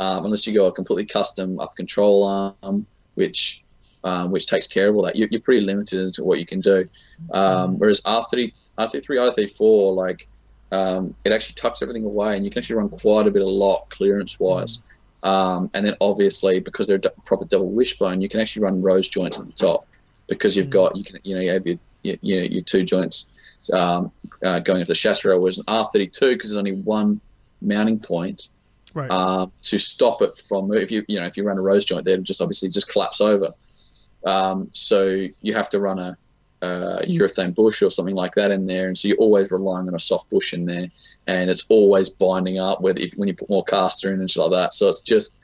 um, unless you go a completely custom up control arm, which um, which takes care of all that. You're, you're pretty limited into what you can do. Um, whereas R thirty, R thirty-three, R thirty-four, like um, it actually tucks everything away, and you can actually run quite a bit of lot clearance wise. Mm-hmm. Um, and then obviously because they're a d proper double wishbone, you can actually run rose joints at the top because you've got you can you know you have your you, you know your two joints um, uh, going into the chassis rail. Whereas an R thirty-two, because there's only one mounting point right. uh, to stop it from if you you know if you run a rose joint, there just obviously just collapse over. Um, so you have to run a, a urethane bush or something like that in there, and so you're always relying on a soft bush in there, and it's always binding up whether if, when you put more caster in and shit like that. So it's just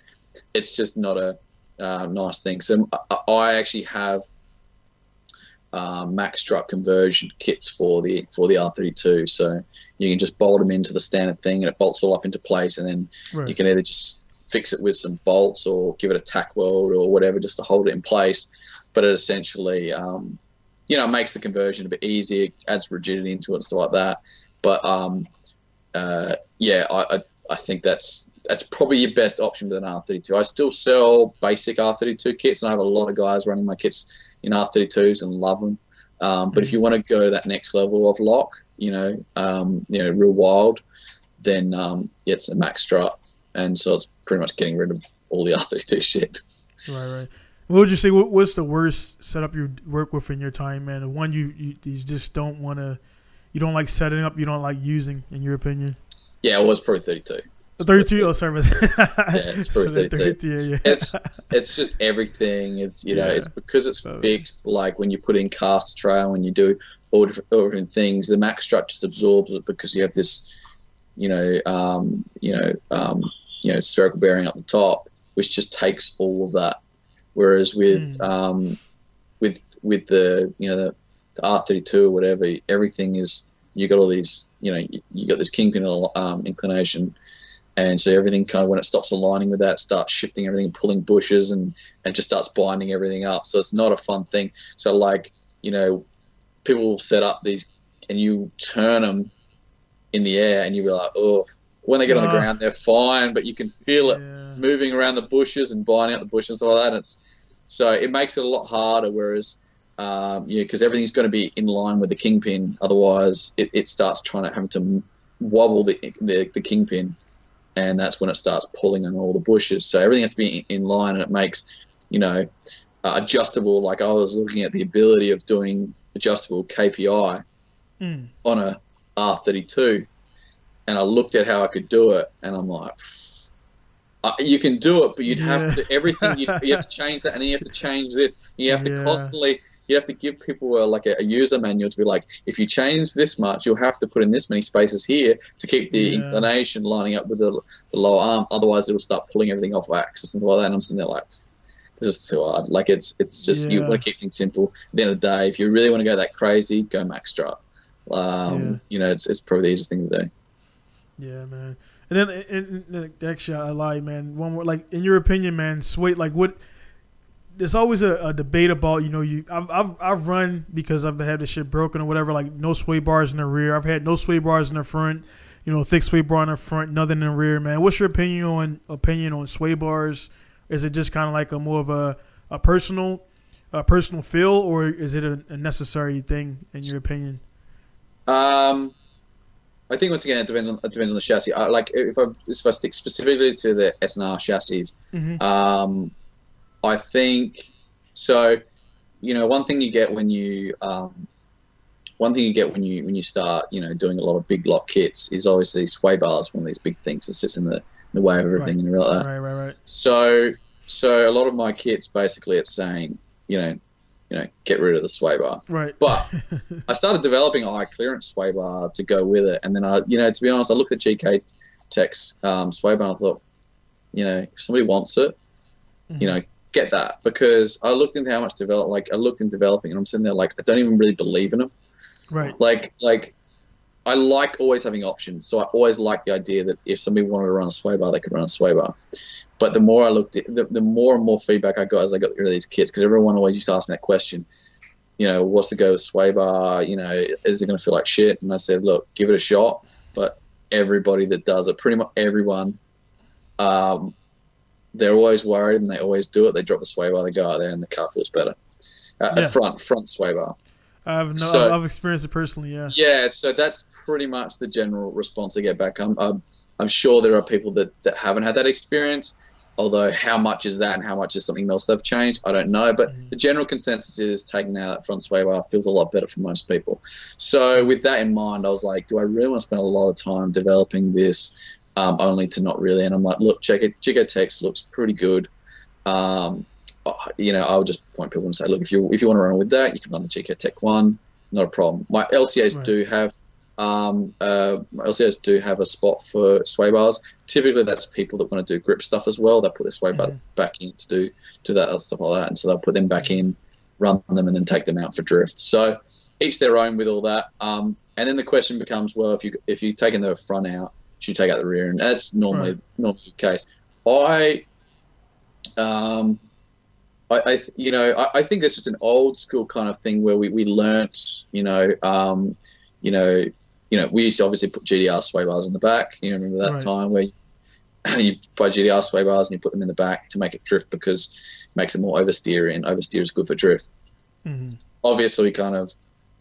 it's just not a uh, nice thing. So I, I actually have uh, max strut conversion kits for the for the R thirty-two, so you can just bolt them into the standard thing, and it bolts all up into place, and then right. you can either just fix it with some bolts or give it a tack weld or whatever just to hold it in place. But it essentially um, you know, it makes the conversion a bit easier, adds rigidity into it and stuff like that. But um, uh, yeah, I, I I think that's that's probably your best option with an R thirty-two. I still sell basic R thirty-two kits, and I have a lot of guys running my kits in R thirty-twos and love them. Um, but mm-hmm. if you want to go to that next level of lock, you know, um, you know, real wild, then um, yeah, it's a max strut, and so it's pretty much getting rid of all the R thirty-two shit. Right, right. What would you say? What, what's the worst setup you work with in your time, man? The one you, you, you just don't want to, you don't like setting up, you don't like using, in your opinion? Yeah, it was probably thirty-two. thirty-two, oh, sorry. Yeah, it's probably so thirty-two. Yeah, yeah. It's it's just everything. It's you know, yeah. it's because it's so. fixed. Like when you put in cast trail and you do all different, all different things, the max strut just absorbs it because you have this, you know, um, you know, um, you know, spherical bearing up the top, which just takes all of that. Whereas with mm. um, with with the you know the, the R thirty-two or whatever, everything is you got all these you know you, you got this kingpin um, inclination, and so everything kind of when it stops aligning with that, starts shifting everything, pulling bushes, and and just starts binding everything up. So it's not a fun thing. So like you know, people will set up these and you turn them in the air, and you be like, oh. When they get oh. on the ground, they're fine, but you can feel it yeah. moving around the bushes and binding up the bushes and stuff like that. And it's, so it makes it a lot harder, whereas, um, you know, because everything's going to be in line with the kingpin. Otherwise, it, it starts trying to have to wobble the, the the kingpin, and that's when it starts pulling on all the bushes. So everything has to be in line, and it makes, you know, uh, adjustable. Like I was looking at the ability of doing adjustable K P I mm. on a R thirty-two. And I looked at how I could do it, and I'm like, uh, you can do it, but you'd yeah. have to everything. You'd, you have to change that, and then you have to change this. You have to yeah. constantly. You have to give people a, like a, a user manual to be like, if you change this much, you'll have to put in this many spaces here to keep the yeah. inclination lining up with the, the lower arm. Otherwise, it'll start pulling everything off axis and all that. And I'm sitting there like, this is too hard. Like it's it's just yeah. you want to keep things simple. At the end of the day, if you really want to go that crazy, go max strut. Um, yeah. You know, it's it's probably the easiest thing to do. Yeah, man. And then, and, and, actually, I lied, man. One more, like, in your opinion, man, Sway, like, what? There's always a, a debate about, you know, you. I've, I've I've run because I've had this shit broken or whatever. Like, no sway bars in the rear. I've had no sway bars in the front. You know, thick sway bar in the front, nothing in the rear, man. What's your opinion on opinion on sway bars? Is it just kind of like a more of a, a personal, a personal feel, or is it a, a necessary thing in your opinion? Um. I think once again it depends on it depends on the chassis. I, like if I if I stick specifically to the S and R chassis, mm-hmm. um, I think so. You know, one thing you get when you um, one thing you get when you when you start you know doing a lot of big block kits is obviously sway bars, one of these big things that sits in the in the way of everything right. and all that. Right, right, right. So so a lot of my kits basically it's saying you know. you know, get rid of the sway bar. Right. But I started developing a high clearance sway bar to go with it. And then I, you know, to be honest, I looked at G K Tech's um, sway bar and I thought, you know, if somebody wants it, mm-hmm. you know, get that. Because I looked into how much develop, like I looked in developing and I'm sitting there like, I don't even really believe in them. Right. Like, like I like always having options. So I always like the idea that if somebody wanted to run a sway bar, they could run a sway bar. But the more I looked at the, the more and more feedback I got as I got rid of these kits, because everyone always used to ask me that question, you know, what's the go with sway bar? You know, is it going to feel like shit? And I said, look, give it a shot. But everybody that does it, pretty much everyone, um, they're always worried and they always do it. They drop the sway bar, they go out there and the car feels better. Uh, yeah. A front, front sway bar. I've, no, so, I've experienced it personally, yeah. Yeah, so that's pretty much the general response I get back. I'm, I'm, I'm sure there are people that, that haven't had that experience. Although how much is that and how much is something else they've changed, I don't know. But mm-hmm. the general consensus is taking out that front sway bar feels a lot better for most people. So with that in mind, I was like, do I really want to spend a lot of time developing this um, only to not really? And I'm like, look, check it. G K Tech looks pretty good. Um, you know, I would just point people and say, look, if you if you want to run with that, you can run the G K Tech one, not a problem. My L C As right. do have. Um, uh, L C Os do have a spot for sway bars. Typically, that's people that want to do grip stuff as well. They put their sway bar mm-hmm. back in to do do that stuff like that, and so they'll put them back in, run them, and then take them out for drift. So each their own with all that. Um, and then the question becomes, well, if you if you've taken the front out, should you take out the rear? And that's normally right. normally the case. I, um, I, I you know I, I think this is an old school kind of thing where we we learnt you know um, you know. You know, we used to obviously put G D R sway bars on the back. You know, remember that right. time where you, you buy G D R sway bars and you put them in the back to make it drift because it makes it more oversteer, and oversteer is good for drift. Mm-hmm. Obviously, we kind of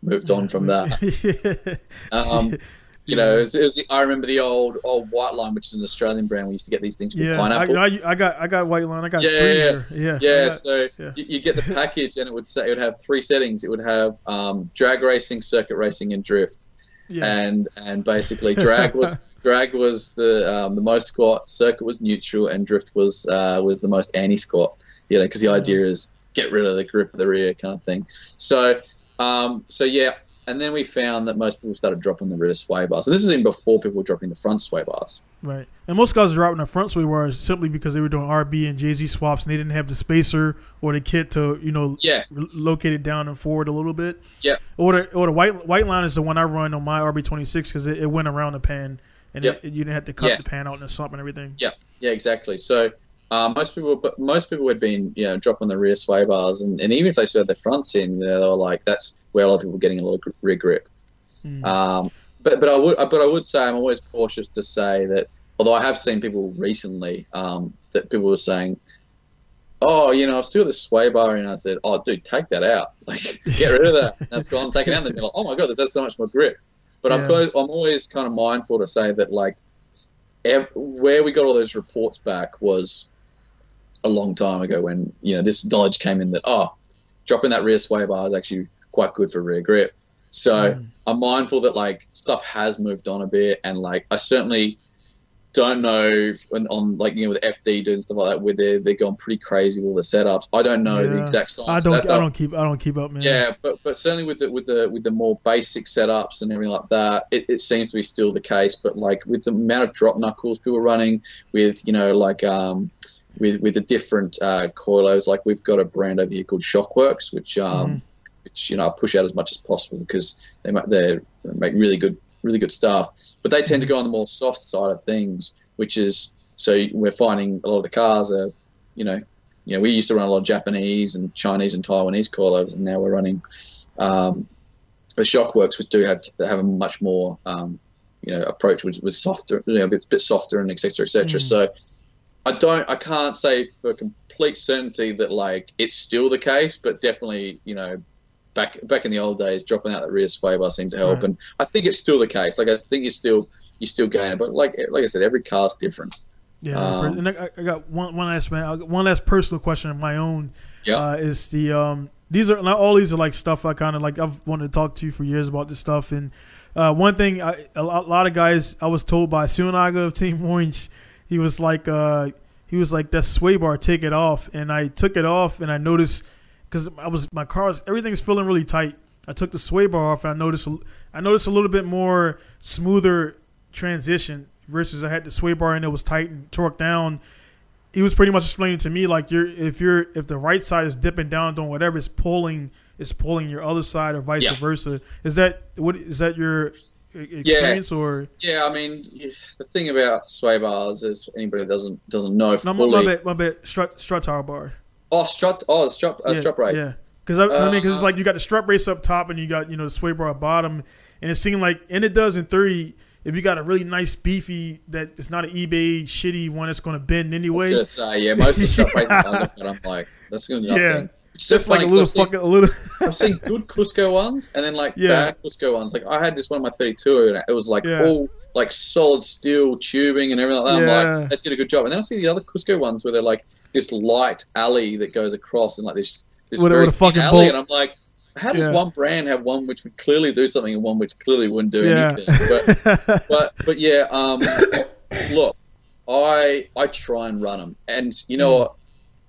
moved on yeah, from that. yeah. Um, you yeah. know, it was, it was the, I remember the old old White Line, which is an Australian brand. We used to get these things called yeah, pineapple. I, I got I got White Line. I got yeah, three yeah, yeah, yeah. yeah got, so yeah. You, you get the package, and it would say it would have three settings. It would have um, drag racing, circuit racing, and drift. Yeah. And and basically, drag was drag was the um, the most squat, circuit was neutral, and drift was uh, was the most anti squat. You know, because the idea is get rid of the grip of the rear kind of thing. So um, so yeah, and then we found that most people started dropping the rear sway bars, and this is even before people were dropping the front sway bars. Right, and most guys were dropping the front sway bars simply because they were doing R B and J Z swaps, and they didn't have the spacer or the kit to you know yeah. locate it down and forward a little bit. Yeah, or the or the white white line is the one I run on my R B twenty-six because it, it went around the pan and yep. it, you didn't have to cut yeah. the pan out in the slump and everything. Yeah, yeah, exactly. So uh, most people, but most people had been you know dropping the rear sway bars, and, and even if they still had their fronts in, they were like that's where a lot of people were getting a little rear grip. Mm. Um, But, but I would but I would say I'm always cautious to say that, although I have seen people recently um, that people were saying, oh, you know, I've still got this sway bar, and I said, oh, dude, take that out. Like, get rid of that. And I've gone, take it out, and they're like, oh, my God, there's so much more grip. But yeah. I'm, always, I'm always kind of mindful to say that, like, ev- where we got all those reports back was a long time ago when, you know, this knowledge came in that, oh, dropping that rear sway bar is actually quite good for rear grip. So mm. I'm mindful that like stuff has moved on a bit, and like I certainly don't know if, on, on like you know with F D doing stuff like that, where they're they're going pretty crazy with all the setups. I don't know yeah. the exact science. I don't. Of that stuff. I don't keep. I don't keep up, man. Yeah, but but certainly with the with the with the more basic setups and everything like that, it, it seems to be still the case. But like with the amount of drop knuckles people are running, with you know like um with with the different uh, coilos, like we've got a brand over here called Shockworks, which um. Mm. Which, you know, I push out as much as possible because they make, they make really good really good stuff. But they tend to go on the more soft side of things, which is, so we're finding a lot of the cars are, you know, you know, we used to run a lot of Japanese and Chinese and Taiwanese coilovers, and now we're running um, the Shockworks, which do have have a much more, um, you know, approach which was softer, you know, a bit, bit softer, and et cetera, et cetera. Mm. So I don't, I can't say for complete certainty that like it's still the case, but definitely, you know, back back in the old days, dropping out the rear sway bar seemed to help, right. And I think it's still the case. Like I think you still you still gain it, but like like I said, every car's different. Yeah, um, and I, I got one one last man, I got one last personal question of my own. Yeah, uh, is the um these are not all these are like stuff I kind of like I've wanted to talk to you for years about this stuff, and uh, one thing I, a lot of guys I was told by Sunaga of Team Orange, he was like uh he was like that sway bar, take it off, and I took it off and I noticed. Because I was my car, everything's feeling really tight. I took the sway bar off, and I noticed I noticed a little bit more smoother transition versus I had the sway bar and it was tight and torqued down. He was pretty much explaining to me like you're if you're if the right side is dipping down, doing whatever, it's pulling it's pulling your other side or vice yeah. versa. Is that what is that your experience yeah. or yeah? I mean, the thing about sway bars is anybody that doesn't doesn't know fully. No, my bad, my bad. Strut strut tower bar. Oh, struts! Oh, the strut, uh, yeah, strut brace. Yeah, because I, uh, I mean, because it's like you got the strut brace up top, and you got you know the sway bar at bottom, and it seemed like, and it does in theory, if you got a really nice beefy, that it's not an eBay shitty one that's going to bend anyway. I was gonna say, yeah, most of the strut braces I look at, I'm like, that's going to be nothing. Yeah. It's just so like a little I've seen, fucking a little. I've seen good Cusco ones, and then like yeah. bad Cusco ones. Like I had this one in my thirty-two, and it was like yeah. all like solid steel tubing and everything like that. Yeah. I'm like, that did a good job. And then I see the other Cusco ones where they're like this light alley that goes across, and like this this what, very what alley. Bolt. And I'm like, how does yeah. one brand have one which would clearly do something and one which clearly wouldn't do yeah. anything? But, but but yeah, um, look, I I try and run them, and you know mm. what.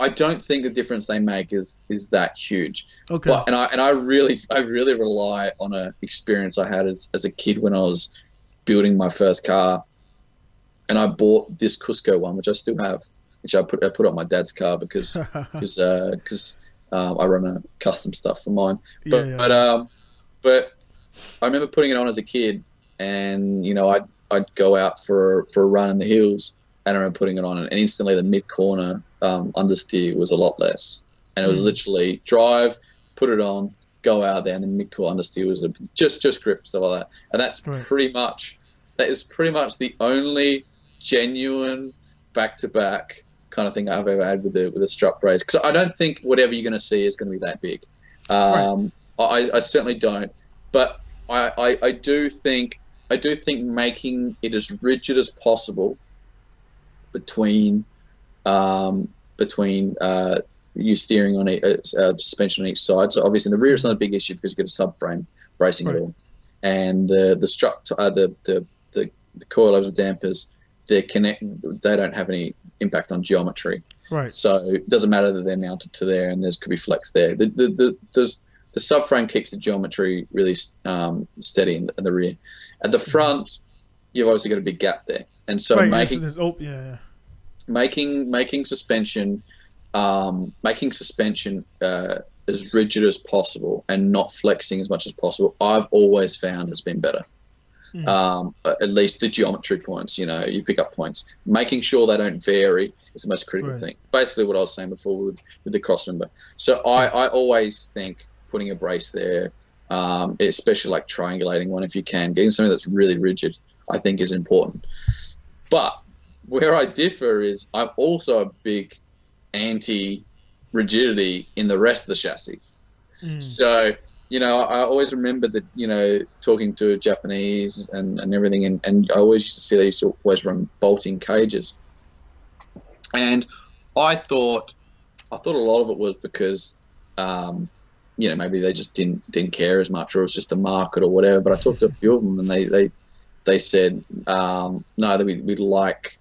I don't think the difference they make is is that huge. Okay. But, and I and I really I really rely on an experience I had as, as a kid when I was building my first car, and I bought this Cusco one, which I still have, which I put I put on my dad's car because because uh, um, I run a custom stuff for mine. But yeah, yeah. but um but I remember putting it on as a kid, and you know I'd I'd go out for for a run in the hills, and I remember putting it on, and instantly the mid corner. Um, understeer was a lot less, and it was mm. literally drive, put it on, go out there, and then mid-core understeer was a, just just grip, stuff like that. And that's right. pretty much that is pretty much the only genuine back-to-back kind of thing I've ever had with the with a strut brace. Because I don't think whatever you're going to see is going to be that big. Um, right. I, I certainly don't, but I, I, I do think I do think making it as rigid as possible between. Um, between uh, you steering on a, a, a suspension on each side. So obviously the rear is not a big issue because you've got a subframe bracing right. it all, and the the struct uh, the the the, the coilovers, dampers, they connect. They don't have any impact on geometry. Right. So it doesn't matter that they're mounted to there, and there's could be flex there. The the the the, the subframe keeps the geometry really um, steady in the, in the rear. At the front, you've obviously got a big gap there, and so right, making yes, oh, yeah. yeah. Making making suspension, um, making suspension uh, as rigid as possible and not flexing as much as possible, I've always found has been better. Mm. Um, at least the geometry points, you know, you pick up points. Making sure they don't vary is the most critical right. thing. Basically, what I was saying before with with the crossmember. So I, I always think putting a brace there, um, especially like triangulating one if you can, getting something that's really rigid, I think is important. But where I differ is I'm also a big anti-rigidity in the rest of the chassis. Mm. So, you know, I always remember that, you know, talking to Japanese and, and everything, and, and I always used to see they used to always run bolting cages. And I thought I thought a lot of it was because, um, you know, maybe they just didn't didn't care as much, or it was just the market or whatever. But I talked to a few of them, and they, they, they said, um, no, that we, we'd like...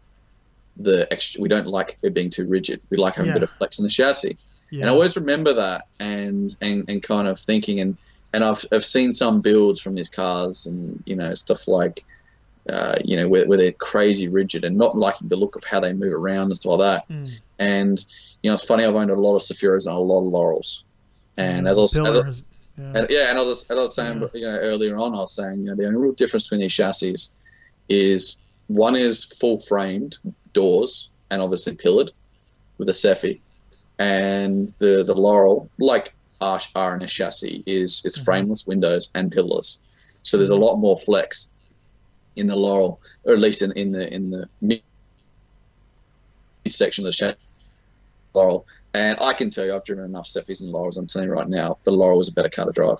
the extra, we don't like it being too rigid. We like having yeah. a bit of flex in the chassis. Yeah. And I always remember that and, and, and kind of thinking, and, and I've, I've seen some builds from these cars and, you know, stuff like, uh, you know, where, where they're crazy rigid and not liking the look of how they move around and stuff like that. Mm. And, you know, it's funny, I've owned a lot of Cefiros and a lot of Laurels. And mm, as I was, as I, Yeah. And yeah, and I was, I was saying, yeah. you know, earlier on, I was saying, you know, the only real difference between these chassis is one is full framed doors and obviously pillared with a Cefi, and the the Laurel, like R and S chassis, is is mm-hmm. frameless windows and pillars. So there's a lot more flex in the Laurel, or at least in, in the in the mid section of the chassis. Laurel, and I can tell you, I've driven enough Cefis and Laurels. I'm telling you right now, the Laurel is a better car to drive.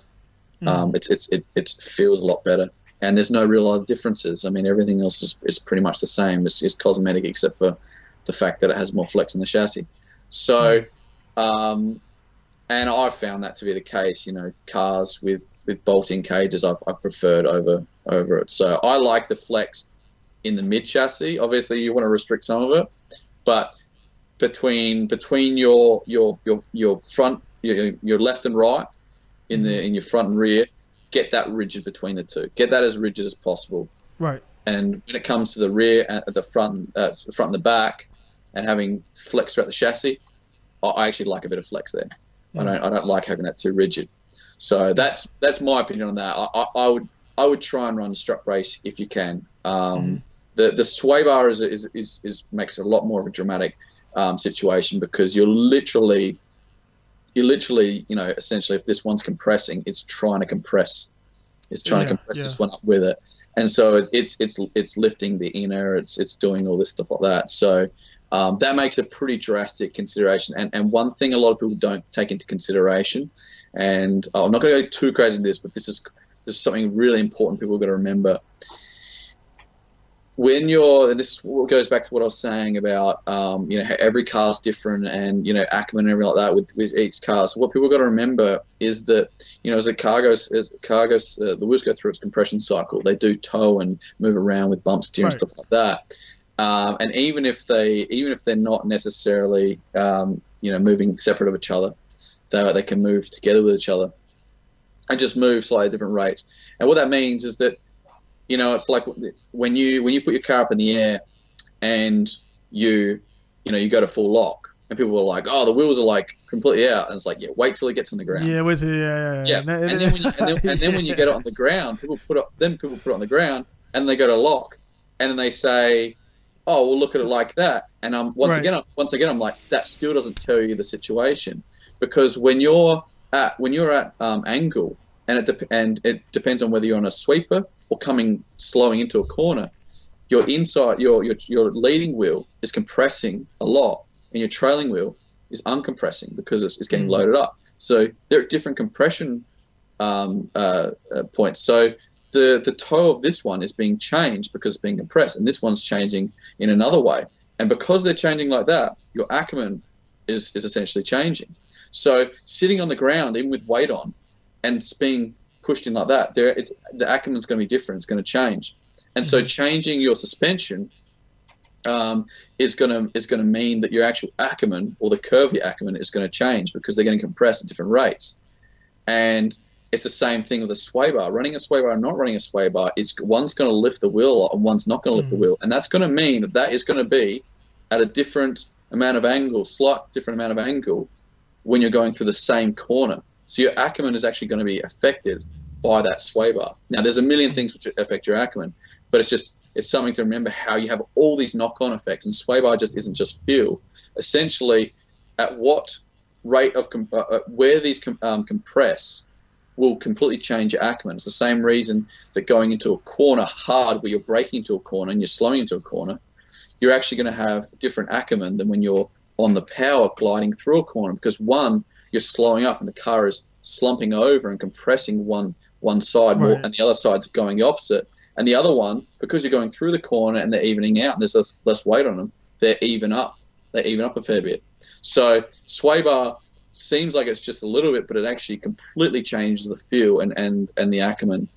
Mm. Um, it's it's it, it feels a lot better, and there's no real other differences. I mean, everything else is, is pretty much the same. It's, it's cosmetic, except for the fact that it has more flex in the chassis. So, mm. um, and I found that to be the case. You know, cars with with bolting cages, I've I preferred over over it. So I like the flex in the mid chassis. Obviously, you want to restrict some of it, but between between your your your, your front your, your left and right in the in your front and rear, get that rigid between the two, get that as rigid as possible, right? And when it comes to the rear at the front uh, front and the back, and having flex throughout the chassis, I actually like a bit of flex there. Yeah. I don't I don't like having that too rigid. So that's that's my opinion on that. I, I, I would I would try and run a strut race if you can. Um, mm. The the sway bar is is, is is makes it a lot more of a dramatic Um, situation, because you're literally, you literally, you know, essentially, if this one's compressing, it's trying to compress, it's trying yeah, to compress yeah. this one up with it, and so it, it's it's it's lifting the inner, it's it's doing all this stuff like that. So um, that makes a pretty drastic consideration, and and one thing a lot of people don't take into consideration, and oh, I'm not going to go too crazy into this, but this is this is something really important people have got to remember. When you're, and this goes back to what I was saying about, um, you know, every car's different, and you know, Ackman and everything like that with, with each car. So what people got to remember is that, you know, as a car goes, as a car goes, uh, the wheels go through its compression cycle. They do tow and move around with bump steer right. and stuff like that. Um, and even if they, even if they're not necessarily, um, you know, moving separate of each other, they they can move together with each other, and just move slightly different rates. And what that means is that, you know, it's like when you when you put your car up in the air, and you you know you go to full lock, and people are like, oh, the wheels are like completely out, and it's like, yeah, wait till it gets on the ground. Yeah, wait till yeah, yeah. yeah. No, and then when you, and then, and then yeah. when you get it on the ground, people put up then people put it on the ground, and they go to lock, and then they say, oh, we'll look at it like that. And I'm once right. again, I'm, once again, I'm like, that still doesn't tell you the situation, because when you're at when you're at um, angle, and it de- and it depends on whether you're on a sweeper or coming slowing into a corner, your inside your, your your leading wheel is compressing a lot, and your trailing wheel is uncompressing because it's, it's getting mm. loaded up. So there are different compression um, uh, uh, points. So the the toe of this one is being changed because it's being compressed, and this one's changing in another way. And because they're changing like that, your Ackerman is is essentially changing. So sitting on the ground, even with weight on, and it's being pushed in like that, there it's the Ackerman's going to be different, it's going to change, and so changing your suspension um is going to is going to mean that your actual Ackerman, or the curve of your Ackerman, is going to change, because they're going to compress at different rates. And it's the same thing with a sway bar. Running a sway bar and not running a sway bar is, one's going to lift the wheel a lot and one's not going to lift mm. the wheel, and that's going to mean that that is going to be at a different amount of angle, slight different amount of angle, when you're going through the same corner. So your Ackerman is actually going to be affected by that sway bar. Now, there's a million things which affect your Ackerman, but it's just it's something to remember, how you have all these knock-on effects, and sway bar just isn't just fuel. Essentially, at what rate of comp- uh, where these com- um, compress will completely change your Ackerman. It's the same reason that going into a corner hard, where you're braking into a corner and you're slowing into a corner, you're actually going to have a different Ackerman than when you're on the power gliding through a corner, because one, you're slowing up and the car is slumping over and compressing one one side more, right. and the other side's going the opposite. And the other one, because you're going through the corner and they're evening out and there's less, less weight on them, they're even up. They even up a fair bit. So sway bar seems like it's just a little bit, but it actually completely changes the feel and, and, and the Ackerman.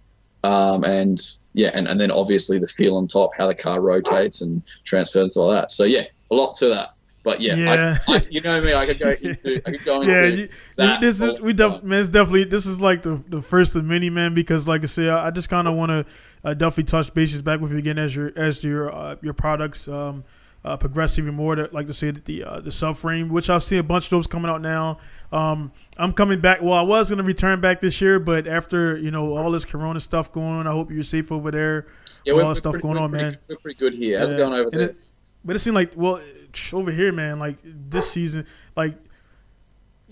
Um, and yeah, and, and then obviously the feel on top, how the car rotates and transfers all that. So yeah, a lot to that. But yeah, yeah. I, I, you know me. I could go into, I could go into yeah, you, that. This is we def- man, it's definitely this is like the the first of many, man. Because like I say, I, I just kind of want to uh, definitely touch bases back with you again as your as your uh, your products um, uh, progress even more. To like to see it, the uh, the subframe, which I've seen a bunch of those coming out now. Um, I'm coming back. Well, I was going to return back this year, but after you know all this Corona stuff going on, I hope you're safe over there. Yeah, all that stuff pretty, going on, pretty, man. We're pretty good here. How's yeah. it going over and there? It, but it seemed like well over here, man. Like this season, like.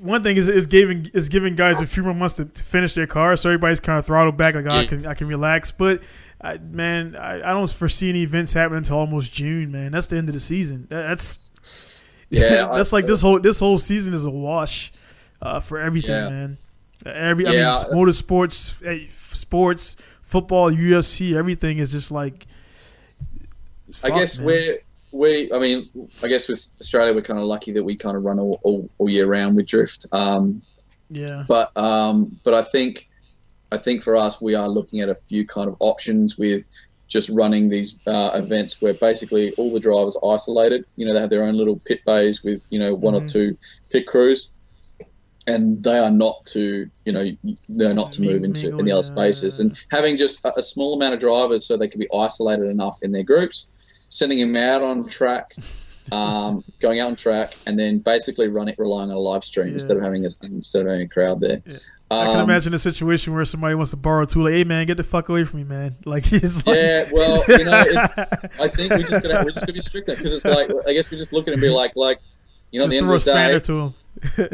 One thing is is giving is giving guys a few more months to, to finish their car, so everybody's kind of throttled back. Like oh, yeah. I can I can relax, but I, man, I, I don't foresee any events happening until almost June. Man, that's the end of the season. That, that's yeah, that's I, like uh, this whole this whole season is a wash uh, for everything, yeah. man. Every yeah. I mean, uh, motorsports, sports, football, U F C, everything is just like. Fuck, I guess man. we're. We, I mean, I guess with Australia, we're kind of lucky that we kind of run all, all, all year round with drift. Um, yeah. But, um, but I think, I think for us, we are looking at a few kind of options with just running these uh, events where basically all the drivers are isolated. You know, they have their own little pit bays with you know one mm-hmm. or two pit crews, and they are not to you know they're not to move into in the other spaces. And having just a, a small amount of drivers so they can be isolated enough in their groups. Sending him out on track, um, going out on track, and then basically running, relying on a live stream yeah. instead of having a instead of having a crowd there. Yeah. Um, I can imagine a situation where somebody wants to borrow a tool. Like, hey man, get the fuck away from me, man! Like, he's like yeah, well, you know, it's, I think we just gotta, we're just gonna be strict there because it's like I guess we just look at it and be like, like, you know, at the end of the day, to him.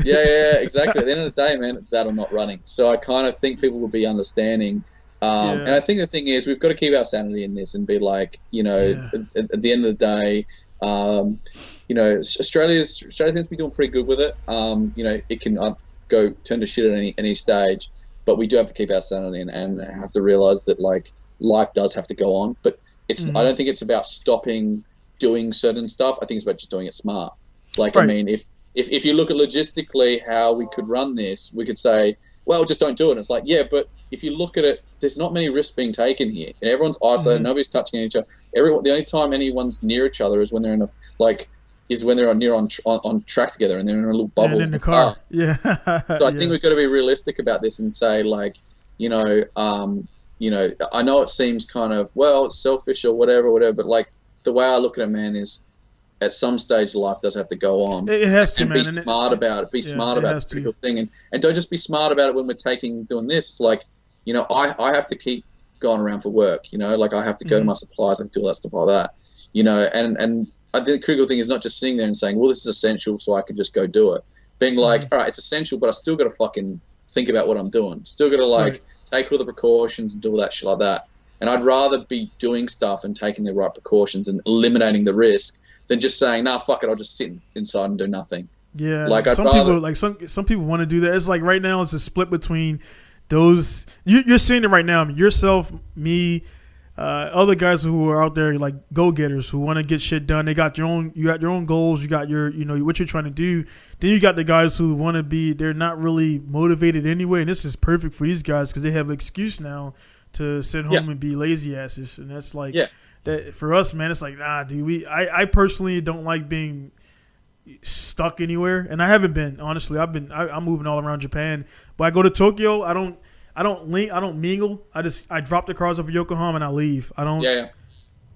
yeah, yeah, exactly. At the end of the day, man, it's that I'm not running. So I kind of think people will be understanding. Um, yeah. And I think the thing is, we've got to keep our sanity in this and be like, you know, yeah. at, at the end of the day, um, you know, Australia's Australia seems to be doing pretty good with it. Um, you know, it can uh, go turn to shit at any any stage, but we do have to keep our sanity in and have to realize that like life does have to go on. But it's mm-hmm. I don't think it's about stopping doing certain stuff. I think it's about just doing it smart. Like right. I mean, if. If, if you look at logistically how we could run this, we could say, well, just don't do it. It's like, yeah, but if you look at it, there's not many risks being taken here. And everyone's isolated, mm-hmm. nobody's touching each other. Everyone, the only time anyone's near each other is when they're in a like is when they're near on on, on track together and they're in a little bubble and in the car. car. Yeah. so I yeah. think we've got to be realistic about this and say, like, you know, um, you know, I know it seems kind of well it's selfish or whatever, whatever, but like the way I look at it, man, is. At some stage, life does have to go on. It has to, and man. be and smart it, about it. Be yeah, smart about the critical thing, and, and don't just be smart about it when we're taking doing this. It's like, you know, I, I have to keep going around for work. You know, like I have to go mm-hmm. to my suppliers and do all that stuff like that. You know, and and I think the critical thing is not just sitting there and saying, well, this is essential, so I can just go do it. Being like, mm-hmm. all right, it's essential, but I still got to fucking think about what I'm doing. Still got to like right. take all the precautions and do all that shit like that. And I'd rather be doing stuff and taking the right precautions and eliminating the risk. Than just saying, nah, fuck it, I'll just sit inside and do nothing. Yeah, like some rather... people, like some some people want to do that. It's like right now, it's a split between those. You, you're seeing it right now. I mean, yourself, me, uh, other guys who are out there like go getters who want to get shit done. They got your own, you got your own goals. You got your, you know, what you're trying to do. Then you got the guys who want to be. They're not really motivated anyway, and this is perfect for these guys because they have an excuse now to sit home yeah. and be lazy asses, and that's like. Yeah. That for us, man, it's like, nah, dude, we, I, I personally don't like being stuck anywhere. And I haven't been, honestly, I've been, I, I'm moving all around Japan, but I go to Tokyo. I don't, I don't link, I don't mingle. I just, I drop the cars off of Yokohama and I leave. I don't. Yeah.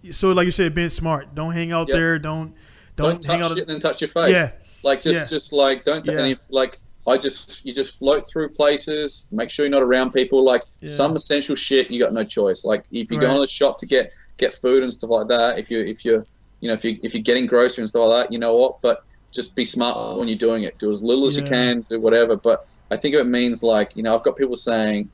yeah. So like you said, being smart, don't hang out yep. there. Don't, don't, don't hang touch out. Shit and then touch your face. Yeah. Like just, yeah. just like, don't, t- yeah. and if, like, I just, you just float through places, make sure you're not around people. Like yeah. some essential shit, you got no choice. Like if you're right. going to the shop to get, get food and stuff like that, if you if you're you know if you if you're getting groceries and stuff like that, you know what, but just be smart when you're doing it. Do as little as yeah. you can, do whatever. But I think it means like, you know, I've got people saying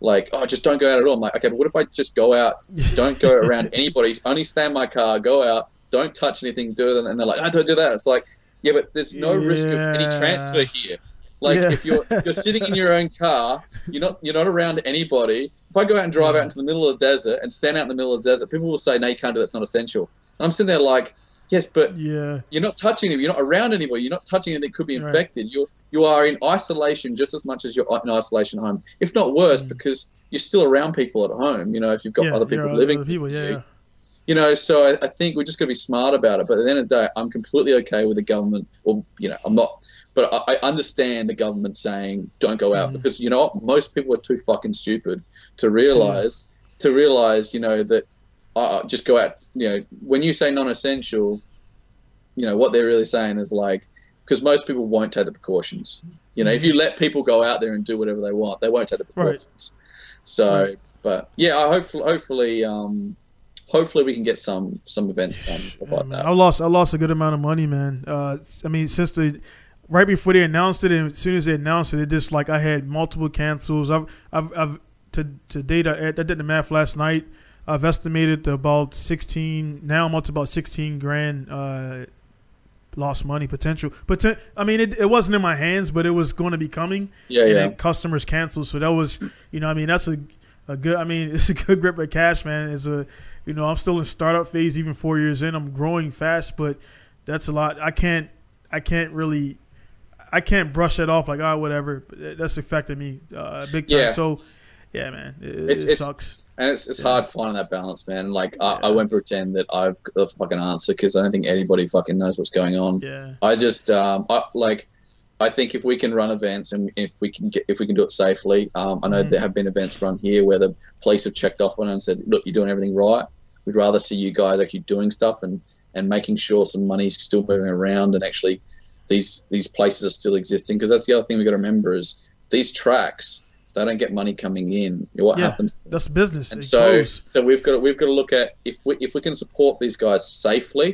like, oh, just don't go out at all. I'm like, okay, but what if I just go out, don't go around anybody, only stay in my car, go out, don't touch anything, do it, and they're like, I don't do that. It's like, yeah, but there's no yeah. risk of any transfer here. Like yeah. if you're you're sitting in your own car, you're not you're not around anybody. If I go out and drive out into the middle of the desert and stand out in the middle of the desert, people will say, no, you can't do that, it's not essential. And I'm sitting there like, yes, but yeah. you're not touching them, you're not around anybody, you're not touching anything that could be infected. Right. You're you are in isolation just as much as you're in isolation at home. If not worse, mm. because you're still around people at home, you know, if you've got yeah, other people living. Other people, yeah, you. Yeah. You know, so I, I think we're just going to be smart about it. But at the end of the day, I'm completely okay with the government. Or, you know, I'm not. But I, I understand the government saying don't go out mm. because, you know, most people are too fucking stupid to realize, yeah. to realize, you know, that uh, just go out. You know, when you say non-essential, you know, what they're really saying is like, because most people won't take the precautions. You know, mm-hmm. if you let people go out there and do whatever they want, they won't take the precautions. Right. So, right. but yeah, I hopefully, hopefully, um, hopefully we can get some some events done. About yeah, that. I lost, I lost a good amount of money, man. Uh, I mean, since the right before they announced it, and as soon as they announced it, it just like I had multiple cancels. I've, I've, I've to to date. I, I did the math last night. I've estimated about sixteen. Now I'm up to about sixteen grand. Uh, lost money potential, but I mean it, it wasn't in my hands, but it was going to be coming. Yeah, and yeah. Then customers canceled, so that was, you know, I mean that's a, a good. I mean it's a good grip of cash, man. It's a, you know, I'm still in startup phase, even four years in. I'm growing fast, but that's a lot. I can't, I can't really, I can't brush that off like ah oh, whatever. That's affected me uh, big time. Yeah. So yeah, man, it, it's, it sucks. It's, and it's it's yeah. hard finding that balance, man. Like I, yeah. I won't pretend that I've got the fucking answer because I don't think anybody fucking knows what's going on. Yeah. I just um, I, like I think if we can run events and if we can get, if we can do it safely, um, I know mm. there have been events run here where the police have checked off on it and said, look, you're doing everything right. We'd rather see you guys actually doing stuff and, and making sure some money's still moving around and actually these these places are still existing, because that's the other thing we got to remember is these tracks. They don't get money coming in. What yeah, happens? To them? That's business. And it so, goes. so we've got to, we've got to look at if we if we can support these guys safely,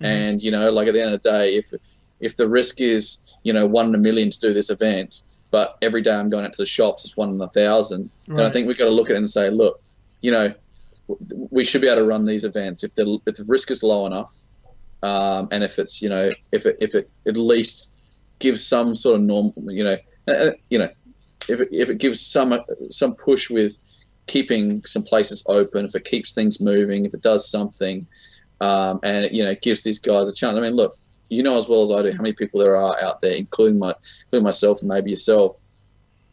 mm-hmm. and you know, like at the end of the day, if if the risk is you know one in a million to do this event, but every day I'm going out to the shops, it's one in a thousand. Right. Then I think we've got to look at it and say, look, you know, we should be able to run these events if the if the risk is low enough, um, and if it's you know if it if it at least gives some sort of normal you know uh, you know. If it, if it gives some some push with keeping some places open, if it keeps things moving, if it does something, um, and it, you know it gives these guys a chance. I mean, look, you know as well as I do how many people there are out there, including my, including myself and maybe yourself.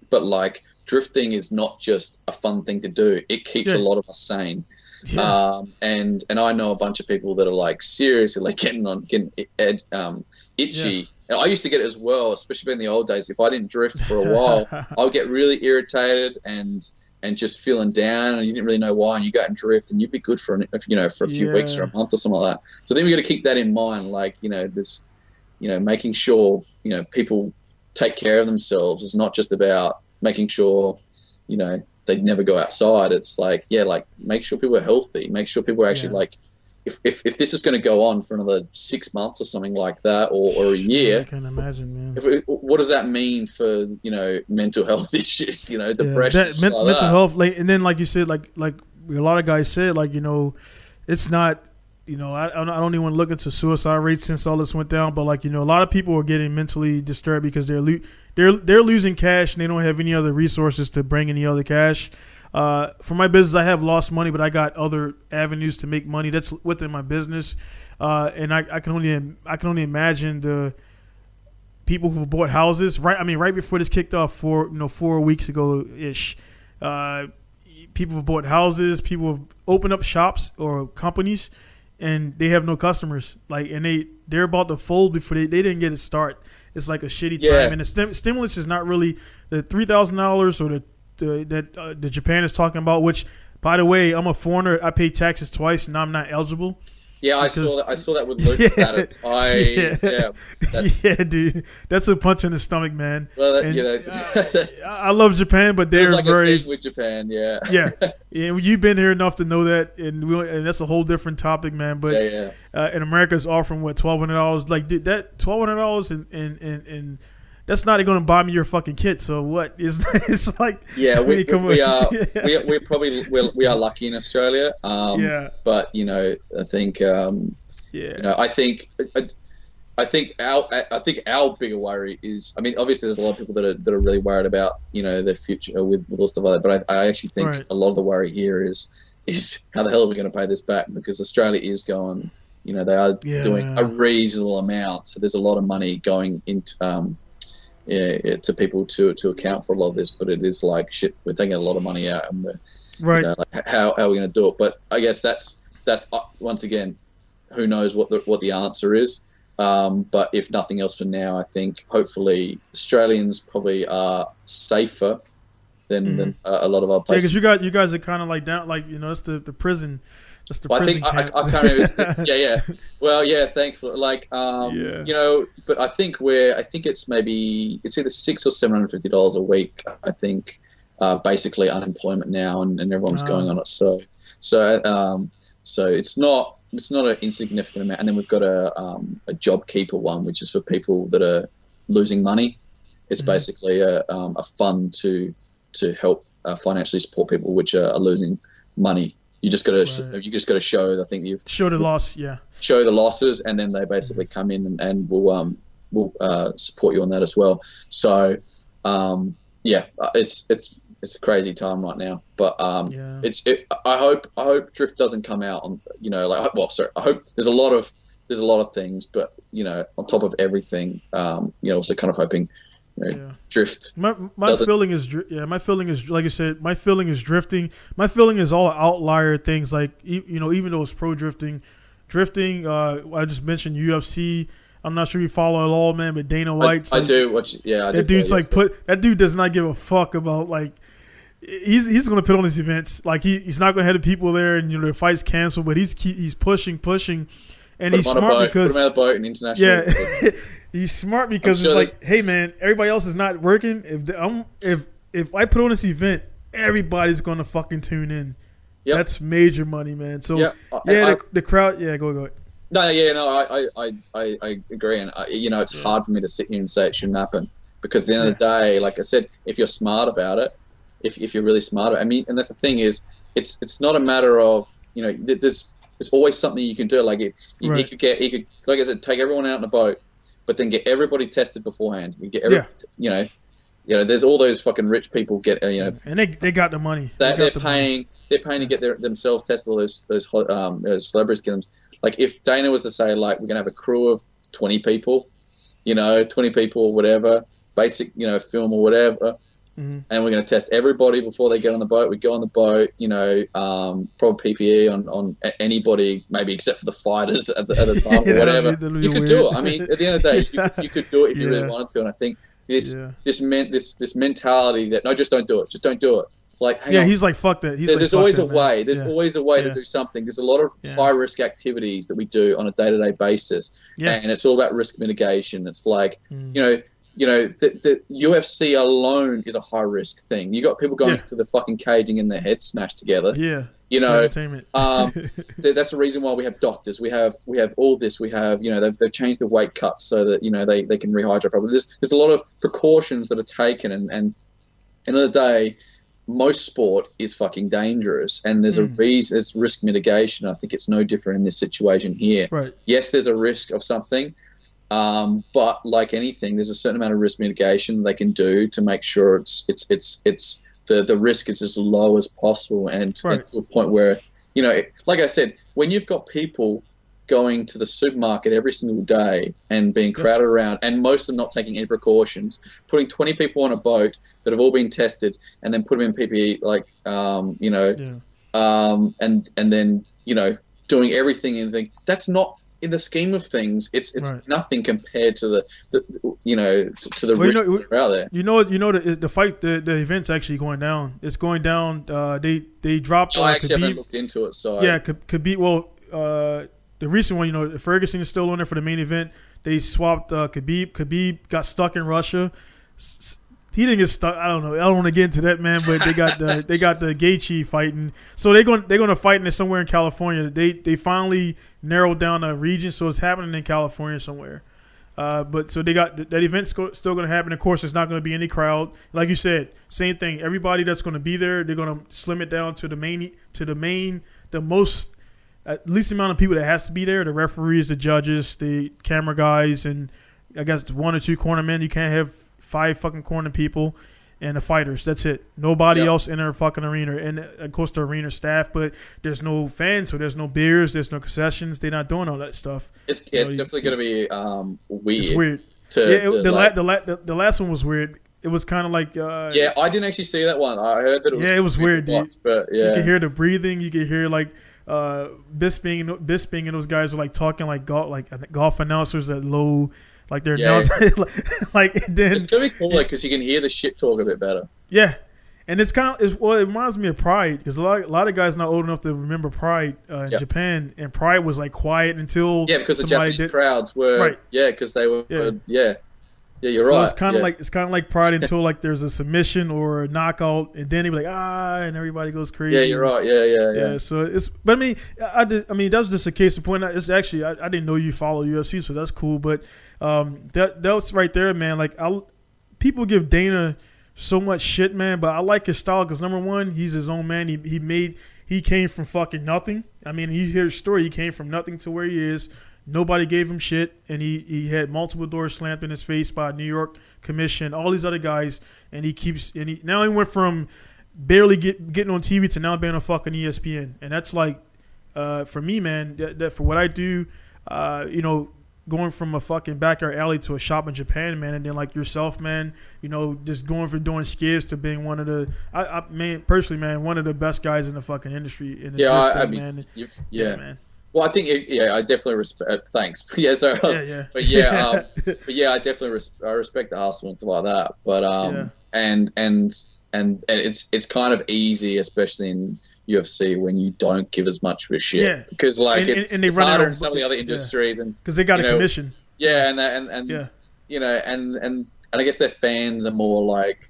But like drifting is not just a fun thing to do; it keeps yeah. a lot of us sane. Yeah. Um, and and I know a bunch of people that are like seriously like getting on getting ed, um, itchy. Yeah. I used to get it as well, especially in the old days. If I didn't drift for a while, I would get really irritated and and just feeling down, and you didn't really know why. And you go out and drift, and you'd be good for an, you know for a few yeah. weeks or a month or something like that. So then we got to keep that in mind, like you know this, you know making sure you know people take care of themselves. It's not just about making sure you know they never go outside. It's like yeah, like make sure people are healthy, make sure people are actually yeah. like. If, if if this is going to go on for another six months or something like that, or, or a year, I can imagine, man. If it, what does that mean for you know mental health issues, you know, depression, yeah, that, men, like mental that. health, like, and then like you said, like like a lot of guys said, like you know, it's not, you know, I I don't even look into suicide rates since all this went down, but like you know, a lot of people are getting mentally disturbed because they're lo- they're they're losing cash and they don't have any other resources to bring any other cash. Uh, for my business, I have lost money, but I got other avenues to make money. That's within my business, uh, and I, I can only I can only imagine the people who bought houses. Right, I mean, right before this kicked off, four you know four weeks ago ish, uh, people have bought houses. People have opened up shops or companies, and they have no customers. Like, and they they're about to fold before they, they didn't get a start. It's like a shitty yeah. time, and the stim- stimulus is not really the three thousand dollars or the Uh, that uh, the Japan is talking about, which, by the way, I'm a foreigner. I pay taxes twice, and I'm not eligible. Yeah, because, I saw that. I saw that with Luke's yeah, status. I yeah, yeah, that's, yeah, dude, that's a punch in the stomach, man. Well, that, and, you know, uh, I love Japan, but they're like very a thing with Japan. Yeah, yeah, and you've been here enough to know that, and, we, and that's a whole different topic, man. But yeah, yeah. Uh, and America's offering what twelve hundred dollars, like dude, that twelve hundred dollars, and and and. and that's not going to buy me your fucking kit. So what is it's like? Yeah, we, we, we are we are, we're probably we're, we are lucky in Australia. Um, yeah. But you know, I think um, yeah. You know, I think I, I think our I think our bigger worry is. I mean, obviously, there's a lot of people that are that are really worried about you know their future with, with all stuff like that. But I, I actually think right. a lot of the worry here is is how the hell are we going to pay this back, because Australia is going. You know, they are yeah. doing a reasonable amount. So there's a lot of money going into. Um, Yeah, yeah, to people to to account for a lot of this, but it is like shit. We're taking a lot of money out, and we're, right? You know, like, how how are we going to do it? But I guess that's that's uh, once again, who knows what the what the answer is. Um, but if nothing else for now, I think hopefully Australians probably are safer than mm-hmm. than a, a lot of our places. Yeah, because you got you guys are kind of like down, like you know, it's the the prison That's the well, I think I, I, I can't remember. yeah, yeah. Well, yeah. Thankfully, like, um, yeah. you know, but I think we're. I think it's maybe it's either six or seven hundred fifty dollars a week. I think, uh, basically unemployment now, and, and everyone's oh. going on it. So, so, um, so it's not it's not an insignificant amount. And then we've got a um, a JobKeeper one, which is for people that are losing money. It's mm-hmm. basically a um, a fund to to help uh, financially support people which are, are losing money. You just got to right. you just got to show. I think you've show the loss, yeah. Show the losses, and then they basically come in and, and we'll um we'll uh, support you on that as well. So, um yeah, it's it's it's a crazy time right now, but um yeah. it's it, I hope I hope Drift doesn't come out on you know like well sorry I hope there's a lot of there's a lot of things, but you know on top of everything, um you know also kind of hoping. Yeah. Drift. My my feeling is yeah. My feeling is like I said. My feeling is drifting. My feeling is all outlier things. Like you know, even though it's pro drifting, drifting. Uh, I just mentioned U F C. I'm not sure you follow at all, man. But Dana White. I, like, I do. What? You, yeah. I that do dude's like U F C. Put. That dude does not give a fuck about like. He's he's going to put on his events. Like he, he's not going to have the people there, and you know the fight's canceled. But he's he's pushing pushing. And put he's smart boat, because put him on a boat in international. Yeah, he's smart because sure it's like, hey man, everybody else is not working. If the, I'm, if if I put on this event, everybody's gonna fucking tune in. Yep. That's major money, man. So yep. yeah, I, the, the crowd. Yeah, go go. No, yeah, no, I I, I, I agree, and I, you know, it's yeah. hard for me to sit here and say it shouldn't happen because at the end yeah. of the day, like I said, if you're smart about it, if if you're really smart, I mean, and that's the thing is, it's it's not a matter of you know there's. There's always something you can do. Like it, you, right. you could get, you could, like I said, take everyone out in a boat, but then get everybody tested beforehand. You get, every, yeah. you know, you know, there's all those fucking rich people get, uh, you know, and they they got the money. They, they got they're the paying, money. they're paying to get their, themselves tested. All those those um, uh, celebrities get them. Like if Dana was to say, like we're gonna have a crew of twenty people, you know, twenty people or whatever, basic, you know, film or whatever. Mm-hmm. And we're going to test everybody before they get on the boat. We go on the boat, you know, um, probably P P E on, on anybody, maybe except for the fighters at the, at the time yeah, or whatever. You could weird. do it. I mean, at the end of the day, you, you could do it if yeah. you really wanted to. And I think this yeah. this meant this this mentality that no, just don't do it, just don't do it. It's like hang yeah, on. he's like fuck that. He's there's like, there's always, that, a way. There's yeah. always a way. There's always a way to do something. There's a lot of yeah. high risk activities that we do on a day to day basis, yeah. and it's all about risk mitigation. It's like mm. you know. You know, the, the U F C alone is a high risk thing. You got people going yeah. to the fucking caging and their heads smashed together. Yeah, you know, um, th- that's the reason why we have doctors. We have we have all this. We have you know they've they've changed the weight cuts so that you know they, they can rehydrate properly. There's there's a lot of precautions that are taken, and and end of the day, most sport is fucking dangerous, and there's mm. a reason. There's risk mitigation. I think it's no different in this situation here. Right. Yes, there's a risk of something. Um, but like anything, there's a certain amount of risk mitigation they can do to make sure it's it's it's it's the, the risk is as low as possible, and, right. and to a point where you know, like I said, when you've got people going to the supermarket every single day and being crowded yes. around, and most of them not taking any precautions, putting twenty people on a boat that have all been tested, and then put them in P P E, like um, you know, yeah. um, and and then you know, doing everything and everything, that's not. In the scheme of things, it's it's right. nothing compared to the, the you know to the well, risks you know, that are out there. You know, you know the the fight, the, the event's actually going down. It's going down. Uh, they they dropped. Oh, uh, I actually Khabib. haven't looked into it. So yeah, Khabib. Well, uh, the recent one, you know, Ferguson is still on there for the main event. They swapped uh, Khabib. Khabib got stuck in Russia. S- He didn't get stuck. I don't know. I don't want to get into that, man. But they got the they got the Gaethje fighting. So they're going they're going to fight in it somewhere in California. They they finally narrowed down a region, so it's happening in California somewhere. Uh, but so they got that event's still going to happen. Of course, there's not going to be any crowd. Like you said, same thing. Everybody that's going to be there, they're going to slim it down to the main to the main the most at least amount of people that has to be there. The referees, the judges, the camera guys, and I guess one or two corner men. You can't have five fucking corner people and the fighters. That's it. Nobody yep. else in their fucking arena. And of course the arena staff, but there's no fans, so there's no beers, there's no concessions. They're not doing all that stuff. It's, yeah, it's know, definitely going to be um, weird. It's weird. To, yeah, to it, the, like, la- the, la- the, the last one was weird. It was kind of like uh, yeah, I didn't actually see that one. I heard that it was yeah, it was weird. Dude. Watch, but yeah. You could hear the breathing. You could hear like uh, Bisping, Bisping, and those guys were like talking like golf, like golf announcers at low. Like they're yeah, not yeah. like, like then, it's gonna be cool because like, you can hear the shit talk a bit better. Yeah, And it's kind of, it's, well, it reminds me of Pride, because a lot, a lot of guys not old enough to remember Pride uh, in yep. Japan, and Pride was like quiet until yeah, because the Japanese did, crowds were right. yeah, because they were yeah, uh, yeah. yeah you're so right. So it's kind of yeah. like it's kind of like Pride until like there's a submission or a knockout, and then they be like ah, and everybody goes crazy. Yeah, you're right. Yeah, yeah, yeah. yeah so it's, but I mean, I, did, I mean that's just a case in point. It's actually I, I didn't know you follow U F C, so that's cool. But um, that that was right there, man. Like I, people give Dana so much shit, man, but I like his style because number one, he's his own man. He he made he came from fucking nothing. I mean, you hear his story. He came from nothing to where he is. Nobody gave him shit, and he he had multiple doors slammed in his face by New York Commission, all these other guys, and he keeps and he now he went from barely get, getting on T V to now being on fucking E S P N, and that's like uh, for me, man, that, that for what I do, uh, you know. Going from a fucking backyard alley to a shop in Japan, man, and then like yourself, man, you know, just going from doing skids to being one of the, I, I mean, personally, man, one of the best guys in the fucking industry. In the yeah, I, I mean, man. Yeah. yeah, man. Well, I think, it, yeah, I definitely respect. Thanks. yeah, so, yeah, yeah, but yeah, um, but yeah, I definitely res- I respect the hustle and stuff like that. But um, yeah. and and and and it's it's kind of easy, especially in U F C, when you don't give as much of a shit, yeah. because like and, it's, and they it's run harder in some of the other industries, yeah. and because they got a know, commission, yeah, and and and yeah. you know, and and and I guess their fans are more like,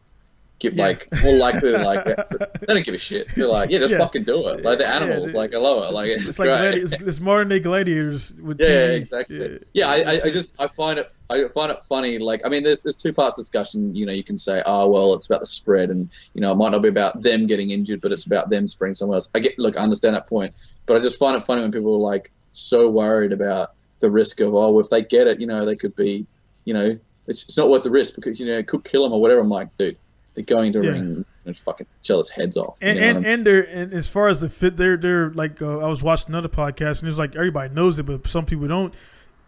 give yeah. like more likely to like that. They don't give a shit. They're like, yeah, just yeah. fucking do it. Like the animals, yeah, like I love it. Like it's, it's like gladi- it's, it's modern day gladiators with yeah, T V. exactly. Yeah, yeah I, I I just I find it I find it funny. Like I mean, there's there's two parts discussion. You know, you can say, oh well, it's about the spread, and you know, it might not be about them getting injured, but it's about them spreading somewhere else. I get look, I understand that point, but I just find it funny when people are like so worried about the risk of oh, if they get it, you know, they could be, you know, it's it's not worth the risk because you know it could kill them or whatever. I'm like, dude. They're going to yeah. ring and fucking chill his heads off. And you know and, I mean? and they're and as far as the fit, they're they're like uh, I was watching another podcast and it was like everybody knows it, but some people don't.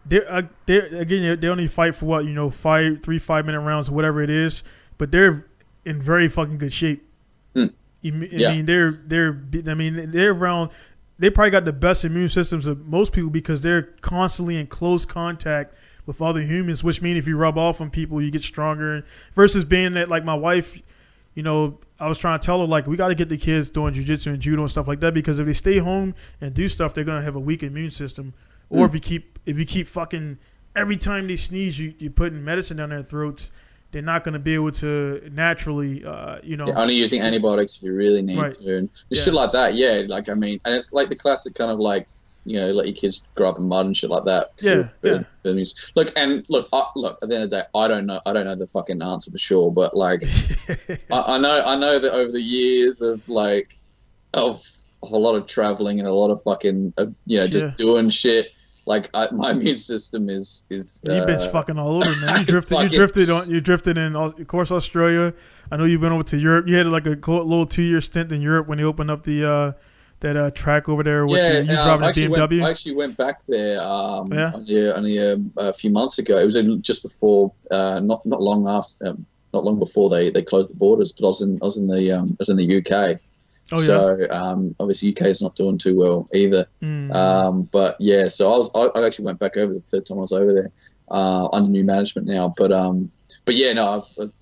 They uh, they again they only fight for what you know five three five minute rounds or whatever it is, but they're in very fucking good shape. Mm. I mean yeah. they're they're I mean they're around. They probably got the best immune systems of most people because they're constantly in close contact with other humans, which means if you rub off on people, you get stronger. Versus being that, like my wife, you know, I was trying to tell her, like, we got to get the kids doing jiu-jitsu and judo and stuff like that because if they stay home and do stuff, they're going to have a weak immune system. Or mm. if you keep if you keep fucking every time they sneeze, you, you're putting medicine down their throats, they're not going to be able to naturally, uh, you know. Yeah, only using antibiotics if you really need right. to. And yeah. shit like that, yeah. Like, I mean, and it's like the classic kind of like, you know, let your kids grow up in mud and shit like that. Yeah, yeah. Look, and look, I, look. At the end of the day, I don't know. I don't know the fucking answer for sure. But like, I, I know, I know that over the years of like, of, of a lot of traveling and a lot of fucking, uh, you know, just yeah. doing shit. Like I, my immune system is is. Uh, you've been fucking all over, man. You drifted. you drifted on. You drifted in, of course, Australia. I know you've been over to Europe. You had like a little two year stint in Europe when they opened up the. Uh, That uh, track over there with yeah, the, you um, driving a B M W. Went, I actually went back there um, yeah. only, only a, a few months ago. It was in, just before, uh, not not long after, um, not long before they, they closed the borders. But I was in I was in the um, I was in the U K. Oh, so yeah. um, obviously U K is not doing too well either. Mm. Um, but yeah, so I was I, I actually went back over the third time I was over there uh, under new management now. But um, but yeah, no, I've, I've,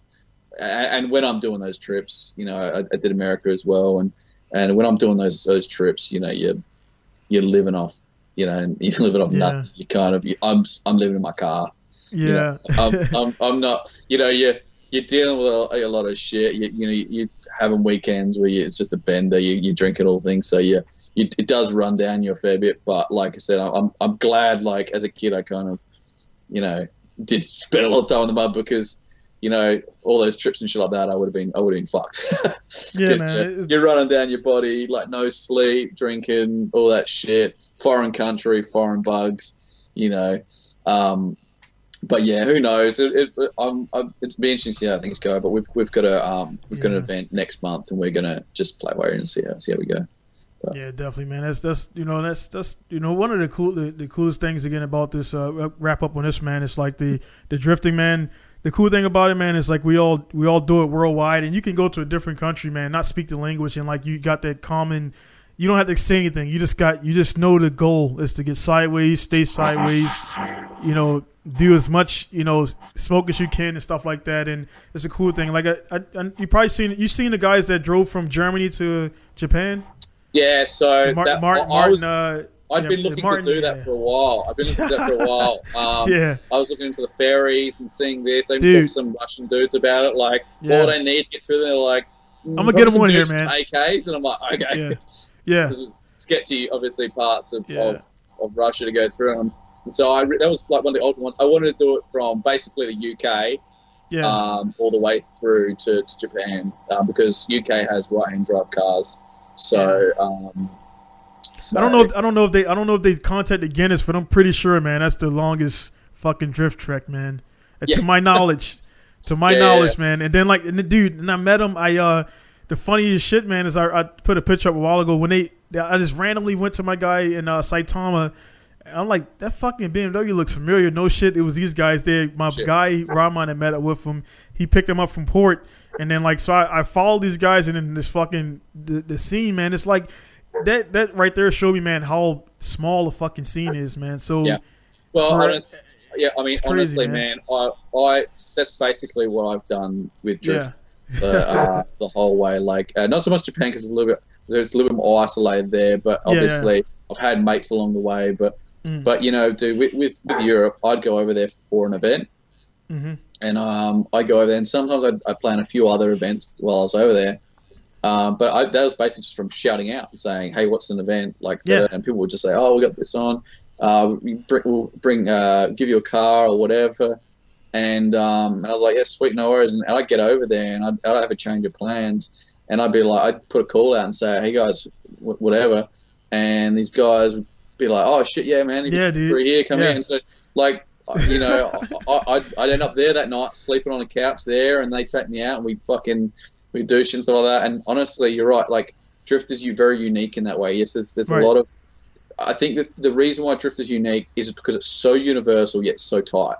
and when I'm doing those trips, you know, I, I did America as well and. And when I'm doing those those trips, you know, you're you're living off, you know, and you're living off yeah. nothing. You kind of, you, I'm I'm living in my car. Yeah, you know, I'm, I'm I'm not. You know, you you're dealing with a, a lot of shit. You, you know, you, you're having weekends where you, it's just a bender. You you drinking all things, so yeah, you, it does run down you a fair bit. But like I said, I'm I'm glad. Like as a kid, I kind of, you know, did spend a lot of time in the mud because. You know, all those trips and shit like that, I would have been, I would have been fucked. yeah, man. You're, you're running down your body, like no sleep, drinking, all that shit. Foreign country, foreign bugs, you know. Um, but yeah, who knows? It, it, I'm, I'm, it's be interesting to see how things go. But we've we've got a um, we've yeah. got an event next month, and we're gonna just play by ear and see how see how we go. But. Yeah, definitely, man. That's that's you know that's that's you know one of the cool the, the coolest things again about this uh, wrap up on this man. It's like the the drifting man. The cool thing about it, man, is like we all we all do it worldwide, and you can go to a different country, man, not speak the language, and like you got that common. You don't have to say anything. You just got you just know the goal is to get sideways, stay sideways, you know, do as much, you know, smoke as you can and stuff like that. And it's a cool thing. Like, I, I, I you probably seen you seen the guys that drove from Germany to Japan. Yeah, so Mar that, Martin, I was, Martin, uh, I'd yeah, been looking Martin, to do that yeah. for a while. I've been looking to do that for a while. Um, yeah, I was looking into the ferries and seeing this. I even talked to some Russian dudes about it. Like, yeah. what would I need to get through? They're like, mm, I'm gonna get them one here, man. A Ks, and I'm like, okay, yeah, yeah. sketchy, obviously, parts of, yeah. of of Russia to go through them. And so I that was like one of the ultimate ones. I wanted to do it from basically the U K, yeah, um, all the way through to, to Japan, um, because U K has right-hand drive cars. So, um, so I don't know. If, I don't know if they. I don't know if they contacted Guinness, but I'm pretty sure, man. That's the longest fucking drift trek, man. Yeah. To my knowledge, to my yeah, knowledge, yeah. man. And then like, and the dude, and I met him. I uh, the funniest shit, man, is I, I put a picture up a while ago when they. I just randomly went to my guy in uh, Saitama. And I'm like, that fucking B M W looks familiar. No shit, it was these guys there. My shit. guy Rahman, I met up with him. He picked him up from port. And then, like, so I, I follow these guys, and then this fucking the, the scene, man. It's like that that right there showed me, man, how small the fucking scene is, man. So yeah, well, for, honest, yeah, I mean, crazy, honestly, man. man, I I that's basically what I've done with drift yeah. the, uh, the whole way. Like, uh, not so much Japan because it's a little bit there's a little bit more isolated there, but obviously yeah, yeah. I've had mates along the way. But mm. but you know, dude, with, with with Europe, I'd go over there for an event. Mm-hmm. And um, I go over there, and sometimes I, I plan a few other events while I was over there. Um, but I, that was basically just from shouting out and saying, "Hey, what's an event?" Like, yeah. and people would just say, "Oh, we got this on. Uh, we bring, we'll bring, uh, give you a car or whatever." And, um, and I was like, "Yeah, sweet, no worries." And I'd get over there, and I'd, I'd have a change of plans, and I'd be like, I'd put a call out and say, "Hey guys, w whatever," and these guys would be like, "Oh shit, yeah, man, if yeah, dude, we're here, come yeah. in." So like. You know, I, I'd, I'd end up there that night, sleeping on a couch there, and they take me out, and we fucking we douche and stuff like that. And honestly, you're right. Like, drift is you very unique in that way. Yes, there's, there's right. a lot of. I think that the reason why drift is unique is because it's so universal yet so tight.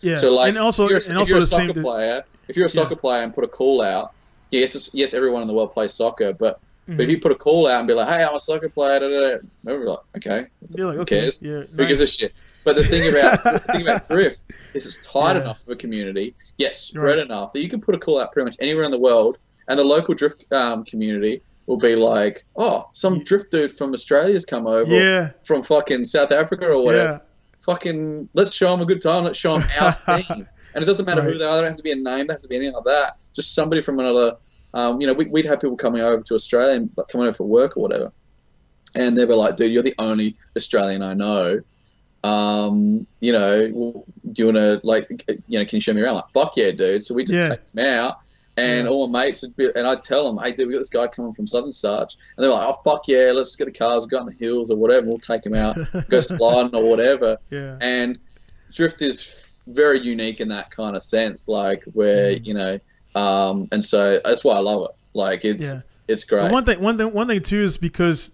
Yeah. So like, and also, if you're, and if also you're a soccer to, player, if you're a yeah. soccer player and put a call out, yes, it's, yes, everyone in the world plays soccer, but. Mm-hmm. But if you put a call out and be like, "Hey, I'm a soccer player," da, da, da, we're like, "Okay, You're like, who okay, cares? Yeah, nice. Who gives a shit?" But the thing about the thing about drift is it's tight yeah. enough of a community, yet spread right. enough that you can put a call out pretty much anywhere in the world, and the local drift um, community will be like, "Oh, some yeah. drift dude from Australia's come over, yeah. from fucking South Africa or whatever. Yeah. Fucking let's show him a good time. Let's show him our thing." And it doesn't matter right. who they are. They don't have to be a name. They don't have to be anything like that. Just somebody from another. Um, you know, we, we'd have people coming over to Australia and like, coming over for work or whatever, and they'd be like, "Dude, you're the only Australian I know. Um, you know, well, do you want to like, you know, can you show me around?" Like, "Fuck yeah, dude!" So we just yeah. take them out, and yeah. all my mates would be, and I'd tell them, "Hey, dude, we got this guy coming from Southern Sarge," and they're like, "Oh fuck yeah, let's get the cars, we'll go in the hills or whatever, we'll take him out, go sliding or whatever." Yeah. And drift is very unique in that kind of sense, like where mm. you know. Um, and so that's why I love it. Like it's yeah. it's great. Well, one thing, one thing, one thing too is because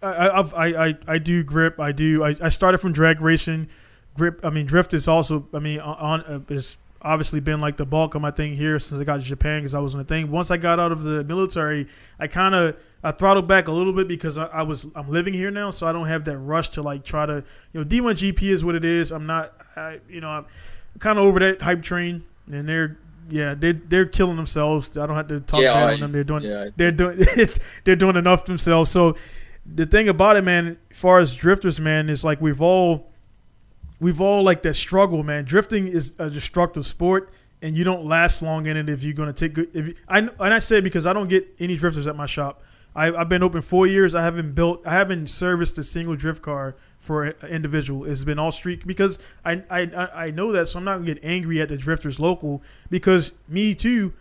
I I've, I I I do grip. I do. I, I started from drag racing. Grip. I mean, drift is also. I mean, on uh, it's obviously been like the bulk of my thing here since I got to Japan because I was in the thing. Once I got out of the military, I kind of I throttled back a little bit because I, I was I'm living here now, so I don't have that rush to like try to you know D one G P is what it is. I'm not. I, you know I'm kind of over that hype train, and they're. Yeah, they they're killing themselves. I don't have to talk yeah, bad I, on them. They're doing yeah. they're doing they're doing enough themselves. So the thing about it, man, as far as drifters, man, is like we've all we've all like that struggle, man. Drifting is a destructive sport, and you don't last long in it if you're gonna take good. If you, I and I say it because I don't get any drifters at my shop. I, I've been open four years. I haven't built. I haven't serviced a single drift car for an individual. It's been all street because I I I know that, so I'm not gonna get angry at the drifters local because me too.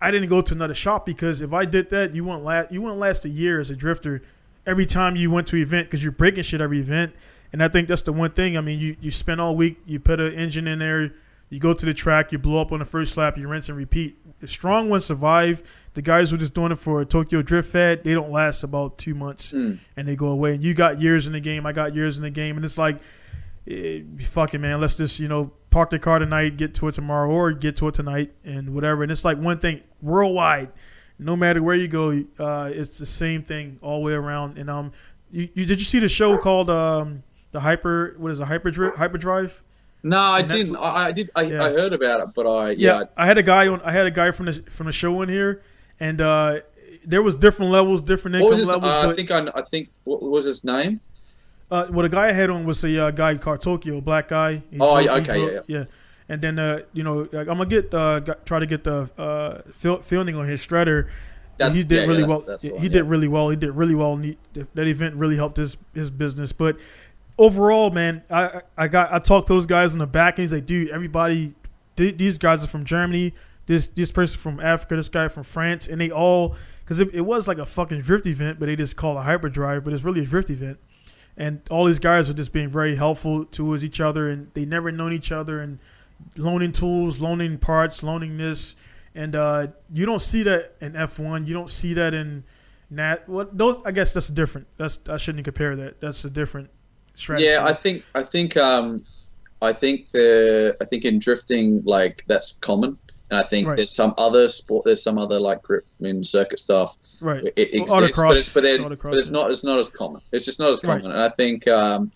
I didn't go to another shop because if I did that, you wouldn't last. You wouldn't last a year as a drifter. Every time you went to an event because you're breaking shit every event, and I think that's the one thing. I mean, you you spend all week. You put an engine in there. You go to the track. You blow up on the first lap. You rinse and repeat. The strong ones survive. The guys who are just doing it for a Tokyo Drift fad, they don't last about two months mm. and they go away. And you got years in the game. I got years in the game. And it's like, it, fuck it, man. Let's just, you know, park the car tonight, get to it tomorrow, or get to it tonight and whatever. And it's like one thing worldwide. No matter where you go, uh, it's the same thing all the way around. And um, you, you did you see the show called um, the Hyper? What is it, Hyper Hyperdrive? No, I didn't. I, I did. I, yeah. I heard about it, but I yeah. yeah. I had a guy on. I had a guy from the from the show in here, and uh, there was different levels, different income what was his, levels. Uh, I think I, I think what was his name? Uh, well, the guy I had on was a uh, guy called Tokyo, black guy. He oh, drove, yeah, okay, drove, yeah, yeah. yeah. And then uh, you know, like, I'm gonna get uh, try to get the uh, fielding on his Shredder. That's, he did yeah, really yeah, that's, well. That's he one, yeah. did really well. He did really well. And he, that event really helped his his business. But overall, man, I I got I talked to those guys in the back, and he's like, dude, everybody, th- these guys are from Germany. This this person from Africa. This guy from France, and they all because it, it was like a fucking drift event, but they just call it hyperdrive. But it's really a drift event, and all these guys are just being very helpful towards each other, and they never known each other, and loaning tools, loaning parts, loaning this. And uh, you don't see that in F one. You don't see that in Nat. Well, those I guess that's different. That's I shouldn't compare that. That's a different strategy. Yeah, I think I think um, I think the I think in drifting like that's common, and I think right. there's some other sport. There's some other like grip in circuit stuff. Right. It exists, well, autocross, but, it's, but, it, autocross, but it's not. It's not as common. It's just not as common. Right. And I think um,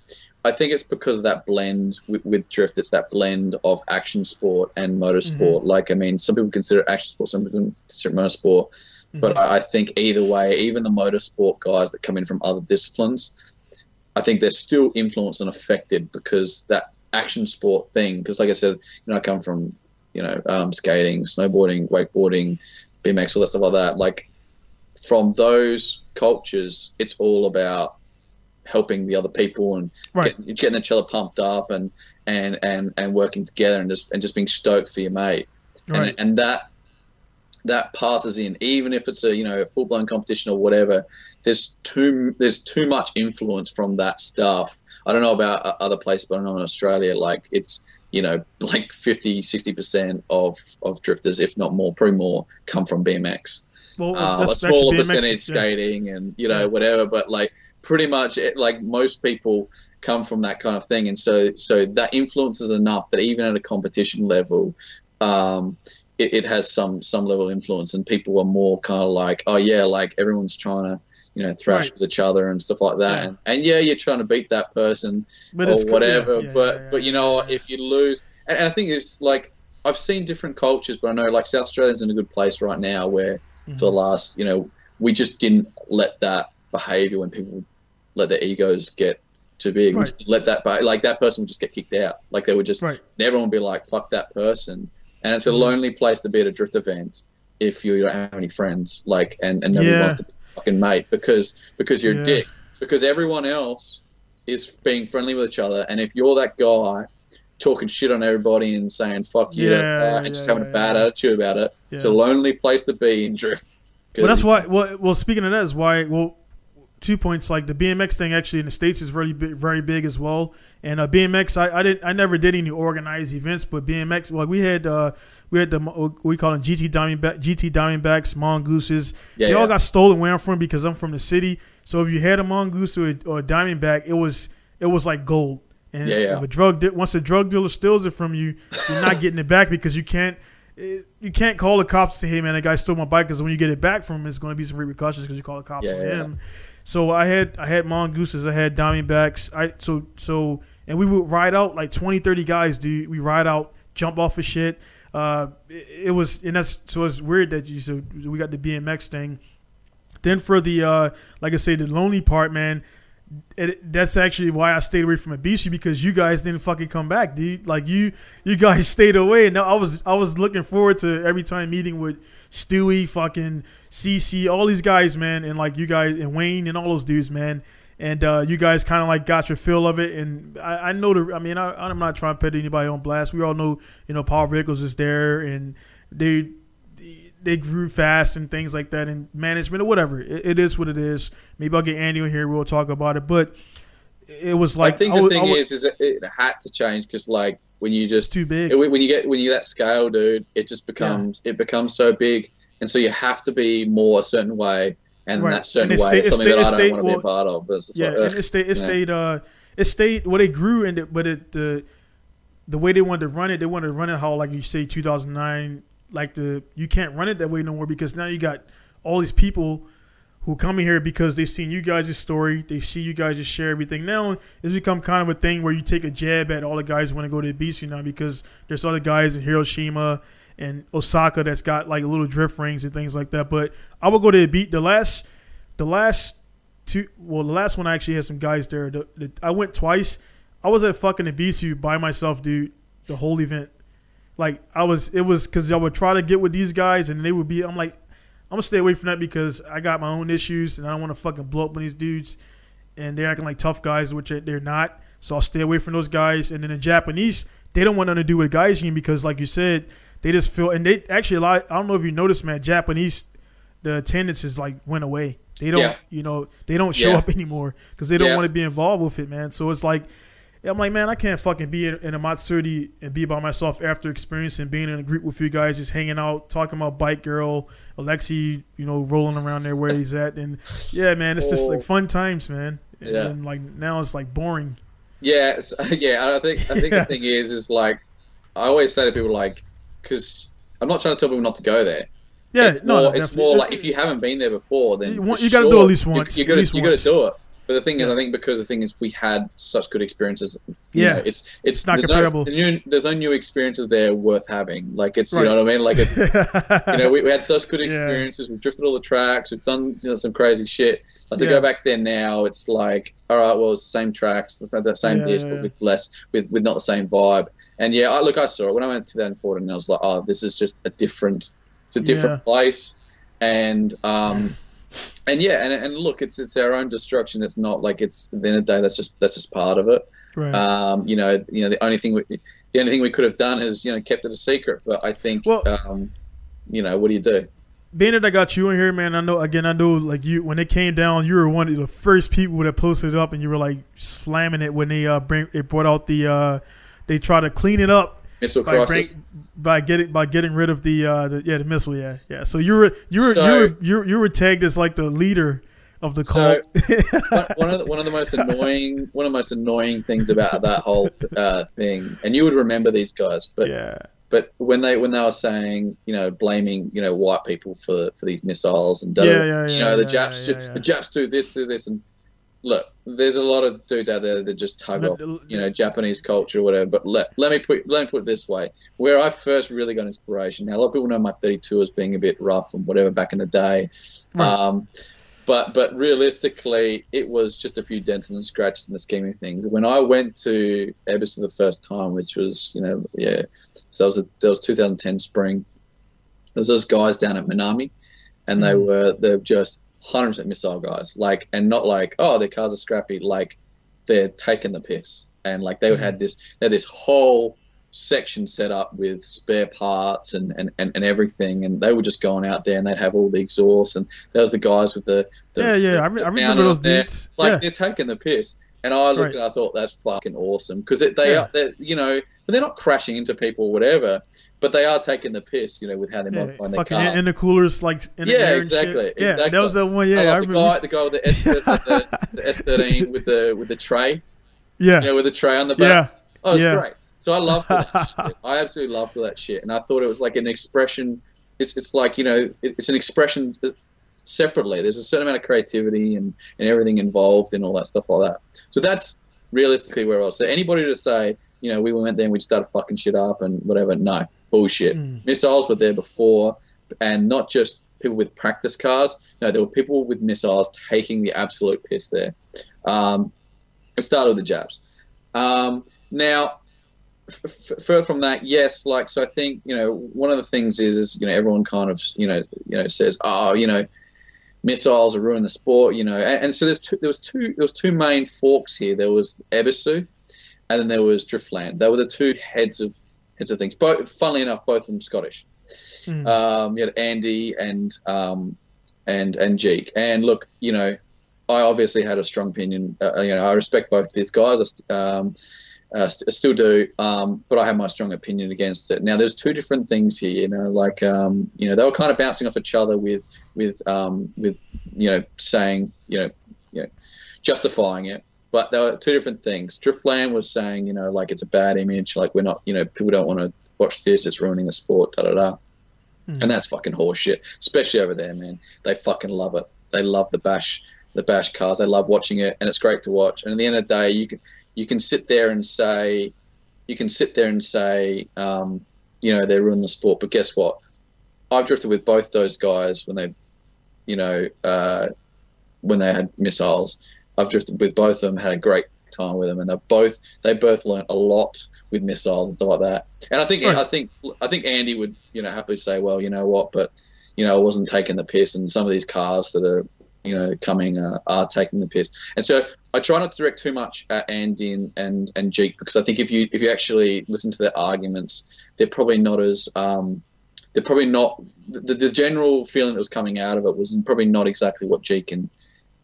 I think it's because of that blend with, with drift. It's that blend of action sport and motorsport. Mm-hmm. Like, I mean, some people consider it action sport, some people consider it motorsport. Mm-hmm. But I, I think either way, even the motorsport guys that come in from other disciplines, I think they're still influenced and affected because that action sport thing. Because, like I said, you know, I come from, you know, um, skating, snowboarding, wakeboarding, B M X, all that stuff like that. Like, from those cultures, it's all about helping the other people and right. getting, getting each other pumped up and, and, and, and working together and just and just being stoked for your mate. Right. And, and that that passes in, even if it's a you know a full blown competition or whatever. There's too there's too much influence from that stuff. I don't know about other places, but I know in Australia, like it's you know like fifty, sixty percent of of drifters, if not more, probably more, come from B M X. Well, uh, a smaller percentage skating yeah. and you know yeah. whatever, but like pretty much it, like most people come from that kind of thing, and so so that influences enough that even at a competition level, um, it, it has some some level of influence, and people are more kind of like, oh yeah, like everyone's trying to you know thrash right. with each other and stuff like that, yeah. and, and yeah, you're trying to beat that person but or whatever, yeah, yeah, but yeah, yeah, but you know yeah. if you lose, and, and I think it's like. I've seen different cultures, but I know like South Australia's in a good place right now where mm-hmm. for the last, you know, we just didn't let that behavior when people let their egos get too big, right. let that, like that person would just get kicked out. Like they would just, right. and everyone would be like, fuck that person. And it's a mm-hmm. lonely place to be at a drift event if you don't have any friends, like, and, and nobody yeah. wants to be a fucking mate because, because you're yeah. a dick, because everyone else is being friendly with each other. And if you're that guy, talking shit on everybody and saying fuck you yeah, uh, and yeah, just having yeah, a bad yeah. attitude about it. Yeah. It's a lonely place to be in drift. Well, that's why. Well, well, speaking of that, is why. Well, two points. Like the B M X thing, actually in the States is really big, very big as well. And uh, B M X, I, I didn't, I never did any organized events, but B M X, like we had, uh, we had the what we call them G T Diamondback, G T Diamondbacks, Mongooses. Yeah, they yeah. all got stolen where I'm from because I'm from the city. So if you had a mongoose or a, or a Diamondback, it was it was like gold. And yeah, yeah. if a drug de- once a drug dealer steals it from you, you're not getting it back because you can't you can't call the cops and say, hey man, that guy stole my bike, because when you get it back from him, it's going to be some repercussions because you call the cops yeah, on yeah. him. So I had I had mongooses, I had Diamondbacks, I so so and we would ride out like twenty, thirty guys, dude. We ride out, jump off of shit. Uh, it, it was and that's so it's weird that you so we got the B M X thing. Then for the uh, like I say, the lonely part, man. It, that's actually why I stayed away from Ebisu, because you guys didn't fucking come back, dude. Like you, you guys stayed away, and I was, I was looking forward to every time meeting with Stewie, fucking C C, all these guys, man, and like you guys and Wayne and all those dudes, man. And uh, you guys kind of like got your feel of it, and I, I know the. I mean, I, I'm not trying to put anybody on blast. We all know, you know, Power Vehicles is there, and they. They grew fast and things like that, and management or whatever. It, it is what it is. Maybe I'll get Andy on here. We'll talk about it. But it was like I think the I was, thing was, is, is it, it had to change because, like, when you just too big, it, when you get when you that scale, dude, it just becomes yeah. it becomes so big, and so you have to be more a certain way, and right. that certain and way stayed, is something stayed, that I don't stayed, want to well, be a part of. But it's yeah, like, ugh, it stayed. It stayed. Uh, it stayed. Well, they grew, and it, but it the the way they wanted to run it, they wanted to run it how, like you say, two thousand nine. Like the you can't run it that way no more because now you got all these people who come in here because they've seen you guys' story, they see you guys just share everything. Now it's become kind of a thing where you take a jab at all the guys who want to go to Ebisu now because there's other guys in Hiroshima and Osaka that's got like little drift rings and things like that. But I will go to Ebisu. The last, the last two, well, the last one I actually had some guys there. The, the, I went twice. I was at fucking Ebisu by myself, dude, the whole event. Like I was, it was because I would try to get with these guys and they would be, I'm like, I'm going to stay away from that because I got my own issues and I don't want to fucking blow up on these dudes. And they're acting like tough guys, which they're not. So I'll stay away from those guys. And then the Japanese, they don't want nothing to do with Gaijin because, like you said, they just feel – and they actually a lot – I don't know if you noticed, man, Japanese, the attendance is like went away. They don't yeah. – you know, they don't show yeah. up anymore because they don't yeah. want to be involved with it, man. So it's like – I'm like, man, I can't fucking be in, in a Matsuri and be by myself after experiencing being in a group with you guys, just hanging out, talking about Bike Girl, Alexi, you know, rolling around there where he's at. And, yeah, man, it's just like fun times, man. And, yeah. and like now it's like boring. Yeah. It's, yeah. I think, I think yeah. the thing is, is like I always say to people, like, because I'm not trying to tell people not to go there. Yeah. It's no, more, it's more like if you haven't been there before, then you, want, you sure, got to do at least once. You, you got to do it. But the thing is, yeah. I think because the thing is, we had such good experiences. You yeah, know, it's, it's it's not there's comparable. No, there's, no, there's no new experiences there worth having. Like it's right. you know what I mean. Like it's you know we, we had such good experiences. Yeah. We've drifted all the tracks. We've done you know, some crazy shit. Like yeah. to go back there now, it's like all right, well, it's the same tracks, it's the same yeah, this, yeah. but with less, with with not the same vibe. And yeah, I, look, I saw it when I went to two thousand fourteen, and I was like, oh, this is just a different, it's a different yeah. place, and um. And yeah, and and look, it's it's our own destruction. It's not like it's at the end of the day. That's just that's just part of it. Right. Um, you know, you know the only thing we, the only thing we could have done is you know kept it a secret. But I think, well, um, you know, what do you do? Being that I got you in here, man. I know again. I know like you when it came down, you were one of the first people that posted it up, and you were like slamming it when they uh bring they brought out the uh they tried to clean it up. Missile by, bring, by getting by getting rid of the, uh, the yeah the missile yeah yeah so you were you were, so, you, were, you, were, you were tagged as like the leader of the cult. So, one of the, one of the most annoying one of the most annoying things about that whole uh, thing, and you would remember these guys, but yeah. but when they when they were saying you know blaming you know white people for for these missiles and yeah, yeah, you yeah, know yeah, the Japs yeah, do, yeah. the Japs do this do this and. Look, there's a lot of dudes out there that just tug off, you know, Japanese culture or whatever. But let, let me put let me put it this way: where I first really got inspiration. Now, a lot of people know my thirty-two as being a bit rough and whatever back in the day, right. um, but but realistically, it was just a few dents and scratches in the scheme of things. When I went to Ebisu the first time, which was you know yeah, so it was a, that was two thousand ten spring. There was those guys down at Manami, and they mm. were they're just. one hundred percent missile guys, like, and not like, oh, their cars are scrappy. Like, they're taking the piss, and like they would have this, they had this whole section set up with spare parts and, and, and, and everything, and they were just going out there, and they'd have all the exhausts, and there was the guys with the, the yeah, yeah, the, I, re- I remember those dudes. Like yeah. they're taking the piss, and I looked right. and I thought that's fucking awesome because they yeah. are, you know, but they're not crashing into people or whatever. But they are taking the piss, you know, with how they modify yeah, their car. In, in the coolers, like in the yeah, exactly, shit. Yeah, exactly. That was the one. Yeah, I, I the remember guy, the guy with the S, the, the S thirteen with the with the tray. Yeah, you know, with the tray on the back. Yeah, oh, it's yeah. great. So I loved that shit. I absolutely loved that shit, and I thought it was like an expression. It's it's like you know, it, it's an expression separately. There's a certain amount of creativity and and everything involved and all that stuff like that. So that's. Realistically, where else? So anybody to say, you know, we went there and we started fucking shit up and whatever, no, bullshit. Mm. Missiles were there before, and not just people with practice cars. No, there were people with missiles taking the absolute piss there. Um, it started with the Japs. Um, now, f- f- further from that, yes, like, so I think, you know, one of the things is, is, you know, everyone kind of, you know, you know, says, oh, you know, missiles are ruining the sport, you know. And, and so there's two, there was two there was two main forks here. There was Ebisu, and then there was Driftland. They were the two heads of heads of things. Both, funnily enough, both of them Scottish. Mm. Um, you had Andy and um, and and Jake. And look, you know, I obviously had a strong opinion. Uh, you know, I respect both these guys. Um, I uh, st- still do, um, but I have my strong opinion against it. Now, there's two different things here, you know, like, um, you know, they were kind of bouncing off each other with, with, um, with, you know, saying, you know, you know, justifying it, but there were two different things. Driftland was saying, you know, like it's a bad image, like we're not, you know, people don't want to watch this, it's ruining the sport, da da da. Mm. And that's fucking horseshit, especially over there, man. They fucking love it. they love the bash the bash cars. They love watching it, and it's great to watch. And at the end of the day, you can you can sit there and say you can sit there and say um, you know, they ruined the sport. But guess what? I've drifted with both those guys when they, you know, uh, when they had missiles. I've drifted with both of them, had a great time with them, and they both they both learned a lot with missiles and stuff like that. And I think right. I think I think Andy would, you know, happily say, well, you know what, but you know, I wasn't taking the piss, and some of these cars that are, you know, coming uh, are taking the piss. And so I try not to direct too much at Andy and and, and Jake, because I think if you if you actually listen to their arguments, they're probably not as um, they're probably not the, the general feeling that was coming out of it was probably not exactly what Jake and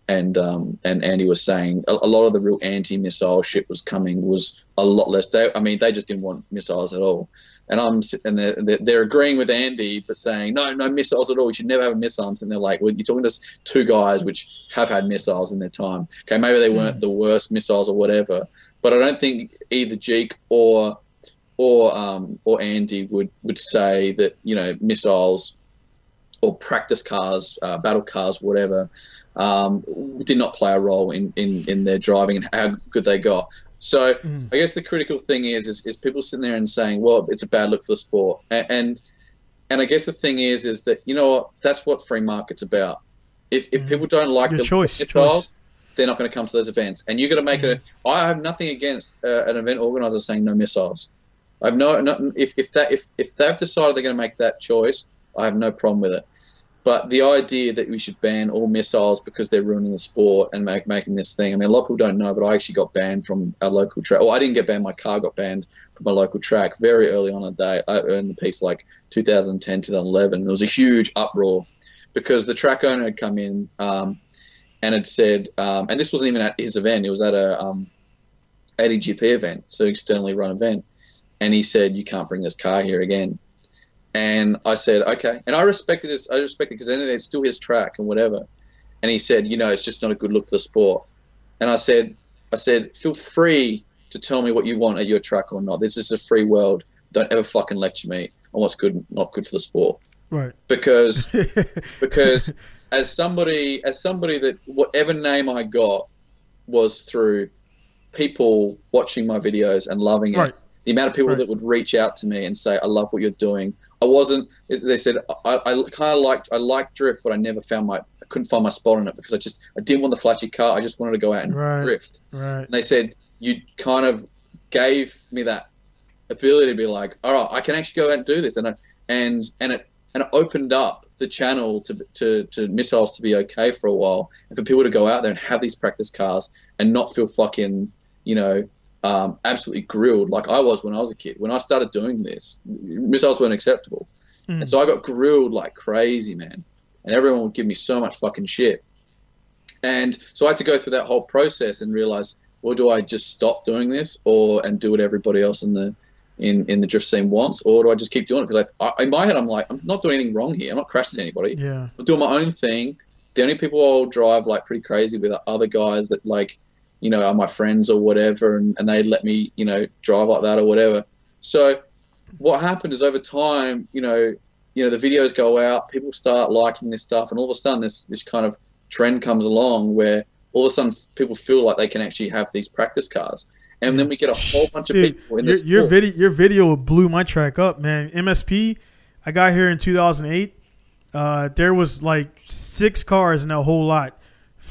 and um, and Andy was saying. A, a lot of the real anti-missile shit was coming was a lot less. They, I mean, they just didn't want missiles at all. And I'm and they're, they're agreeing with Andy, but saying no, no missiles at all. You should never have a missile. And they're like, well, you're talking to two guys which have had missiles in their time. Okay, maybe they weren't mm. the worst missiles or whatever, but I don't think either Jake or or um, or Andy would would say that, you know, missiles or practice cars, uh, battle cars, whatever, um, did not play a role in, in, in their driving and how good they got. So mm. I guess the critical thing is, is is people sitting there and saying, well, it's a bad look for the sport. A and and I guess the thing is is that, you know what, that's what free market's about. If if mm. people don't like Your the choice, missiles, choice. they're not going to come to those events. And you've got to make mm. it a, I have nothing against uh, an event organizer saying no missiles. I've no, no if if that if, if they've decided they're going to make that choice, I have no problem with it. But the idea that we should ban all missiles because they're ruining the sport and make, making this thing, I mean, a lot of people don't know, but I actually got banned from a local track. Well, I didn't get banned. My car got banned from a local track very early on in the day. I earned the piece like two thousand ten, two thousand eleven. There was a huge uproar because the track owner had come in um, and had said, um, and this wasn't even at his event. It was at a um, A D G P event, so externally run event. And he said, you can't bring this car here again. And I said, okay. And I respected his, I respected because it's still his track and whatever. And he said, you know, it's just not a good look for the sport. And I said, I said, feel free to tell me what you want at your track or not. This is a free world. Don't ever fucking lecture me on what's good, not good for the sport. Right. Because, because as somebody, as somebody that whatever name I got was through people watching my videos and loving it. Right. The amount of people right. that would reach out to me and say, I love what you're doing. I wasn't, they said, I, I kind of liked, I liked drift, but I never found my, I couldn't find my spot in it because I just, I didn't want the flashy car. I just wanted to go out and right. drift. Right. And they said, you kind of gave me that ability to be like, all right, I can actually go out and do this. And I, and, and it, and it opened up the channel to, to, to missiles to be okay for a while and for people to go out there and have these practice cars and not feel fucking, you know, Um, absolutely grilled like I was when I was a kid. When I started doing this, missiles weren't acceptable. Mm. And so I got grilled like crazy, man. And everyone would give me so much fucking shit. And so I had to go through that whole process and realize, well, do I just stop doing this or and do what everybody else in the in, in the drift scene wants, or do I just keep doing it? Because I, I, in my head I'm like, I'm not doing anything wrong here. I'm not crashing anybody. Yeah. I'm doing my own thing. The only people I'll drive like pretty crazy with are other guys that like, you know, are my friends or whatever, and, and they let me, you know, drive like that or whatever. So what happened is over time, you know, you know, the videos go out, people start liking this stuff, and all of a sudden this this kind of trend comes along where all of a sudden people feel like they can actually have these practice cars. And then we get a whole bunch of Dude, people in your, this your video your video blew my track up, man. M S P, I got here in two thousand eight. Uh, there was like six cars in that whole lot.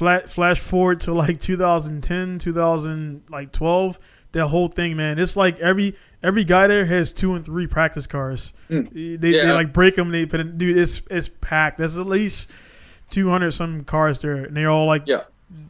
Flat, flash forward to like two thousand ten, two thousand twelve, that whole thing, man. It's like every every guy there has two and three practice cars. Mm. They, yeah. they like break them. They put in, dude, it's it's packed. There's at least two hundred some cars there, and they're all like, yeah,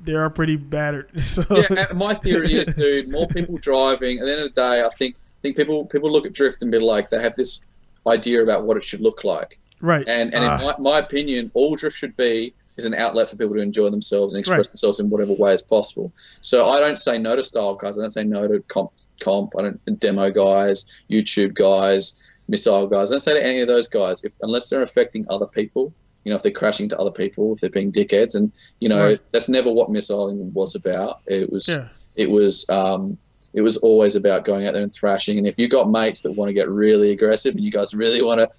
they are pretty battered. So. Yeah, and my theory is, dude, more people driving. At the end of the day, I think I think people people look at drift and be like, they have this idea about what it should look like, right? And and uh. in my, my opinion, all drift should be is an outlet for people to enjoy themselves and express right. themselves in whatever way is possible. So I don't say no to style guys. I don't say no to comp, comp. I don't demo guys, YouTube guys, missile guys. I don't say to any of those guys, if, unless they're affecting other people, you know, if they're crashing into other people, if they're being dickheads. And, you know, right. that's never what missiling was about. It was, yeah. it was, um, it was always about going out there and thrashing. And if you've got mates that want to get really aggressive and you guys really want to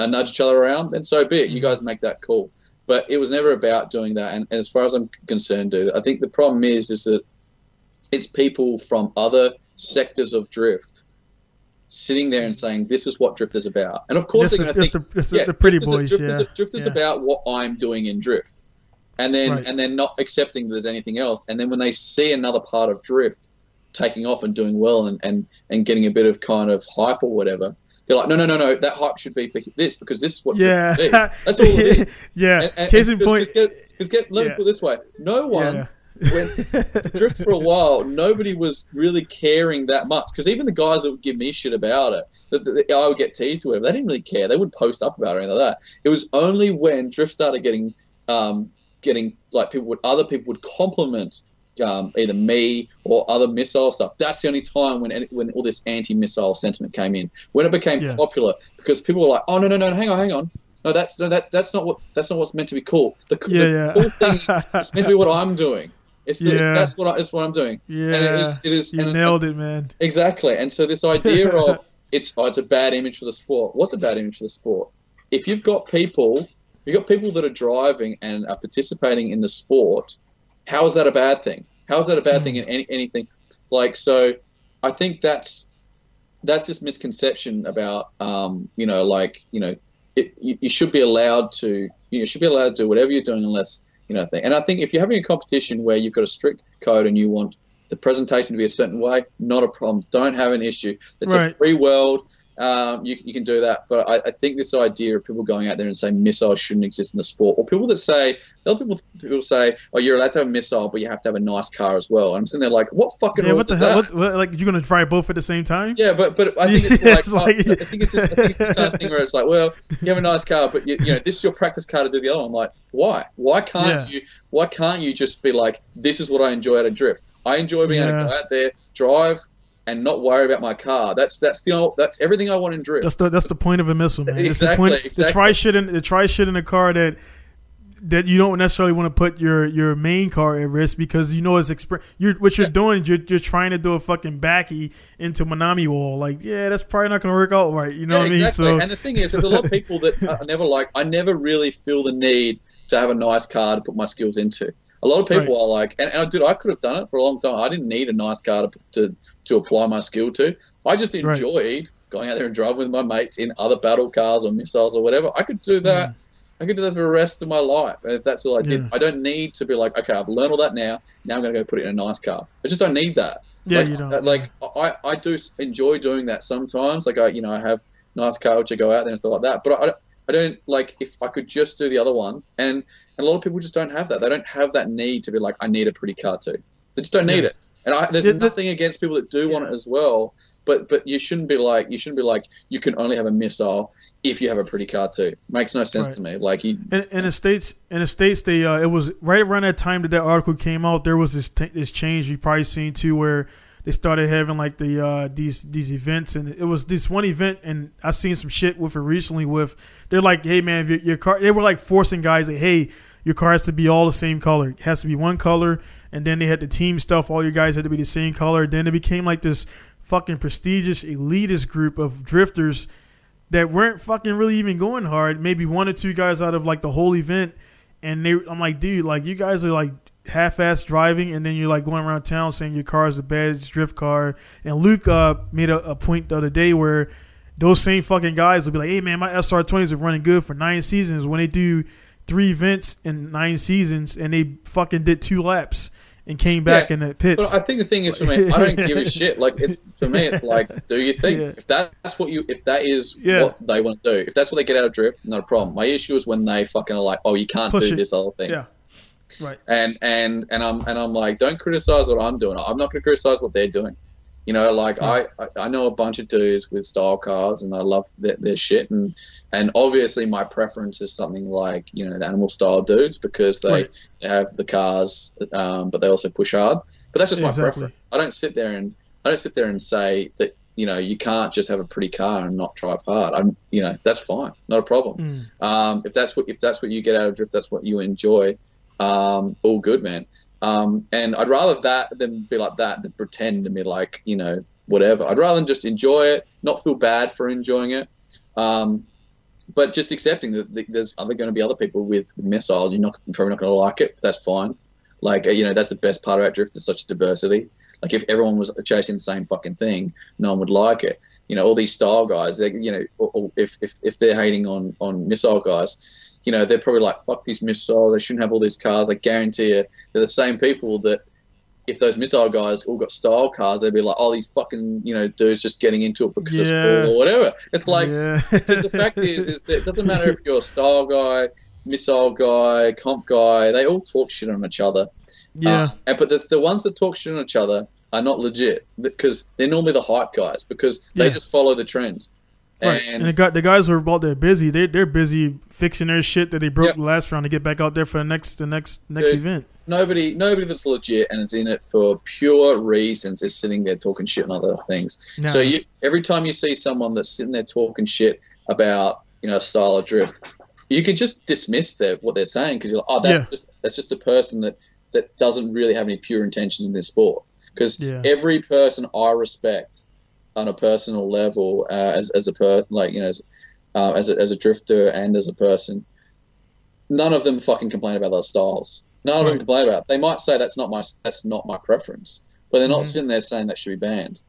uh, nudge each other around, then so be it. You guys make that call. But it was never about doing that. And, and as far as I'm concerned, dude, I think the problem is is that it's people from other sectors of drift sitting there and saying, this is what drift is about. And of course they're going to think, the, yeah, the pretty boys, drift, yeah. is a, drift is yeah. about what I'm doing in drift. And then right. and then not accepting that there's anything else. And then when they see another part of drift taking off and doing well and, and, and getting a bit of kind of hype or whatever, they're like, no, no, no, no, that hype should be for this because this is what yeah. drift is. That's all it is. yeah. And, and, Case and in point. Get, get, let yeah. me put it this way. No one... Yeah. When drift for a while, nobody was really caring that much because even the guys that would give me shit about it, that, that, that I would get teased or whatever, they didn't really care. They would post up about it or anything like that. It was only when drift started getting, um, getting like people would, other people would compliment um, either me or other missile stuff. That's the only time when when all this anti-missile sentiment came in. When it became yeah. popular, because people were like, oh no no no, hang on hang on. No, that's no that that's not what that's not what's meant to be cool. The, yeah, the yeah. cool thing is meant to be what I'm doing. It's, yeah. it's, that's what I, it's what I'm doing. Yeah, and it is, it is, you and, nailed it, man. Exactly. And so this idea of it's oh, it's a bad image for the sport. What's a bad image for the sport? If you've got people, you've got people that are driving and are participating in the sport. How is that a bad thing? How is that a bad thing in any, anything? Like so, I think that's that's this misconception about um, you know like you know it, you, you should be allowed to you know, should be allowed to do whatever you're doing unless. You know, thing. And I think if you're having a competition where you've got a strict code and you want the presentation to be a certain way, not a problem. Don't have an issue. It's right. a free world. Um, you, you can do that. But I, I think this idea of people going out there and saying missiles shouldn't exist in the sport, or people that say, other people people say, oh, you're allowed to have a missile, but you have to have a nice car as well. And I'm sitting there like, what fucking? Yeah, what the hell? What, what, like you're gonna try both at the same time? Yeah, but but I think it's, it's like, like... Oh, I think it's just I think it's this kind of thing where it's like, well, you have a nice car, but you, you know this is your practice car to do the other one. I'm like, why? Why can't yeah. you? Why can't you just be like, this is what I enjoy out of drift. I enjoy being yeah. able to go out there, drive. And not worry about my car. That's that's the old, that's everything I want in drift. That's the that's the point of a missile, man. Exactly. The point, exactly. To try shit in to try shit in a car that that you don't necessarily want to put your, your main car at risk because you know it's exp- you're, what you're yeah. doing. You're you're trying to do a fucking backy into Manami wall. Like yeah, that's probably not going to work out right. You know yeah, what exactly. I mean? So, and the thing is, there's a lot of people that I never like. I never really feel the need to have a nice car to put my skills into. A lot of people right. are like, and, and dude, I could have done it for a long time. I didn't need a nice car to to, to apply my skill to. I just enjoyed right. going out there and driving with my mates in other battle cars or missiles or whatever. I could do that. Mm. I could do that for the rest of my life. And if that's all I did, yeah. I don't need to be like, okay, I've learned all that now. Now I'm going to go put it in a nice car. I just don't need that. Yeah, like, you don't, I, like yeah. I, I do enjoy doing that sometimes. Like I, you know, I have nice car which I go out there and stuff like that. But I, I I don't like if I could just do the other one, and, and a lot of people just don't have that. They don't have that need to be like, I need a pretty car too. They just don't yeah. need it. And I, there's yeah, nothing that, against people that do yeah. want it as well, but but you shouldn't be like you shouldn't be like you can only have a missile if you have a pretty car too. Makes no sense right. to me. Like you, and, and the states, in the states, they uh, it was right around that time that that article came out. There was this t- this change you've probably seen too, where they started having like the uh, these these events, and it was this one event, and I seen some shit with it recently. With they're like, hey man, if your, your car, they were like forcing guys like, hey, your car has to be all the same color, it has to be one color, and then they had the team stuff, all your guys had to be the same color. Then it became like this fucking prestigious elitist group of drifters that weren't fucking really even going hard, maybe one or two guys out of like the whole event, and they, I'm like, dude, like you guys are like half-assed driving, and then you're like going around town saying your car is the baddest drift car. And Luke uh, made a, a point the other day where those same fucking guys will be like, hey man, my S R twenties are running good for nine seasons when they do three events in nine seasons and they fucking did two laps and came back yeah. in the pits. But I think the thing is for me, I don't give a shit. Like it's for me, it's like, do your thing. Yeah. If that's what you, if that is yeah. what they want to do, if that's what they get out of drift, not a problem. My issue is when they fucking are like, oh, you can't Push do it. This other thing. Yeah. Right. And and and I'm and I'm like, don't criticize what I'm doing. I'm not going to criticize what they're doing. You know, like yeah. I, I know a bunch of dudes with style cars, and I love their, their shit. And and obviously, my preference is something like you know the animal style dudes because they, right. they have the cars, um, but they also push hard. But that's just exactly. my preference. I don't sit there and I don't sit there and say that you know you can't just have a pretty car and not drive hard. I'm you know that's fine, not a problem. Mm. Um, if that's what if that's what you get out of drift, that's what you enjoy. Um, all good, man. Um, and I'd rather that than be like that than pretend to be like, you know, whatever. I'd rather just enjoy it, not feel bad for enjoying it. Um, But just accepting that there's other going to be other people with, with missiles. You're not you're probably not going to like it, but that's fine. Like, you know, that's the best part about drift, is such diversity. Like, if everyone was chasing the same fucking thing, no one would like it. You know, all these style guys, they, you know, or, or if, if if they're hating on, on missile guys, you know, they're probably like, fuck these missiles, they shouldn't have all these cars. I guarantee you, they're the same people that, if those missile guys all got style cars, they'd be like, oh, these fucking, you know, dudes just getting into it because yeah. it's cool or whatever. It's like, yeah. because the fact is, is that it doesn't matter if you're a style guy, missile guy, comp guy, they all talk shit on each other. Yeah. Uh, and, but the, the ones that talk shit on each other are not legit, because they're normally the hype guys, because they yeah. just follow the trends. Right. And, and the, guy, the guys who are about there busy, they're, they're busy fixing their shit that they broke yep. the last round to get back out there for the next the next next Dude, event. Nobody nobody that's legit and is in it for pure reasons is sitting there talking shit on other things. No. So you, every time you see someone that's sitting there talking shit about, you know, style of drift, you could just dismiss their, what they're saying, because you're like, oh, that's yeah. just that's just a person that, that doesn't really have any pure intentions in this sport. Because yeah. every person I respect on a personal level, uh, as as a per, like you know, as, uh, as a as a drifter and as a person, none of them fucking complain about those styles. None of right. them complain about it. They might say that's not my that's not my preference, but they're not mm-hmm. sitting there saying that should be banned.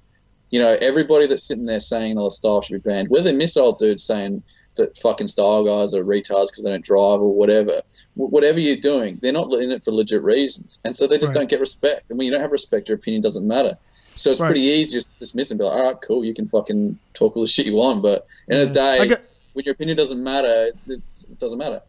You know, everybody that's sitting there saying another style should be banned, whether missile dudes saying that fucking style guys are retards because they don't drive or whatever, w- whatever you're doing, they're not in it for legit reasons, and so they just right. don't get respect. And when you don't have respect, your opinion doesn't matter. So it's right. pretty easy just to dismiss and be like, all right, cool, you can fucking talk all the shit you want, but in yeah. the day, gu- when your opinion doesn't matter, it's, it doesn't matter.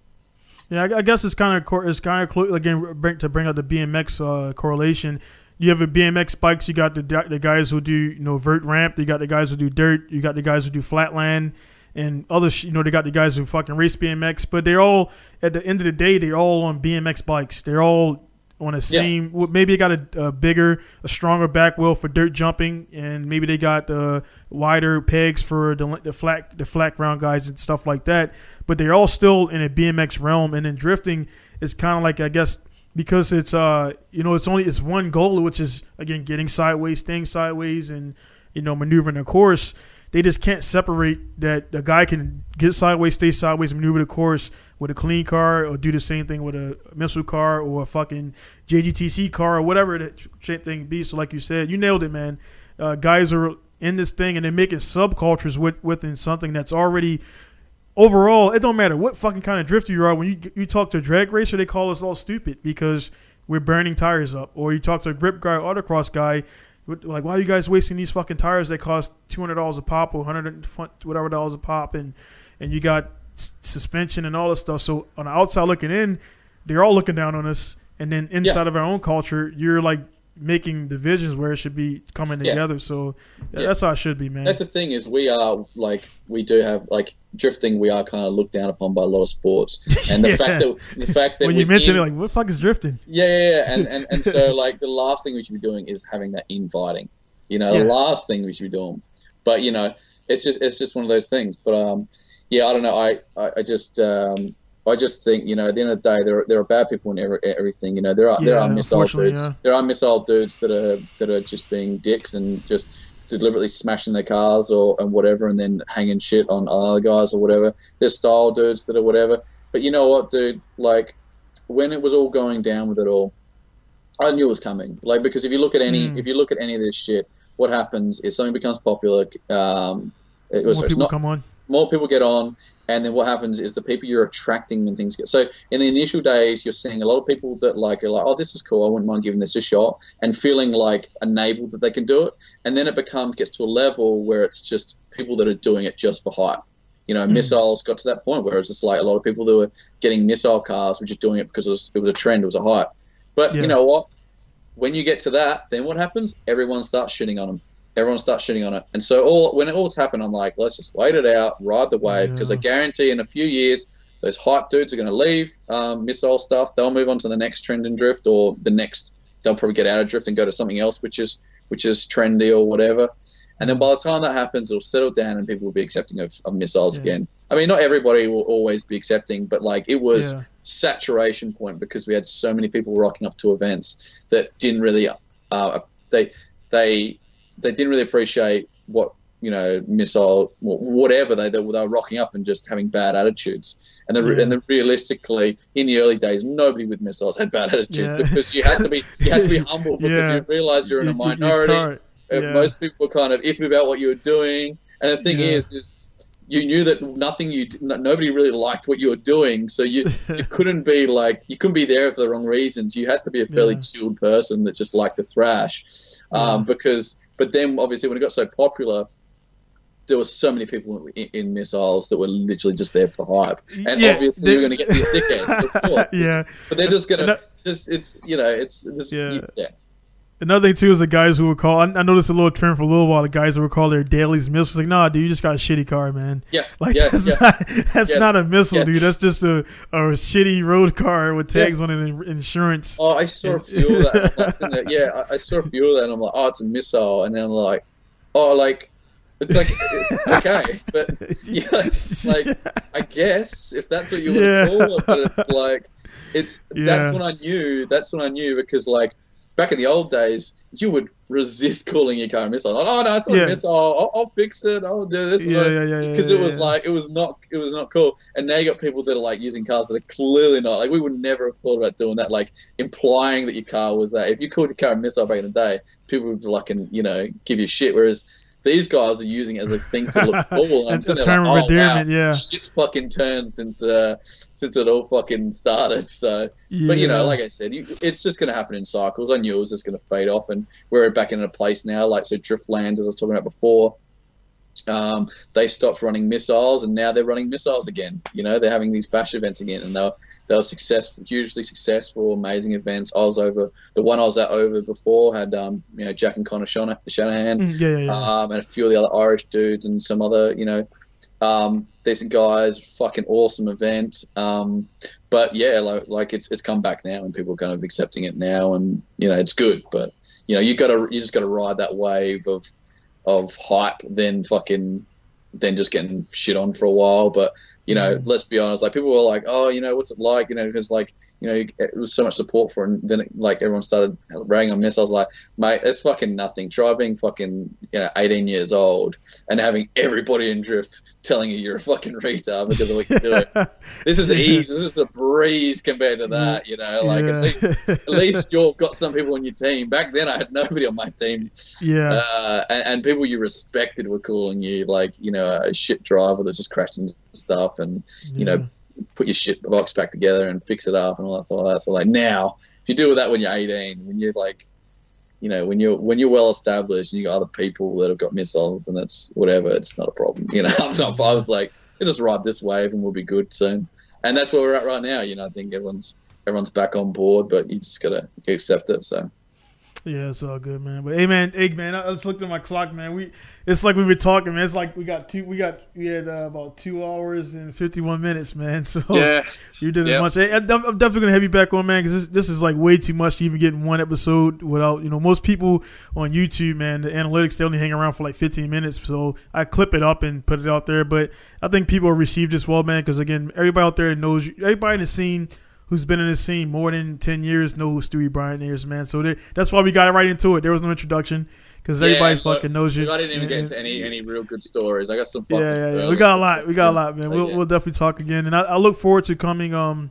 Yeah, I, I guess it's kind of it's kind of again to bring up the B M X uh, correlation. You have a B M X spikes. You got the the guys who do, you know, vert ramp. You got the guys who do dirt. You got the guys who do flatland and other sh- you know, they got the guys who fucking race B M X. But they're all, at the end of the day, they're all on B M X bikes. They're all on the same, yeah. maybe they got a, a bigger, a stronger back wheel for dirt jumping, and maybe they got uh, wider pegs for the, the flat, the flat ground guys and stuff like that. But they're all still in a B M X realm, and then drifting is kind of like, I guess, because it's uh, you know, it's only it's one goal, which is again getting sideways, staying sideways, and, you know, maneuvering the course. They just can't separate that a guy can get sideways, stay sideways, maneuver the course with a clean car, or do the same thing with a missile car or a fucking J G T C car or whatever that shit thing be. So like you said, you nailed it, man. Uh, guys are in this thing and they're making subcultures with, within something that's already, overall, it don't matter what fucking kind of drifter you are. When you you talk to a drag racer, they call us all stupid because we're burning tires up. Or you talk to a grip guy, autocross guy, like, why are you guys wasting these fucking tires that cost two hundred dollars a pop or one hundred dollars whatever dollars a pop, and, and you got s- suspension and all this stuff. So on the outside looking in, they're all looking down on us. And then inside yeah. of our own culture, you're like making divisions where it should be coming yeah. together. So yeah, yeah. that's how it should be, man. That's the thing, is we are like, we do have like drifting, we are kind of looked down upon by a lot of sports. And the yeah. fact that the fact that when you mention in, it, like, what the fuck is drifting? Yeah, yeah, yeah. And, and and so like the last thing we should be doing is having that infighting. You know, yeah. the last thing we should be doing. But you know, it's just it's just one of those things. But um, yeah, I don't know. I I, I just um, I just think, you know, at the end of the day, there are, there are bad people in every, everything. You know, there are yeah, there are missile dudes. Yeah. There are missile dudes that are that are just being dicks and just deliberately smashing their cars or and whatever, and then hanging shit on other guys or whatever. There's style dudes that are whatever. But you know what, dude? Like, when it was all going down with it all, I knew it was coming. Like, because if you look at any, mm. if you look at any of this shit, what happens is something becomes popular. Um, it was, more people not, come on. More people get on, and then what happens is the people you're attracting when things get. So in the initial days, you're seeing a lot of people that like are like, oh, this is cool, I wouldn't mind giving this a shot, and feeling like enabled that they can do it. And then it becomes gets to a level where it's just people that are doing it just for hype. You know, mm. missiles got to that point where it's just like a lot of people that were getting missile cars were just doing it because it was, it was a trend, it was a hype. But yeah. you know what? When you get to that, then what happens? Everyone starts shitting on them. Everyone starts shitting on it. And so all when it all's happened, I'm like, let's just wait it out, ride the wave, because yeah. I guarantee in a few years, those hype dudes are going to leave um, missile stuff. They'll move on to the next trend in drift, or the next – they'll probably get out of drift and go to something else, which is which is trendy or whatever. And then by the time that happens, it'll settle down and people will be accepting of, of missiles yeah. again. I mean, not everybody will always be accepting, but like it was yeah. saturation point, because we had so many people rocking up to events that didn't really uh, – they they – they didn't really appreciate what, you know, missile, whatever, they they were rocking up and just having bad attitudes. And the, yeah. and the, realistically, in the early days, nobody with missiles had bad attitudes yeah. because you had to be you had to be humble because yeah. you realised you're in a minority. You, you yeah. Most people were kind of iffy about what you were doing. And the thing yeah. is, is you knew that nothing you nobody really liked what you were doing, so you you couldn't be like you couldn't be there for the wrong reasons. You had to be a fairly yeah. chilled person that just liked to thrash, um, yeah. because. But then obviously when it got so popular, there were so many people in, in missiles that were literally just there for the hype, and yeah, obviously you're going to get these dickheads, of course. Yeah, but they're just going to just it's you know it's this, yeah. You, yeah. Another thing too is the guys who would call. I noticed a little trend for a little while. The guys who would call their dailies missiles, like, "Nah, dude, you just got a shitty car, man." Yeah, like yeah, that's yeah. not that's yeah. not a missile, yeah. dude. That's just a, a shitty road car with tags yeah. on it and insurance. Oh, I saw a few of that. Like, that yeah, I, I saw a few of that, and I'm like, "Oh, it's a missile," and then I'm like, "Oh, like." It's like, okay, but yeah, like, I guess if that's what you want yeah. to call it, but it's like, it's yeah. that's when I knew. That's when I knew because like. Back in the old days, you would resist calling your car a missile. Like, oh no, it's not yeah. a missile. I'll, I'll fix it. I'll do this. Because yeah, yeah, yeah, yeah, it was yeah. like it was not it was not cool. And now you got people that are like using cars that are clearly not. Like we would never have thought about doing that. Like implying that your car was that. If you called your car a missile back in the day, people would like and you know give you shit. Whereas these guys are using it as a thing to look cool. And it's I'm a term like, of endearment. Oh, wow, yeah, shit's fucking turned since uh, since it all fucking started. So, yeah. but you know, like I said, you, it's just going to happen in cycles. I knew it was just going to fade off, and we're back in a place now. Like so, Driftland, as I was talking about before, um, they stopped running missiles, and now they're running missiles again. You know, they're having these bash events again, and they're they were successful, hugely successful, amazing events. I was over the one I was at over before had um, you know Jack and Connor Shanahan, yeah, yeah, yeah. Um, and a few of the other Irish dudes and some other you know um, decent guys. Fucking awesome event. Um, but yeah, like, like it's it's come back now and people are kind of accepting it now, and you know it's good. But you know you got to you just got to ride that wave of of hype, then fucking. Then just getting shit on for a while, but you know, mm. let's be honest. Like people were like, "Oh, you know, what's it like?" You know, because like you know, it was so much support for, it, and then it, like everyone started raining on missiles. Like, mate, it's fucking nothing. Try being fucking you know, eighteen years old and having everybody in drift telling you you're a fucking retard because of what you do. It. This is easy. This is a breeze compared to that. You know, like yeah. at least at least you've got some people on your team. Back then, I had nobody on my team. Yeah, uh, and, and people you respected were calling you like you know. a shit driver that just crashed into stuff and you yeah. know put your shit box back together and fix it up and all that stuff like that. So like now if you deal with that when you're eighteen, when you're like you know when you're when you're well established and you got other people that have got missiles and it's whatever, it's not a problem. You know, I'm not, I was like just ride this wave and we'll be good soon, and that's where we're at right now. You know, I think everyone's everyone's back on board, but you just gotta accept it. So yeah, it's all good, man. But hey, man, hey, man, I just looked at my clock, man. We, it's like we were talking, man. It's like we got two, we got, we had uh, about two hours and fifty-one minutes, man. So yeah. you did yep. as much. Hey, I'm definitely gonna have you back on, man, because this, this is like way too much to even get in one episode without, you know, most people on YouTube, man, the analytics, they only hang around for like fifteen minutes. So I clip it up and put it out there. But I think people received this well, man, because again, everybody out there knows, everybody in the scene who's been in this scene more than ten years knows Stewie Bryant is, man. So they, that's why we got it right into it. There was no introduction because yeah, everybody fucking knows you. I didn't even and, get into any, any real good stories. I got some fucking yeah, yeah, yeah. We got a lot. We got a lot, man. We'll, yeah. we'll definitely talk again. And I, I look forward to coming. Um,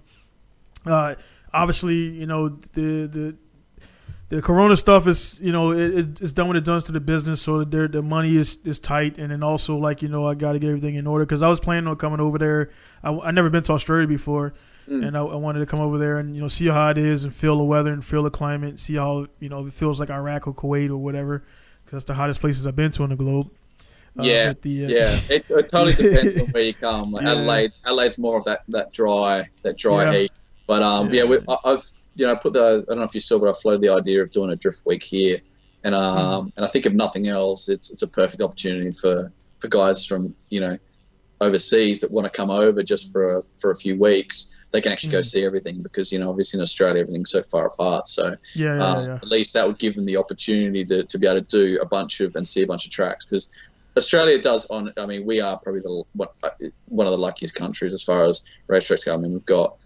uh, obviously, you know, the the the corona stuff is, you know, it, it's done what it does to the business. So the, the money is, is tight. And then also, like, you know, I got to get everything in order because I was planning on coming over there. I, I never been to Australia before. Mm. And I, I wanted to come over there and, you know, see how it is and feel the weather and feel the climate, see how, you know, it feels like Iraq or Kuwait or whatever, because that's the hottest places I've been to on the globe. Yeah, uh, the, uh, yeah. It, it totally depends on where you come. Like yeah. Adelaide's, Adelaide's more of that, that dry, that dry yeah. heat. But, um, yeah, yeah we, I, I've, you know, put the, I don't know if you saw, but I floated the idea of doing a drift week here. And, um, mm. and I think if nothing else, it's, it's a perfect opportunity for, for guys from, you know, overseas that want to come over just for a, for a few weeks. They can actually mm. go see everything because, you know, obviously in Australia, everything's so far apart. So yeah, yeah, um, yeah. at least that would give them the opportunity to, to be able to do a bunch of and see a bunch of tracks because Australia does on, I mean, we are probably the, one of the luckiest countries as far as racetracks go. I mean, we've got,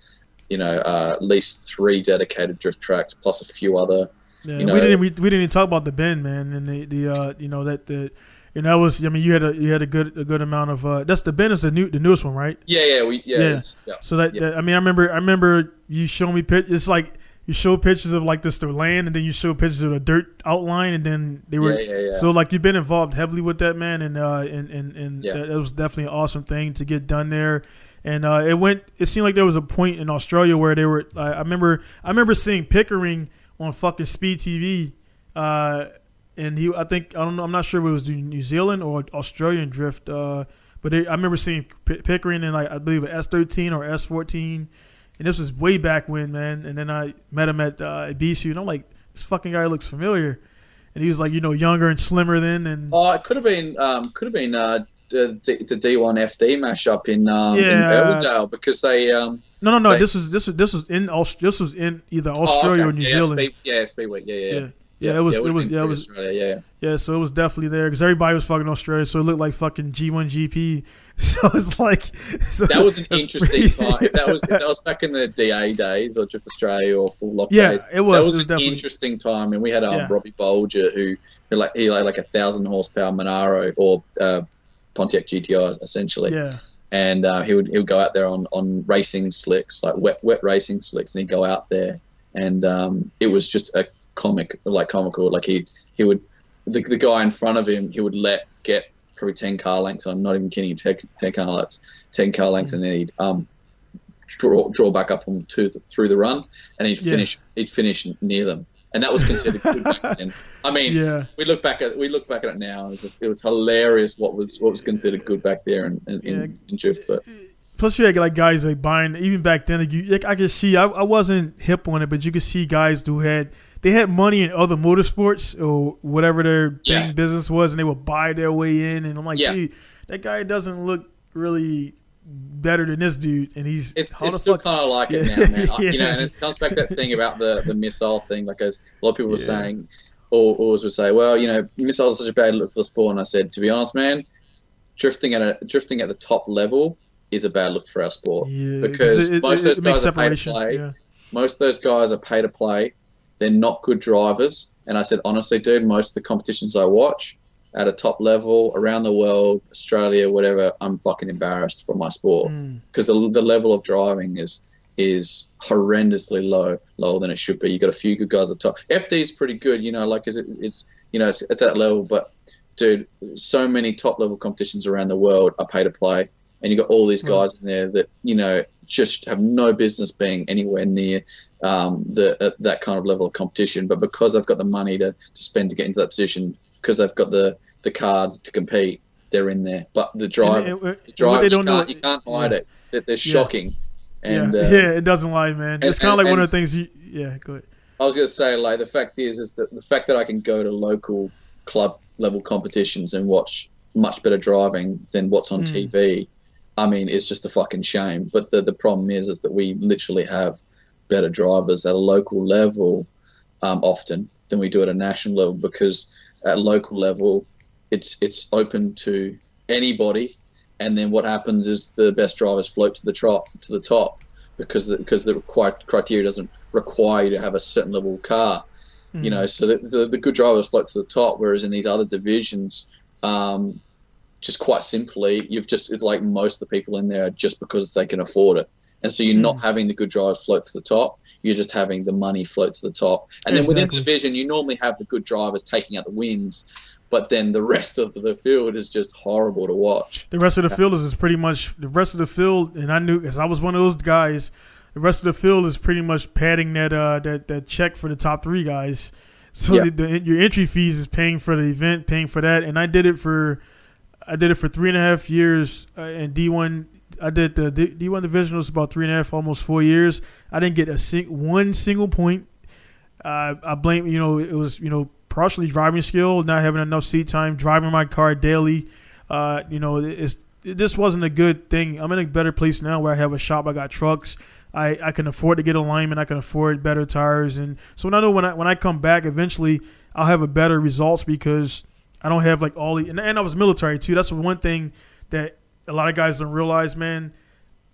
you know, uh, at least three dedicated drift tracks plus a few other, yeah, you know. We didn't, we, we didn't even talk about the Bend, man. And the, the uh, you know, that the And that was, I mean, you had a you had a good a good amount of uh, that's the Bend is the new the newest one, right? Yeah, yeah, we yeah. yeah. yeah. So that, yeah. that I mean, I remember I remember you showed me pit. It's like you show pictures of like this the land, and then you show pictures of the dirt outline, and then they were yeah, yeah, yeah. so like you've been involved heavily with that, man, and uh and and, and yeah. that, it was definitely an awesome thing to get done there. And uh, it went. It seemed like there was a point in Australia where they were. Uh, I remember. I remember seeing Pickering on fucking Speed T V, uh, and he. I think I don't know. I'm not sure if it was New Zealand or Australian drift. Uh, but they, I remember seeing P- Pickering in like I believe an S thirteen or S fourteen, and this was way back when, man. And then I met him at uh, Ebisu, and I'm like, this fucking guy looks familiar, and he was like, you know, younger and slimmer then. And oh, it could have been. Um, could have been. Uh The, the D one F D mashup in um, yeah. in Irwindale because they um no no no they, this was this was this was in Aust- this was in either Australia oh, okay. or New yeah, Zealand speed, yeah Speedweek yeah yeah yeah, yeah, yeah it was yeah, it, it was yeah it was yeah yeah so it was definitely there because everybody was fucking Australia, so it looked like fucking D one G P, so it's like so that was an interesting time. If that was if that was back in the D A days or Drift Australia or Full Lock yeah, days it was that was, was an definitely. interesting time, and we had um, yeah. Robbie Bolger who, who like he had like a thousand horsepower Monaro or uh, Pontiac G T I essentially, yeah. and uh, he would he would go out there on, on racing slicks, like wet wet racing slicks, and he'd go out there, and um, it was just a comic like comical. Like he he would the, the guy in front of him, he would let get probably ten car lengths. I'm not even kidding you, ten, ten car lengths, ten car lengths, mm-hmm. and then he'd um draw draw back up on to the, through the run, and he'd finish yeah. he'd finish near them. And that was considered good back then. I mean, yeah. we look back at we look back at it now. It was, just, it was hilarious what was what was considered good back there in in, yeah. in, in drift. But plus, you had like guys like buying even back then. Like, you, like I could see I, I wasn't hip on it, but you could see guys who had they had money in other motorsports or whatever their yeah. business was, and they would buy their way in. And I'm like, yeah. dude, that guy doesn't look really better than this dude, and he's it's, it's still kind of like it yeah. now, man. yeah. You know, and it comes back to that thing about the, the missile thing. Like as a lot of people were yeah. saying, or always would say, well, you know, missiles are such a bad look for the sport. And I said, to be honest, man, drifting at a drifting at the top level is a bad look for our sport yeah. because it, most it, of those guys are paid to play. Yeah. Most of those guys are pay to play. They're not good drivers. And I said, honestly, dude, most of the competitions I watch at a top level, around the world, Australia, whatever, I'm fucking embarrassed for my sport because mm. the, the level of driving is is horrendously low, lower than it should be. You got a few good guys at the top. F D is pretty good, you know, like is it, it's you know it's, it's at that level. But dude, so many top level competitions around the world are pay to play, and you got all these guys mm. in there that you know just have no business being anywhere near um, the uh, that kind of level of competition. But because I've got the money to, to spend to get into that position, because they've got the, the card to compete, they're in there. But the drive, and, and, the drive you, can't, you can't hide yeah. it. They're, they're shocking. Yeah. And yeah. Uh, yeah, it doesn't lie, man. And, it's kind of like and, one of the things you – yeah, go ahead. I was going to say, like, the fact is is that the fact that I can go to local club-level competitions and watch much better driving than what's on mm. T V, I mean, it's just a fucking shame. But the, the problem is is that we literally have better drivers at a local level um, often than we do at a national level because – at local level, it's it's open to anybody, and then what happens is the best drivers float to the top to the top because the, because the required criteria doesn't require you to have a certain level of car, mm. you know. So the, the the good drivers float to the top, whereas in these other divisions, um, just quite simply, you've just it's like most of the people in there are just because they can afford it. And so you're mm. not having the good drivers float to the top. You're just having the money float to the top. And exactly. then within the division, you normally have the good drivers taking out the wins, but then the rest of the field is just horrible to watch. The rest of the field is, is pretty much the rest of the field. And I knew, because I was one of those guys, the rest of the field is pretty much padding that uh, that that check for the top three guys. So yeah. the, the, your entry fees is paying for the event, paying for that. And I did it for, I did it for three and a half years uh, in D one. I did the D one division was about three and a half, almost four years. I didn't get a sing- one single point. Uh, I blame, you know, it was, you know, partially driving skill, not having enough seat time, driving my car daily. Uh, you know, it's it, this wasn't a good thing. I'm in a better place now where I have a shop. I got trucks. I, I can afford to get alignment. I can afford better tires, and so when I know when I when I come back eventually, I'll have a better results because I don't have like all the and, and I was military too. That's one thing that a lot of guys don't realize, man,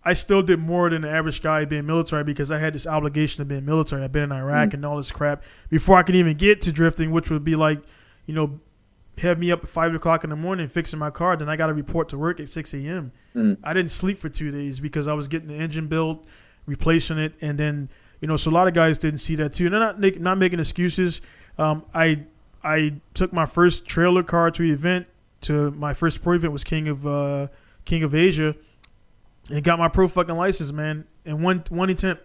I still did more than the average guy being military because I had this obligation of being military. I've been in Iraq mm. and all this crap before I could even get to drifting, which would be like, you know, have me up at five o'clock in the morning fixing my car. Then I got to report to work at six a.m. Mm. I didn't sleep for two days because I was getting the engine built, replacing it. And then, you know, so a lot of guys didn't see that too. And I'm not, not making excuses. Um, I I took my first trailer car to the event, to my first pro event was King of uh, King of Asia, and got my pro fucking license, man. And one one attempt.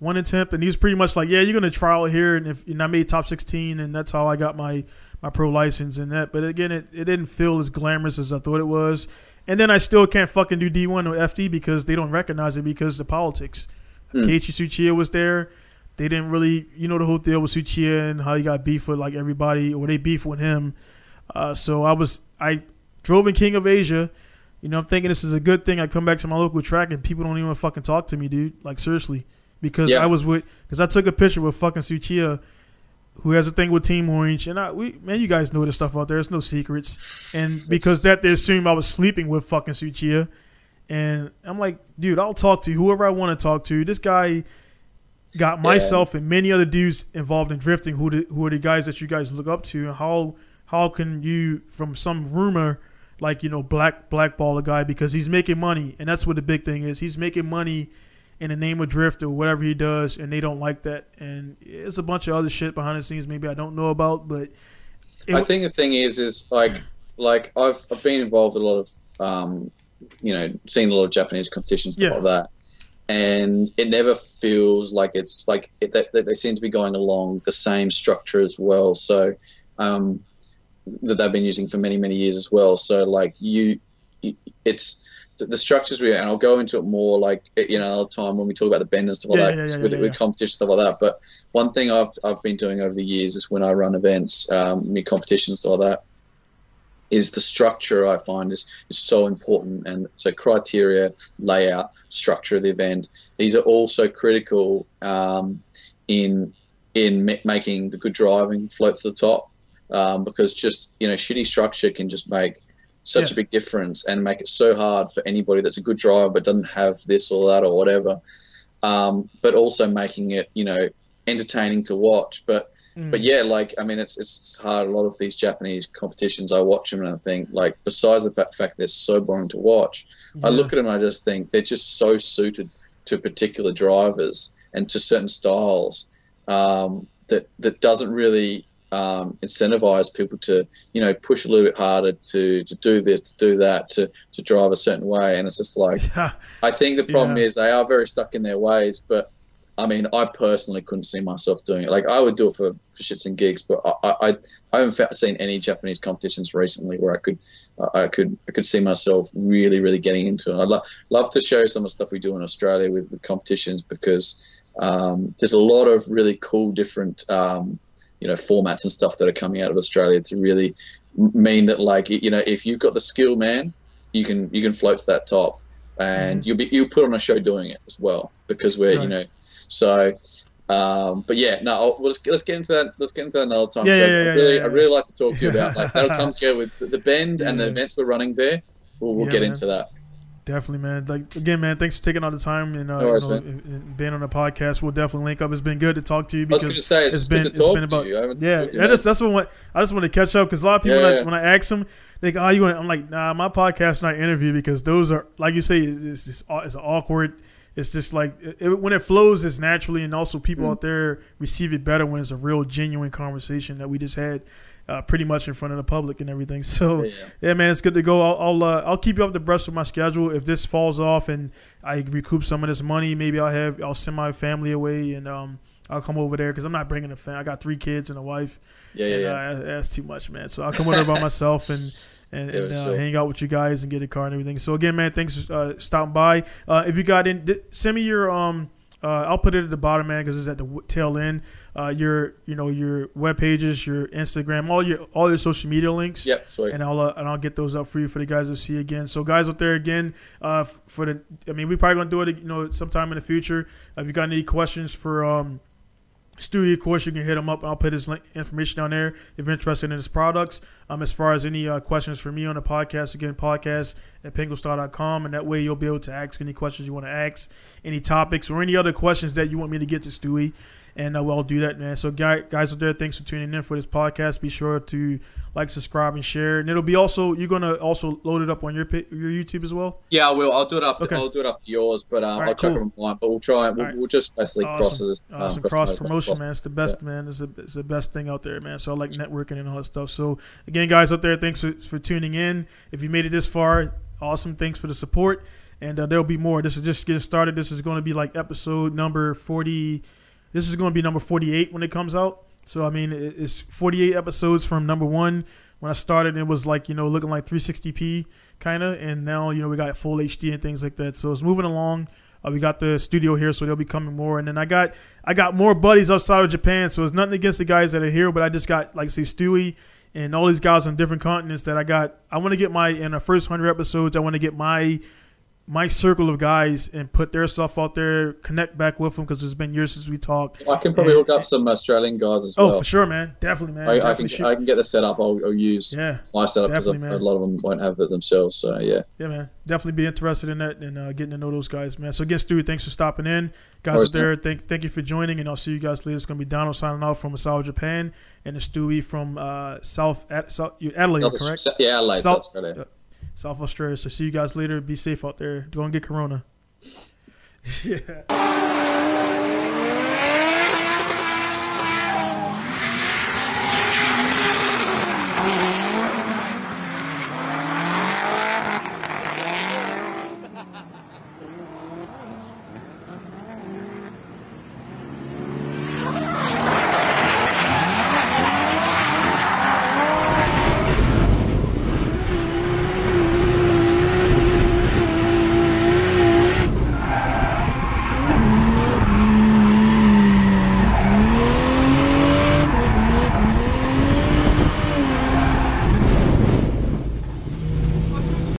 One attempt, and he was pretty much like, yeah, you're going to trial here. And if and I made top sixteen, and that's how I got my, my pro license and that. But, again, it, it didn't feel as glamorous as I thought it was. And then I still can't fucking do D one or F D because they don't recognize it because of the politics. Mm. Keiichi Tsuchiya was there. They didn't really – you know the whole deal with Tsuchiya and how he got beef with, like, everybody, or they beef with him. Uh, so I was – I drove in King of Asia. You know, I'm thinking this is a good thing. I come back to my local track, and people don't even fucking talk to me, dude. Like, seriously. Because yeah. I was with, because I took a picture with fucking Tsuchiya, who has a thing with Team Orange, and I, we, man, you guys know this stuff out there. It's no secrets, and because that they assumed I was sleeping with fucking Tsuchiya, and I'm like, dude, I'll talk to whoever I want to talk to. This guy got myself yeah. and many other dudes involved in drifting, who the, who are the guys that you guys look up to, and how how can you from some rumor like you know black blackball a guy because he's making money, and that's what the big thing is. He's making money in the name of drift or whatever he does, and they don't like that. And it's a bunch of other shit behind the scenes maybe I don't know about, but... I think the thing is, is like, like I've, I've been involved in a lot of, um, you know, seen a lot of Japanese competitions, stuff yeah. like that, and it never feels like it's, like, it, they, they seem to be going along the same structure as well, so, um, that they've been using for many, many years as well, so, like, you, it's... the structures we, and I'll go into it more like, you know, another time when we talk about the bend and stuff like yeah, that yeah, yeah, with, yeah, yeah. with competition stuff like that. But one thing I've I've been doing over the years is when I run events, um, new competitions stuff like that, is the structure I find is, is so important. And so criteria, layout, structure of the event, these are all so critical um, in in making the good driving float to the top, um, because just, you know, shitty structure can just make such yeah. a big difference and make it so hard for anybody that's a good driver but doesn't have this or that or whatever, um, but also making it, you know, entertaining to watch. But mm. but yeah, like, I mean, it's it's hard. A lot of these Japanese competitions, I watch them and I think, like, besides the fact they're so boring to watch, yeah. I look at them and I just think they're just so suited to particular drivers and to certain styles um, that, that doesn't really... Um, incentivize people to, you know, push a little bit harder to, to do this, to do that, to, to drive a certain way. And it's just like, yeah. I think the problem yeah. is they are very stuck in their ways. But I mean, I personally couldn't see myself doing it. Like, I would do it for, for shits and gigs, but I, I, I haven't seen any Japanese competitions recently where I could, I could, I could see myself really, really getting into it. I'd lo- love to show some of the stuff we do in Australia with, with competitions, because um, there's a lot of really cool different. Um, you know, formats and stuff that are coming out of Australia to really mean that, like, you know, if you've got the skill, man, you can you can float to that top, and mm-hmm. you'll be you'll put on a show doing it as well, because we're right. you know, so um but yeah no I'll, let's, let's get into that let's get into that another time. Yeah, so yeah, I really yeah, yeah. I really like to talk to you about, like, that'll come together with the bend yeah, and the yeah. events we're running there. We'll, we'll yeah, get man. into that. Definitely, man. Like, again, man, thanks for taking all the time and, uh, no worries, you know, and being on the podcast. We'll definitely link up. It's been good to talk to you, because I was gonna say, it's, it's been, it's been about, you. yeah, you, that's, that's what I just want to catch up. Cause a lot of people, yeah, when, yeah. I, when I ask them, they go, oh, you want, I'm like, nah, my podcast and I interview, because those are, like you say, it's just, it's awkward. It's just like, it, when it flows, it's naturally. And also people mm-hmm. out there receive it better when it's a real genuine conversation that we just had. Uh, pretty much in front of the public and everything. So yeah, yeah man, it's good to go. I'll I'll, uh, I'll keep you up to breast with my schedule. If this falls off and I recoup some of this money, maybe I'll have I'll send my family away and um I'll come over there, because I'm not bringing a family. I got three kids and a wife. Yeah, yeah, and, uh, yeah. That's too much, man. So I'll come over by myself and. and, and uh, sure. hang out with you guys and get a car and everything. So again, man, thanks for uh, stopping by. Uh, if you got in, th- send me your um. Uh, I'll put it at the bottom, man, because it's at the w- tail end. Uh, your, you know, your web pages, your Instagram, all your all your social media links. Yep, sweet. And I'll uh, and I'll get those up for you, for the guys to see again. So guys out there, again, uh, for the, I mean, we probably gonna do it, you know, sometime in the future. Uh, if you got any questions for um, Stewie, of course, you can hit him up. I'll put his link, information down there if you're interested in his products. Um, as far as any uh, questions for me on the podcast, again, podcast at pingle star dot com, and that way you'll be able to ask any questions you want to ask, any topics, or any other questions that you want me to get to Stewie. And uh, we'll do that, man. So, guys out there, thanks for tuning in for this podcast. Be sure to like, subscribe, and share. And it'll be also, you're going to also load it up on your your YouTube as well? Yeah, I will. I'll do it after, okay. I'll do it after yours, but um, right, I'll cool. check it online. But we'll try, we'll, right. we'll just basically awesome. cross this. Um, awesome. Cross promotion, man. It's the best, yeah. man. It's the, it's the best thing out there, man. So, I like networking and all that stuff. So, again, guys out there, thanks for, for tuning in. If you made it this far, awesome. Thanks for the support. And uh, there'll be more. This is just getting started. This is going to be like episode number forty. This is going to be number forty-eight when it comes out. So, I mean, it's forty-eight episodes from number one. When I started, it was like, you know, looking like three sixty p kind of. And now, you know, we got full H D and things like that. So it's moving along. Uh, we got the studio here, so they'll be coming more. And then I got I got more buddies outside of Japan. So it's nothing against the guys that are here, but I just got, like, say, Stewie and all these guys on different continents that I got. I want to get my, in the first one hundred episodes, I want to get my... my circle of guys and put their stuff out there, connect back with them, because it's been years since we talked. I can probably and, hook up some Australian guys as oh, well. Oh, for sure, man. Definitely, man. I, Definitely I, can, sure. I can get the setup. I'll, I'll use yeah, my setup because a lot of them won't have it themselves. So, yeah. Yeah, man. Definitely be interested in that and uh, getting to know those guys, man. So, again, Stewie, thanks for stopping in. Guys out there, thank, thank you for joining, and I'll see you guys later. It's going to be Donald signing off from Asawa, Japan, and it's Stewie from uh, South, Ad, South Adelaide, South, correct? Yeah, Adelaide, South Australia. Yeah. South Australia. So see you guys later. Be safe out there. Go and get Corona. Yeah.